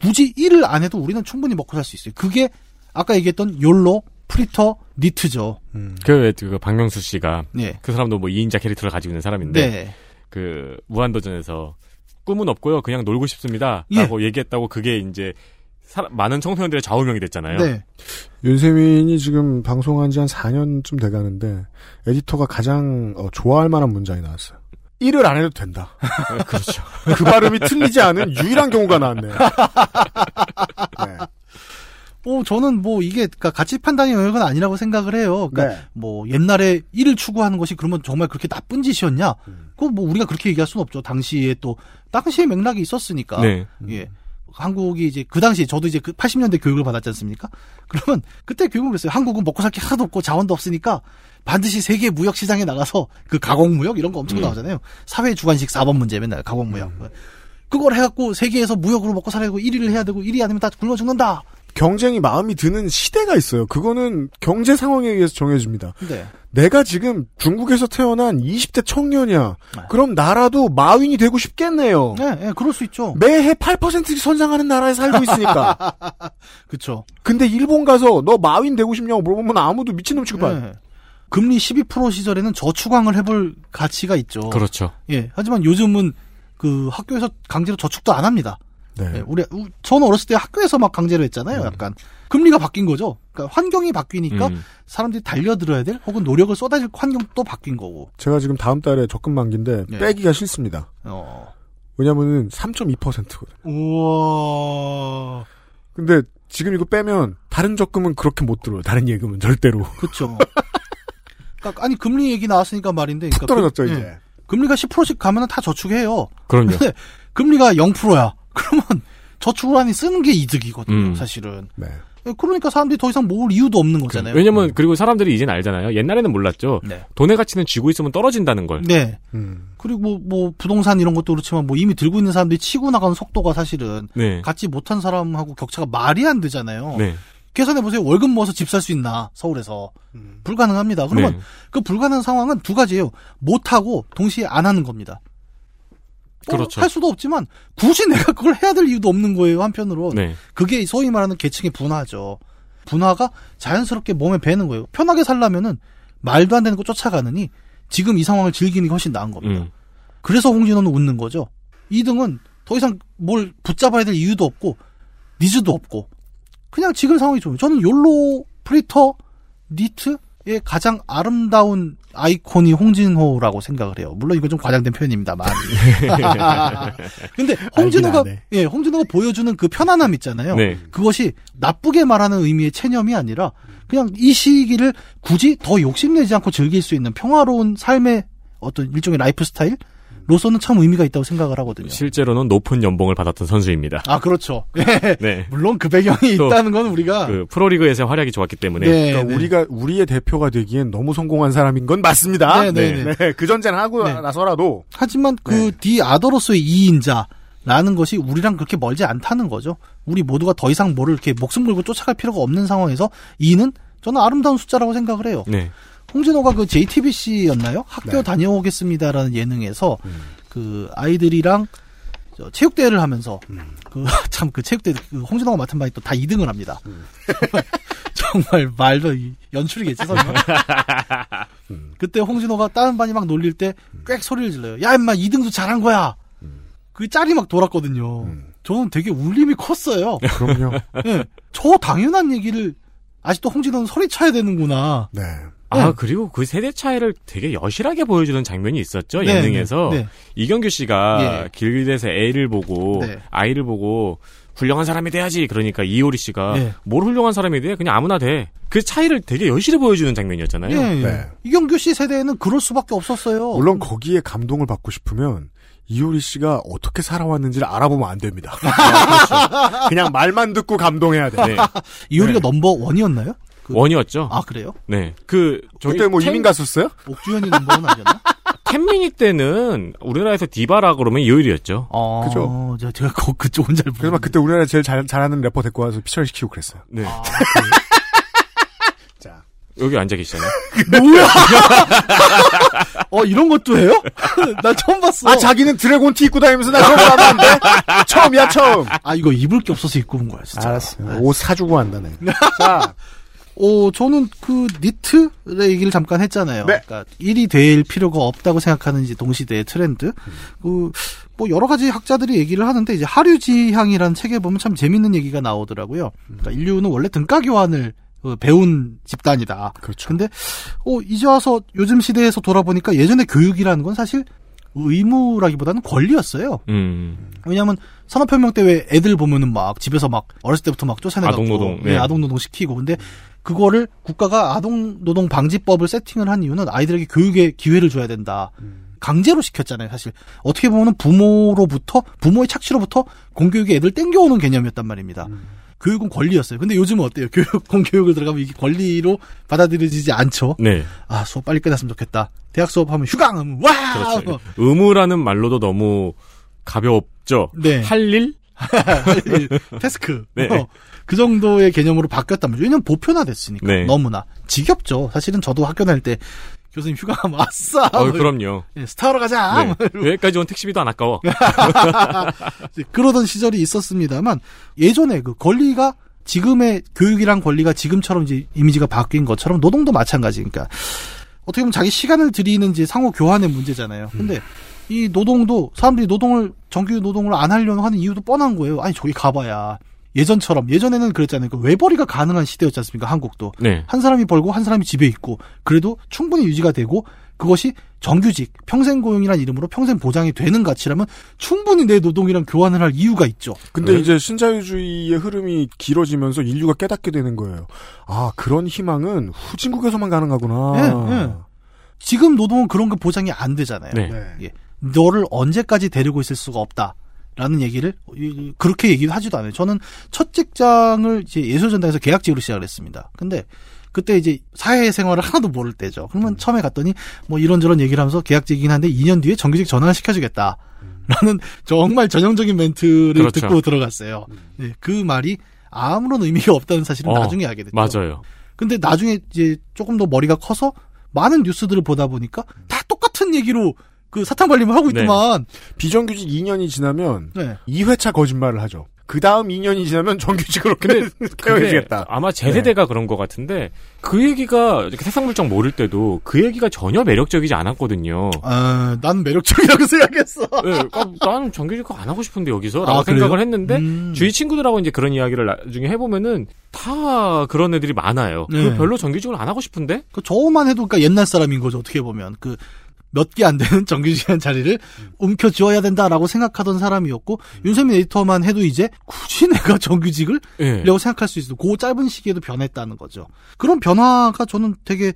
굳이 일을 안 해도 우리는 충분히 먹고 살 수 있어요. 그게 아까 얘기했던 욜로 프리터 니트죠. 그 박명수 씨가 네. 그 사람도 뭐 2인자 캐릭터를 가지고 있는 사람인데 네. 그 무한도전에서 꿈은 없고요. 그냥 놀고 싶습니다. 예. 라고 얘기했다고 그게 이제 많은 청소년들의 좌우명이 됐잖아요. 네. 윤세민이 지금 방송한 지 한 4년쯤 돼가는데 에디터가 가장 좋아할 만한 문장이 나왔어요. 일을 안 해도 된다. 그렇죠. 그 발음이 틀리지 않은 유일한 경우가 나왔네요. 네. 저는 이게, 가치 판단의 영역은 아니라고 생각을 해요. 그러니까, 네. 옛날에 일을 추구하는 것이 그러면 정말 그렇게 나쁜 짓이었냐? 그거 우리가 그렇게 얘기할 순 없죠. 당시의 맥락이 있었으니까. 네. 예. 한국이 이제, 그 당시에, 저도 이제 그 80년대 교육을 받았지 않습니까? 그러면, 그때 교육을 했어요. 한국은 먹고 살 게 하나도 없고 자원도 없으니까, 반드시 세계 무역 시장에 나가서, 그 가공무역? 이런 거 엄청 나오잖아요. 사회 주관식 4번 문제 맨날, 가공무역. 그걸 해갖고, 세계에서 무역으로 먹고 살려고 1위를 해야 되고, 1위 아니면 다 굶어 죽는다! 경쟁이 마음이 드는 시대가 있어요. 그거는 경제 상황에 의해서 정해집니다. 네. 내가 지금 중국에서 태어난 20대 청년이야. 네. 그럼 나라도 마윈이 되고 싶겠네요. 네, 네, 그럴 수 있죠. 매해 8%씩 선상하는 나라에 살고 있으니까. 그렇죠. 근데 일본 가서 너 마윈 되고 싶냐고 물어보면 아무도 미친놈 취급할. 네. 금리 12% 시절에는 저축왕을 해볼 가치가 있죠. 그렇죠. 예. 하지만 요즘은 그 학교에서 강제로 저축도 안 합니다. 네. 저는 어렸을 때 학교에서 막 강제로 했잖아요. 약간 금리가 바뀐 거죠. 그러니까 환경이 바뀌니까 사람들이 달려들어야 될 혹은 노력을 쏟아질 환경도 바뀐 거고. 제가 지금 다음 달에 적금 만기인데 네. 빼기가 싫습니다. 왜냐면은 3.2%거든. 우와. 근데 지금 이거 빼면 다른 적금은 그렇게 못 들어요. 다른 예금은 절대로. 그렇죠. 그러니까 아니 금리 얘기 나왔으니까 말인데. 그러니까 떨어졌죠 이제. 네. 금리가 10%씩 가면은 다 저축해요. 그럼요. 근데 금리가 0%야. 그러면 저축을 하니 쓰는 게 이득이거든요, 사실은. 네. 그러니까 사람들이 더 이상 모을 이유도 없는 거잖아요. 왜냐면 그리고 사람들이 이젠 알잖아요. 옛날에는 몰랐죠. 네. 돈의 가치는 쥐고 있으면 떨어진다는 걸. 네. 그리고 부동산 이런 것도 그렇지만 이미 들고 있는 사람들이 치고 나가는 속도가 사실은 네. 갖지 못한 사람하고 격차가 말이 안 되잖아요. 네. 계산해 보세요. 월급 모아서 집 살 수 있나 서울에서 불가능합니다. 그러면 네. 그 불가능한 상황은 두 가지예요. 못 하고 동시에 안 하는 겁니다. 그렇죠. 할 수도 없지만 굳이 내가 그걸 해야 될 이유도 없는 거예요. 한편으로 네. 그게 소위 말하는 계층의 분화죠. 분화가 자연스럽게 몸에 배는 거예요. 편하게 살려면은 말도 안 되는 거 쫓아가느니 지금 이 상황을 즐기는 게 훨씬 나은 겁니다. 그래서 홍진호는 웃는 거죠. 2등은 더 이상 뭘 붙잡아야 될 이유도 없고 니즈도 없고 그냥 지금 상황이 좋아요. 저는 욜로 프리터 니트의 가장 아름다운 아이콘이 홍진호라고 생각을 해요. 물론 이건 좀 과장된 표현입니다만. 근데 홍진호가 예, 홍진호가 보여주는 그 편안함 있잖아요. 네. 그것이 나쁘게 말하는 의미의 체념이 아니라 그냥 이 시기를 굳이 더 욕심내지 않고 즐길 수 있는 평화로운 삶의 어떤 일종의 라이프 스타일? 로서는 참 의미가 있다고 생각을 하거든요. 실제로는 높은 연봉을 받았던 선수입니다. 아 그렇죠. 네. 네. 물론 그 배경이 있다는 건 우리가 그 프로리그에서 활약이 좋았기 때문에 네, 그러니까 네. 우리가 우리의 대표가 되기엔 너무 성공한 사람인 건 맞습니다. 네, 네, 네. 네. 그 전쟁 하고 네. 나서라도 하지만 그 디 아더로서의 2인자라는 것이 우리랑 그렇게 멀지 않다는 거죠. 우리 모두가 더 이상 뭐를 이렇게 목숨 걸고 쫓아갈 필요가 없는 상황에서 2는 저는 아름다운 숫자라고 생각을 해요. 네. 홍진호가 그 JTBC였나요? 학교 네. 다녀오겠습니다라는 예능에서 그 아이들이랑 체육대회를 하면서 그 참 그 체육대회 홍진호가 맡은 바에 또 다 2등을 합니다. 정말 말도 연출이겠지 설마. 그때 홍진호가 다른 반이 막 놀릴 때 꽥 소리를 질러요. 야 인마 2등도 잘한 거야. 그 짤이 막 돌았거든요. 저는 되게 울림이 컸어요. 그럼요. 네, 저 당연한 얘기를 아직도 홍진호는 소리 쳐야 되는구나. 네. 아, 네. 그리고 그 세대 차이를 되게 여실하게 보여주는 장면이 있었죠, 네, 예능에서. 네, 네. 이경규 씨가 네. 길에서 애를 보고, 네. 아이를 보고, 훌륭한 사람이 돼야지. 그러니까 이효리 씨가 네. 뭘 훌륭한 사람이 돼? 그냥 아무나 돼. 그 차이를 되게 여실히 보여주는 장면이었잖아요. 네, 네. 네. 이경규 씨 세대에는 그럴 수밖에 없었어요. 물론 거기에 감동을 받고 싶으면, 이효리 씨가 어떻게 살아왔는지를 알아보면 안 됩니다. 그렇죠. 그냥 말만 듣고 감동해야 돼. 네. 이효리가 네. 넘버 1이었나요? 원이었죠. 아, 그래요? 네. 그때 뭐 이민 갔었어요? 옥주현이 넘버는 아니었나? 캔미니 때는 우리나라에서 디바라 그러면 이효리였죠. 아, 그죠. 제가 그쪽은 잘 모르겠어요. 그래서 막 그때 우리나라 제일 잘하는 래퍼 데리고 와서 피처링 시키고 그랬어요. 네. 아, 자. 여기 앉아 계시잖아요. 뭐야! 이런 것도 해요? 나 처음 봤어. 아, 자기는 드래곤 티 입고 다니면서 나 그런 거 하면 안 돼? 처음. 아, 이거 입을 게 없어서 입고 온 거야, 진짜. 알았어. 옷 사주고 한다네. 자. 저는 그 니트의 얘기를 잠깐 했잖아요. 네. 그러니까 일이 될 필요가 없다고 생각하는 이제 동시대의 트렌드. 그 여러 가지 학자들이 얘기를 하는데 이제 하류지향이라는 책에 보면 참 재밌는 얘기가 나오더라고요. 그러니까 인류는 원래 등가교환을 배운 집단이다. 그렇죠. 근데 이제 와서 요즘 시대에서 돌아보니까 예전에 교육이라는 건 사실 의무라기보다는 권리였어요. 왜냐하면 산업혁명 때 왜 애들 보면은 막 집에서 막 어렸을 때부터 막 쫓아내가지고 아동노동, 네. 아동노동 시키고 근데 그거를 국가가 아동노동 방지법을 세팅을 한 이유는 아이들에게 교육의 기회를 줘야 된다. 강제로 시켰잖아요, 사실. 어떻게 보면은 부모의 착취로부터 공교육에 애들 땡겨오는 개념이었단 말입니다. 교육은 권리였어요. 근데 요즘은 어때요? 공교육을 들어가면 이게 권리로 받아들여지지 않죠. 네. 아, 수업 빨리 끝났으면 좋겠다. 대학 수업하면 휴강하면 와! 그렇죠. 의무라는 말로도 너무 가볍죠. 네. 할 일? 태스크. 네. 그 정도의 개념으로 바뀌었단 말이죠. 왜냐면 보편화됐으니까. 네. 너무나. 지겹죠. 사실은 저도 학교 다닐 때 교수님 휴강하면 아싸! 그럼요. 예, 스타로 가자! 네. 여기까지 온 택시비도 안 아까워. 그러던 시절이 있었습니다만, 예전에 그 권리가, 지금의 교육이란 권리가 지금처럼 이제 이미지가 바뀐 것처럼 노동도 마찬가지니까, 어떻게 보면 자기 시간을 들이는 이제 상호 교환의 문제잖아요. 근데, 이 노동도, 사람들이 정규 노동을 안 하려고 하는 이유도 뻔한 거예요. 아니, 저기 가봐야. 예전에는 그랬잖아요. 그 외벌이가 가능한 시대였지 않습니까? 한국도. 네. 한 사람이 벌고 한 사람이 집에 있고 그래도 충분히 유지가 되고 그것이 정규직, 평생고용이라는 이름으로 평생 보장이 되는 가치라면 충분히 내 노동이랑 교환을 할 이유가 있죠. 근데 네. 이제 신자유주의의 흐름이 길어지면서 인류가 깨닫게 되는 거예요. 아, 그런 희망은 후진국에서만 가능하구나. 네, 네. 지금 노동은 그런 거 보장이 안 되잖아요. 네. 네. 예. 너를 언제까지 데리고 있을 수가 없다. 라는 얘기를 그렇게 얘기를 하지도 않아요. 저는 첫 직장을 이제 예술전당에서 계약직으로 시작을 했습니다. 근데 그때 이제 사회생활을 하나도 모를 때죠. 그러면 처음에 갔더니 뭐 이런저런 얘기를 하면서 계약직이긴 한데 2년 뒤에 정규직 전환을 시켜주겠다. 라는 정말 전형적인 멘트를 그렇죠. 듣고 들어갔어요. 네, 그 말이 아무런 의미가 없다는 사실은 나중에 알게 됐죠. 맞아요. 근데 나중에 이제 조금 더 머리가 커서 많은 뉴스들을 보다 보니까 다 똑같은 얘기로 그 사탕발림을 하고 있더만. 네. 비정규직 2년이 지나면 네. 2회차 거짓말을 하죠. 그 다음 2년이 지나면 정규직으로 태워주겠다. 아마 제 세대가 네. 그런 것 같은데 그 얘기가 세상물정 모를 때도 그 얘기가 전혀 매력적이지 않았거든요. 아, 난 매력적이라고 생각했어. 네, 난 정규직 안 하고 싶은데 여기서 라고 생각을 했는데 주위 친구들하고 이제 그런 이야기를 나중에 해보면은 다 그런 애들이 많아요. 네. 별로 정규직을 안 하고 싶은데 저만 해도 그러니까 옛날 사람인 거죠. 어떻게 보면 몇 개 안 되는 정규직이라는 자리를 움켜쥐어야 된다라고 생각하던 사람이었고 윤세민 에디터만 해도 이제 굳이 내가 정규직을? 네. 라고 생각할 수 있어도 그 짧은 시기에도 변했다는 거죠. 그런 변화가 저는 되게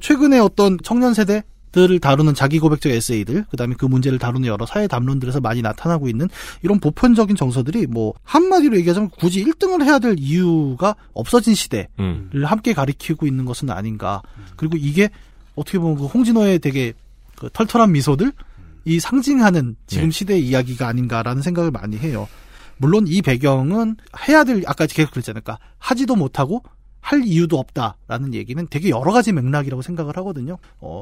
최근에 어떤 청년 세대들을 다루는 자기 고백적 에세이들 그다음에 그 문제를 다루는 여러 사회 담론들에서 많이 나타나고 있는 이런 보편적인 정서들이 뭐 한마디로 얘기하자면 굳이 1등을 해야 될 이유가 없어진 시대를 함께 가리키고 있는 것은 아닌가. 그리고 이게 어떻게 보면 그 홍진호의 되게 그 털털한 미소들 이 상징하는 지금 시대의 이야기가 아닌가라는 생각을 많이 해요. 물론 이 배경은 해야 될 아까 계속 그랬잖아요. 그러니까 하지도 못하고 할 이유도 없다라는 얘기는 되게 여러 가지 맥락이라고 생각을 하거든요.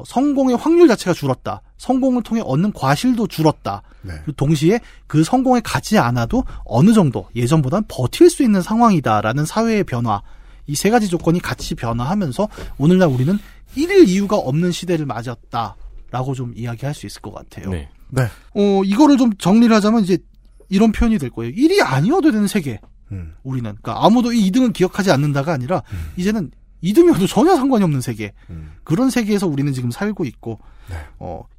성공의 확률 자체가 줄었다. 성공을 통해 얻는 과실도 줄었다. 네. 그리고 동시에 그 성공에 가지 않아도 어느 정도 예전보다는 버틸 수 있는 상황이다라는 사회의 변화. 이 세 가지 조건이 같이 변화하면서 오늘날 우리는 이를 이유가 없는 시대를 맞았다라고 좀 이야기할 수 있을 것 같아요. 네. 네. 이거를 좀 정리를 하자면 이제 이런 표현이 될 거예요. 1위 아니어도 되는 세계. 우리는. 그러니까 아무도 이 2등은 기억하지 않는다가 아니라 이제는 2등이어도 전혀 상관이 없는 세계. 그런 세계에서 우리는 지금 살고 있고 네.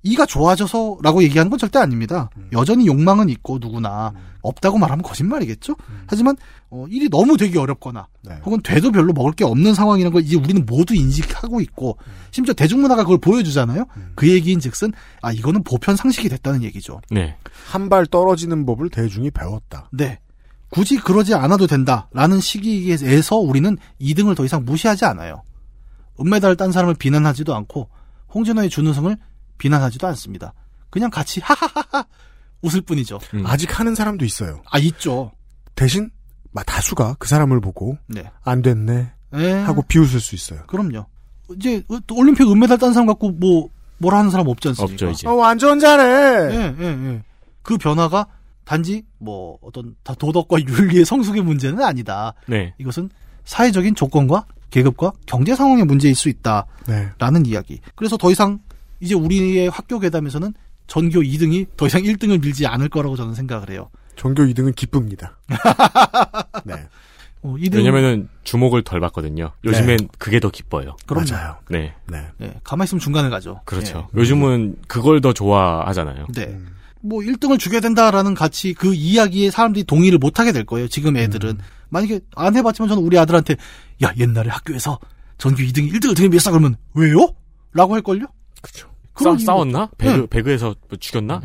이가 좋아져서라고 얘기하는 건 절대 아닙니다. 여전히 욕망은 있고 누구나 없다고 말하면 거짓말이겠죠. 하지만 일이 너무 되기 어렵거나 네. 혹은 돼도 별로 먹을 게 없는 상황이라는 걸 이제 우리는 모두 인식하고 있고 심지어 대중문화가 그걸 보여주잖아요. 그 얘기인즉슨 아 이거는 보편 상식이 됐다는 얘기죠. 네. 한 발 떨어지는 법을 대중이 배웠다. 네. 굳이 그러지 않아도 된다라는 시기에서 우리는 2등을 더 이상 무시하지 않아요. 은메달을 딴 사람을 비난하지도 않고 홍진호의 준우승을 비난하지도 않습니다. 그냥 같이 하하하하 웃을 뿐이죠. 아직 하는 사람도 있어요. 아 있죠. 대신 다수가 그 사람을 보고 네. 안 됐네 하고 비웃을 수 있어요. 그럼요. 이제 올림픽 은메달 딴 사람 갖고 뭐라 하는 사람 없지 않습니까? 없죠 이제. 완전 잘해. 예. 그 변화가 단지 어떤 다 도덕과 윤리의 성숙의 문제는 아니다. 네. 이것은 사회적인 조건과 계급과 경제 상황의 문제일 수 있다라는 네. 이야기. 그래서 더 이상 이제 우리의 학교 괴담에서는 전교 2등이 더 이상 1등을 밀지 않을 거라고 저는 생각을 해요. 전교 2등은 기쁩니다. 네. 2등... 왜냐면은 주목을 덜 받거든요. 요즘엔 네. 그게 더 기뻐요. 그럼요. 맞아요. 네. 네. 네. 가만히 있으면 중간에 가죠. 그렇죠. 네. 요즘은 그걸 더 좋아하잖아요. 네. 1등을 죽여야 된다라는 같이 그 이야기에 사람들이 동의를 못하게 될 거예요. 지금 애들은. 만약에 안 해봤지만 저는 우리 아들한테 야 옛날에 학교에서 전교 2등이 1등을 등에 비했어 그러면 왜요? 라고 할걸요? 그렇죠. 싸웠나? 배그에서 죽였나?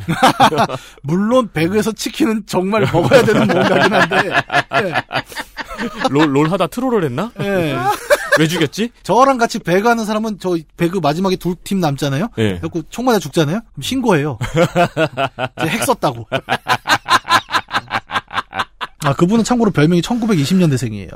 물론 배그에서 치킨은 정말 먹어야 되는 뭔가긴 한데 네. 롤 하다 트롤을 했나? 네. 왜 죽였지? 저랑 같이 배그 하는 사람은 저 배그 마지막에 두 팀 남잖아요. 네. 그래서 총 맞아 죽잖아요. 그럼 신고해요. 핵 썼다고. 아 그분은 참고로 별명이 1920년대생이에요.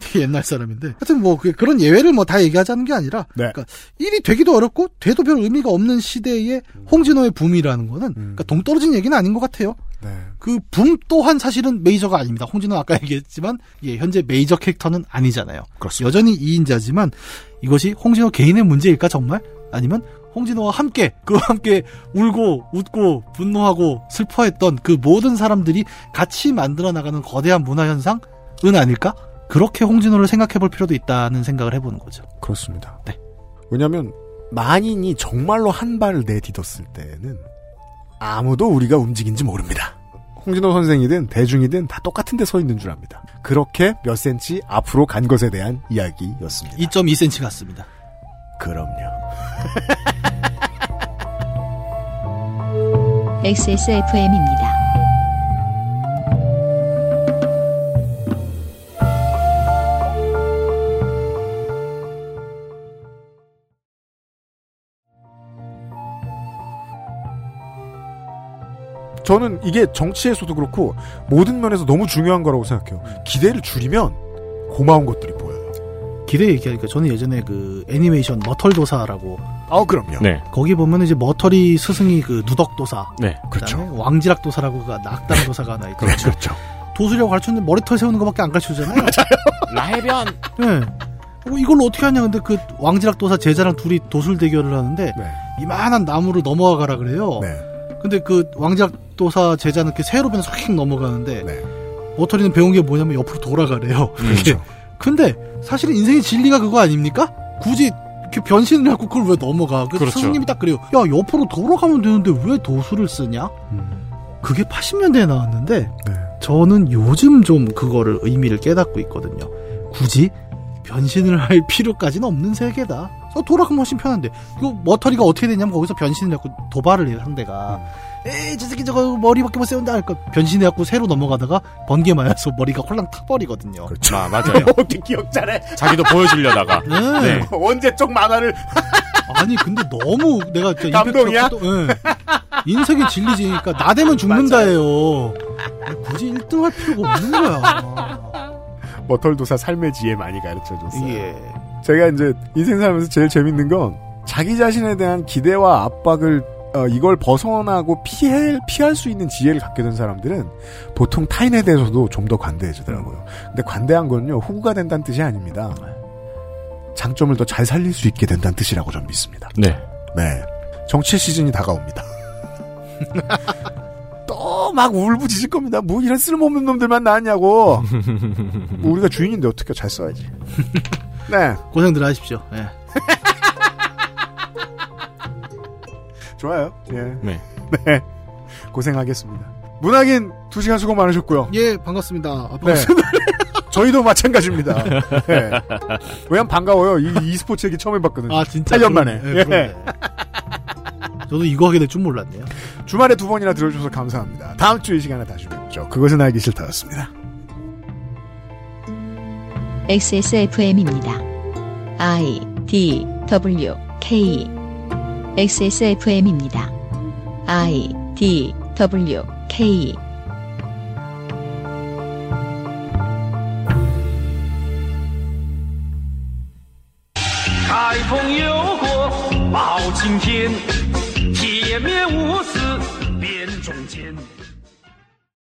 되게 옛날 사람인데. 하여튼 그런 예외를 다 얘기하자는 게 아니라 네. 그러니까 일이 되기도 어렵고 돼도 별 의미가 없는 시대의 홍진호의 붐이라는 거는 그러니까 동떨어진 얘기는 아닌 것 같아요. 네. 그 붐 또한 사실은 메이저가 아닙니다. 홍진호 아까 얘기했지만 예, 현재 메이저 캐릭터는 아니잖아요. 그렇습니다. 여전히 2인자지만 이것이 홍진호 개인의 문제일까 정말? 아니면 홍진호와 함께 그와 함께 울고 웃고 분노하고 슬퍼했던 그 모든 사람들이 같이 만들어 나가는 거대한 문화 현상은 아닐까? 그렇게 홍진호를 생각해 볼 필요도 있다는 생각을 해보는 거죠. 그렇습니다. 네. 왜냐하면 만인이 정말로 한 발 내딛었을 때는 아무도 우리가 움직인지 모릅니다. 홍진호 선생이든 대중이든 다 똑같은 데 서 있는 줄 압니다. 그렇게 몇 센치 앞으로 간 것에 대한 이야기였습니다. 2.2cm 같습니다. 그럼요. XSFM입니다. 저는 이게 정치에서도 그렇고 모든 면에서 너무 중요한 거라고 생각해요. 기대를 줄이면 고마운 것들이 보여요. 기대 얘기하니까 저는 예전에 그 애니메이션 머털도사라고 그럼요. 네. 거기 보면 이제 머털이 스승이 그 누덕도사 네. 그렇죠. 왕지락도사라고가 낙담도사가 하나 있죠. 그렇죠. 도수려고 가르쳤는데 머리털 세우는 것밖에 안 가르쳐주잖아요. 맞아요. 라해변. 네. 이걸로 어떻게 하냐. 근데 그 왕지락도사 제자랑 둘이 도술 대결을 하는데 네. 이만한 나무를 넘어가라 그래요. 네. 근데 그 왕지락도사 제자는 이렇게 세로 변해서 휙 넘어가는데 네. 머털이는 배운 게 뭐냐면 옆으로 돌아가래요. 그렇죠. 근데 사실은 인생의 진리가 그거 아닙니까? 굳이 이렇게 변신을 하고 그걸 왜 넘어가? 그래서 그렇죠. 선생님이 딱 그래요. 야 옆으로 돌아가면 되는데 왜 도수를 쓰냐? 그게 80년대에 나왔는데 네. 저는 요즘 좀 그거를 의미를 깨닫고 있거든요. 굳이 변신을 할 필요까지는 없는 세계다. 돌아가면 훨씬 편한데 이거 머터리가 어떻게 되냐면 거기서 변신을 해갖고 도발을 해요 상대가. 에이 저 새끼 저거 머리밖에 못 세운다. 그러니까 변신해갖고 새로 넘어가다가 번개 맞아서 머리가 홀랑 타버리거든요. 그렇죠. 아, 맞아요. 기억 잘해. 자기도 보여주려다가. 네. 네. 언제 쪽 만화를. 아니 근데 너무 내가 진짜 감동이야? 네. 인생의 진리지니까 나 되면 죽는다예요. 굳이 1등 할 필요가 없는 거야. 머털도사 삶의 지혜 많이 가르쳐줬어요. 예. 제가 이제 인생 살면서 제일 재밌는 건 자기 자신에 대한 기대와 압박을 이걸 벗어나고 피할 수 있는 지혜를 갖게 된 사람들은 보통 타인에 대해서도 좀 더 관대해지더라고요. 근데 관대한 건요 호구가 된다는 뜻이 아닙니다. 장점을 더 잘 살릴 수 있게 된다는 뜻이라고 저는 믿습니다. 네. 정치 시즌이 다가옵니다. 막 울부짖을 겁니다. 뭐 이런 쓸모없는 놈들만 나왔냐고. 뭐 우리가 주인인데 어떻게 잘 써야지. 네. 고생들 하십시오. 네. 좋아요. 예. 네. 네. 고생하겠습니다. 문학인 2시간 수고 많으셨고요. 예, 반갑습니다. 아, 반갑습니다. 네. 저희도 마찬가지입니다. 네. 왜냐면 반가워요. 이 스포츠 얘기 처음 해봤거든요. 아, 진짜? 8년 만에. 네, 예. 저도 이거 하게 될 줄 몰랐네요. 주말에 2번이나 들어주셔서 감사합니다. 다음 주 이 시간에 다시 뵙죠. 그것은 알기 싫다였습니다. XSFM입니다. I, D, W, K. XSFM입니다. I, D, W, K. 가이봉 여고 마오 진진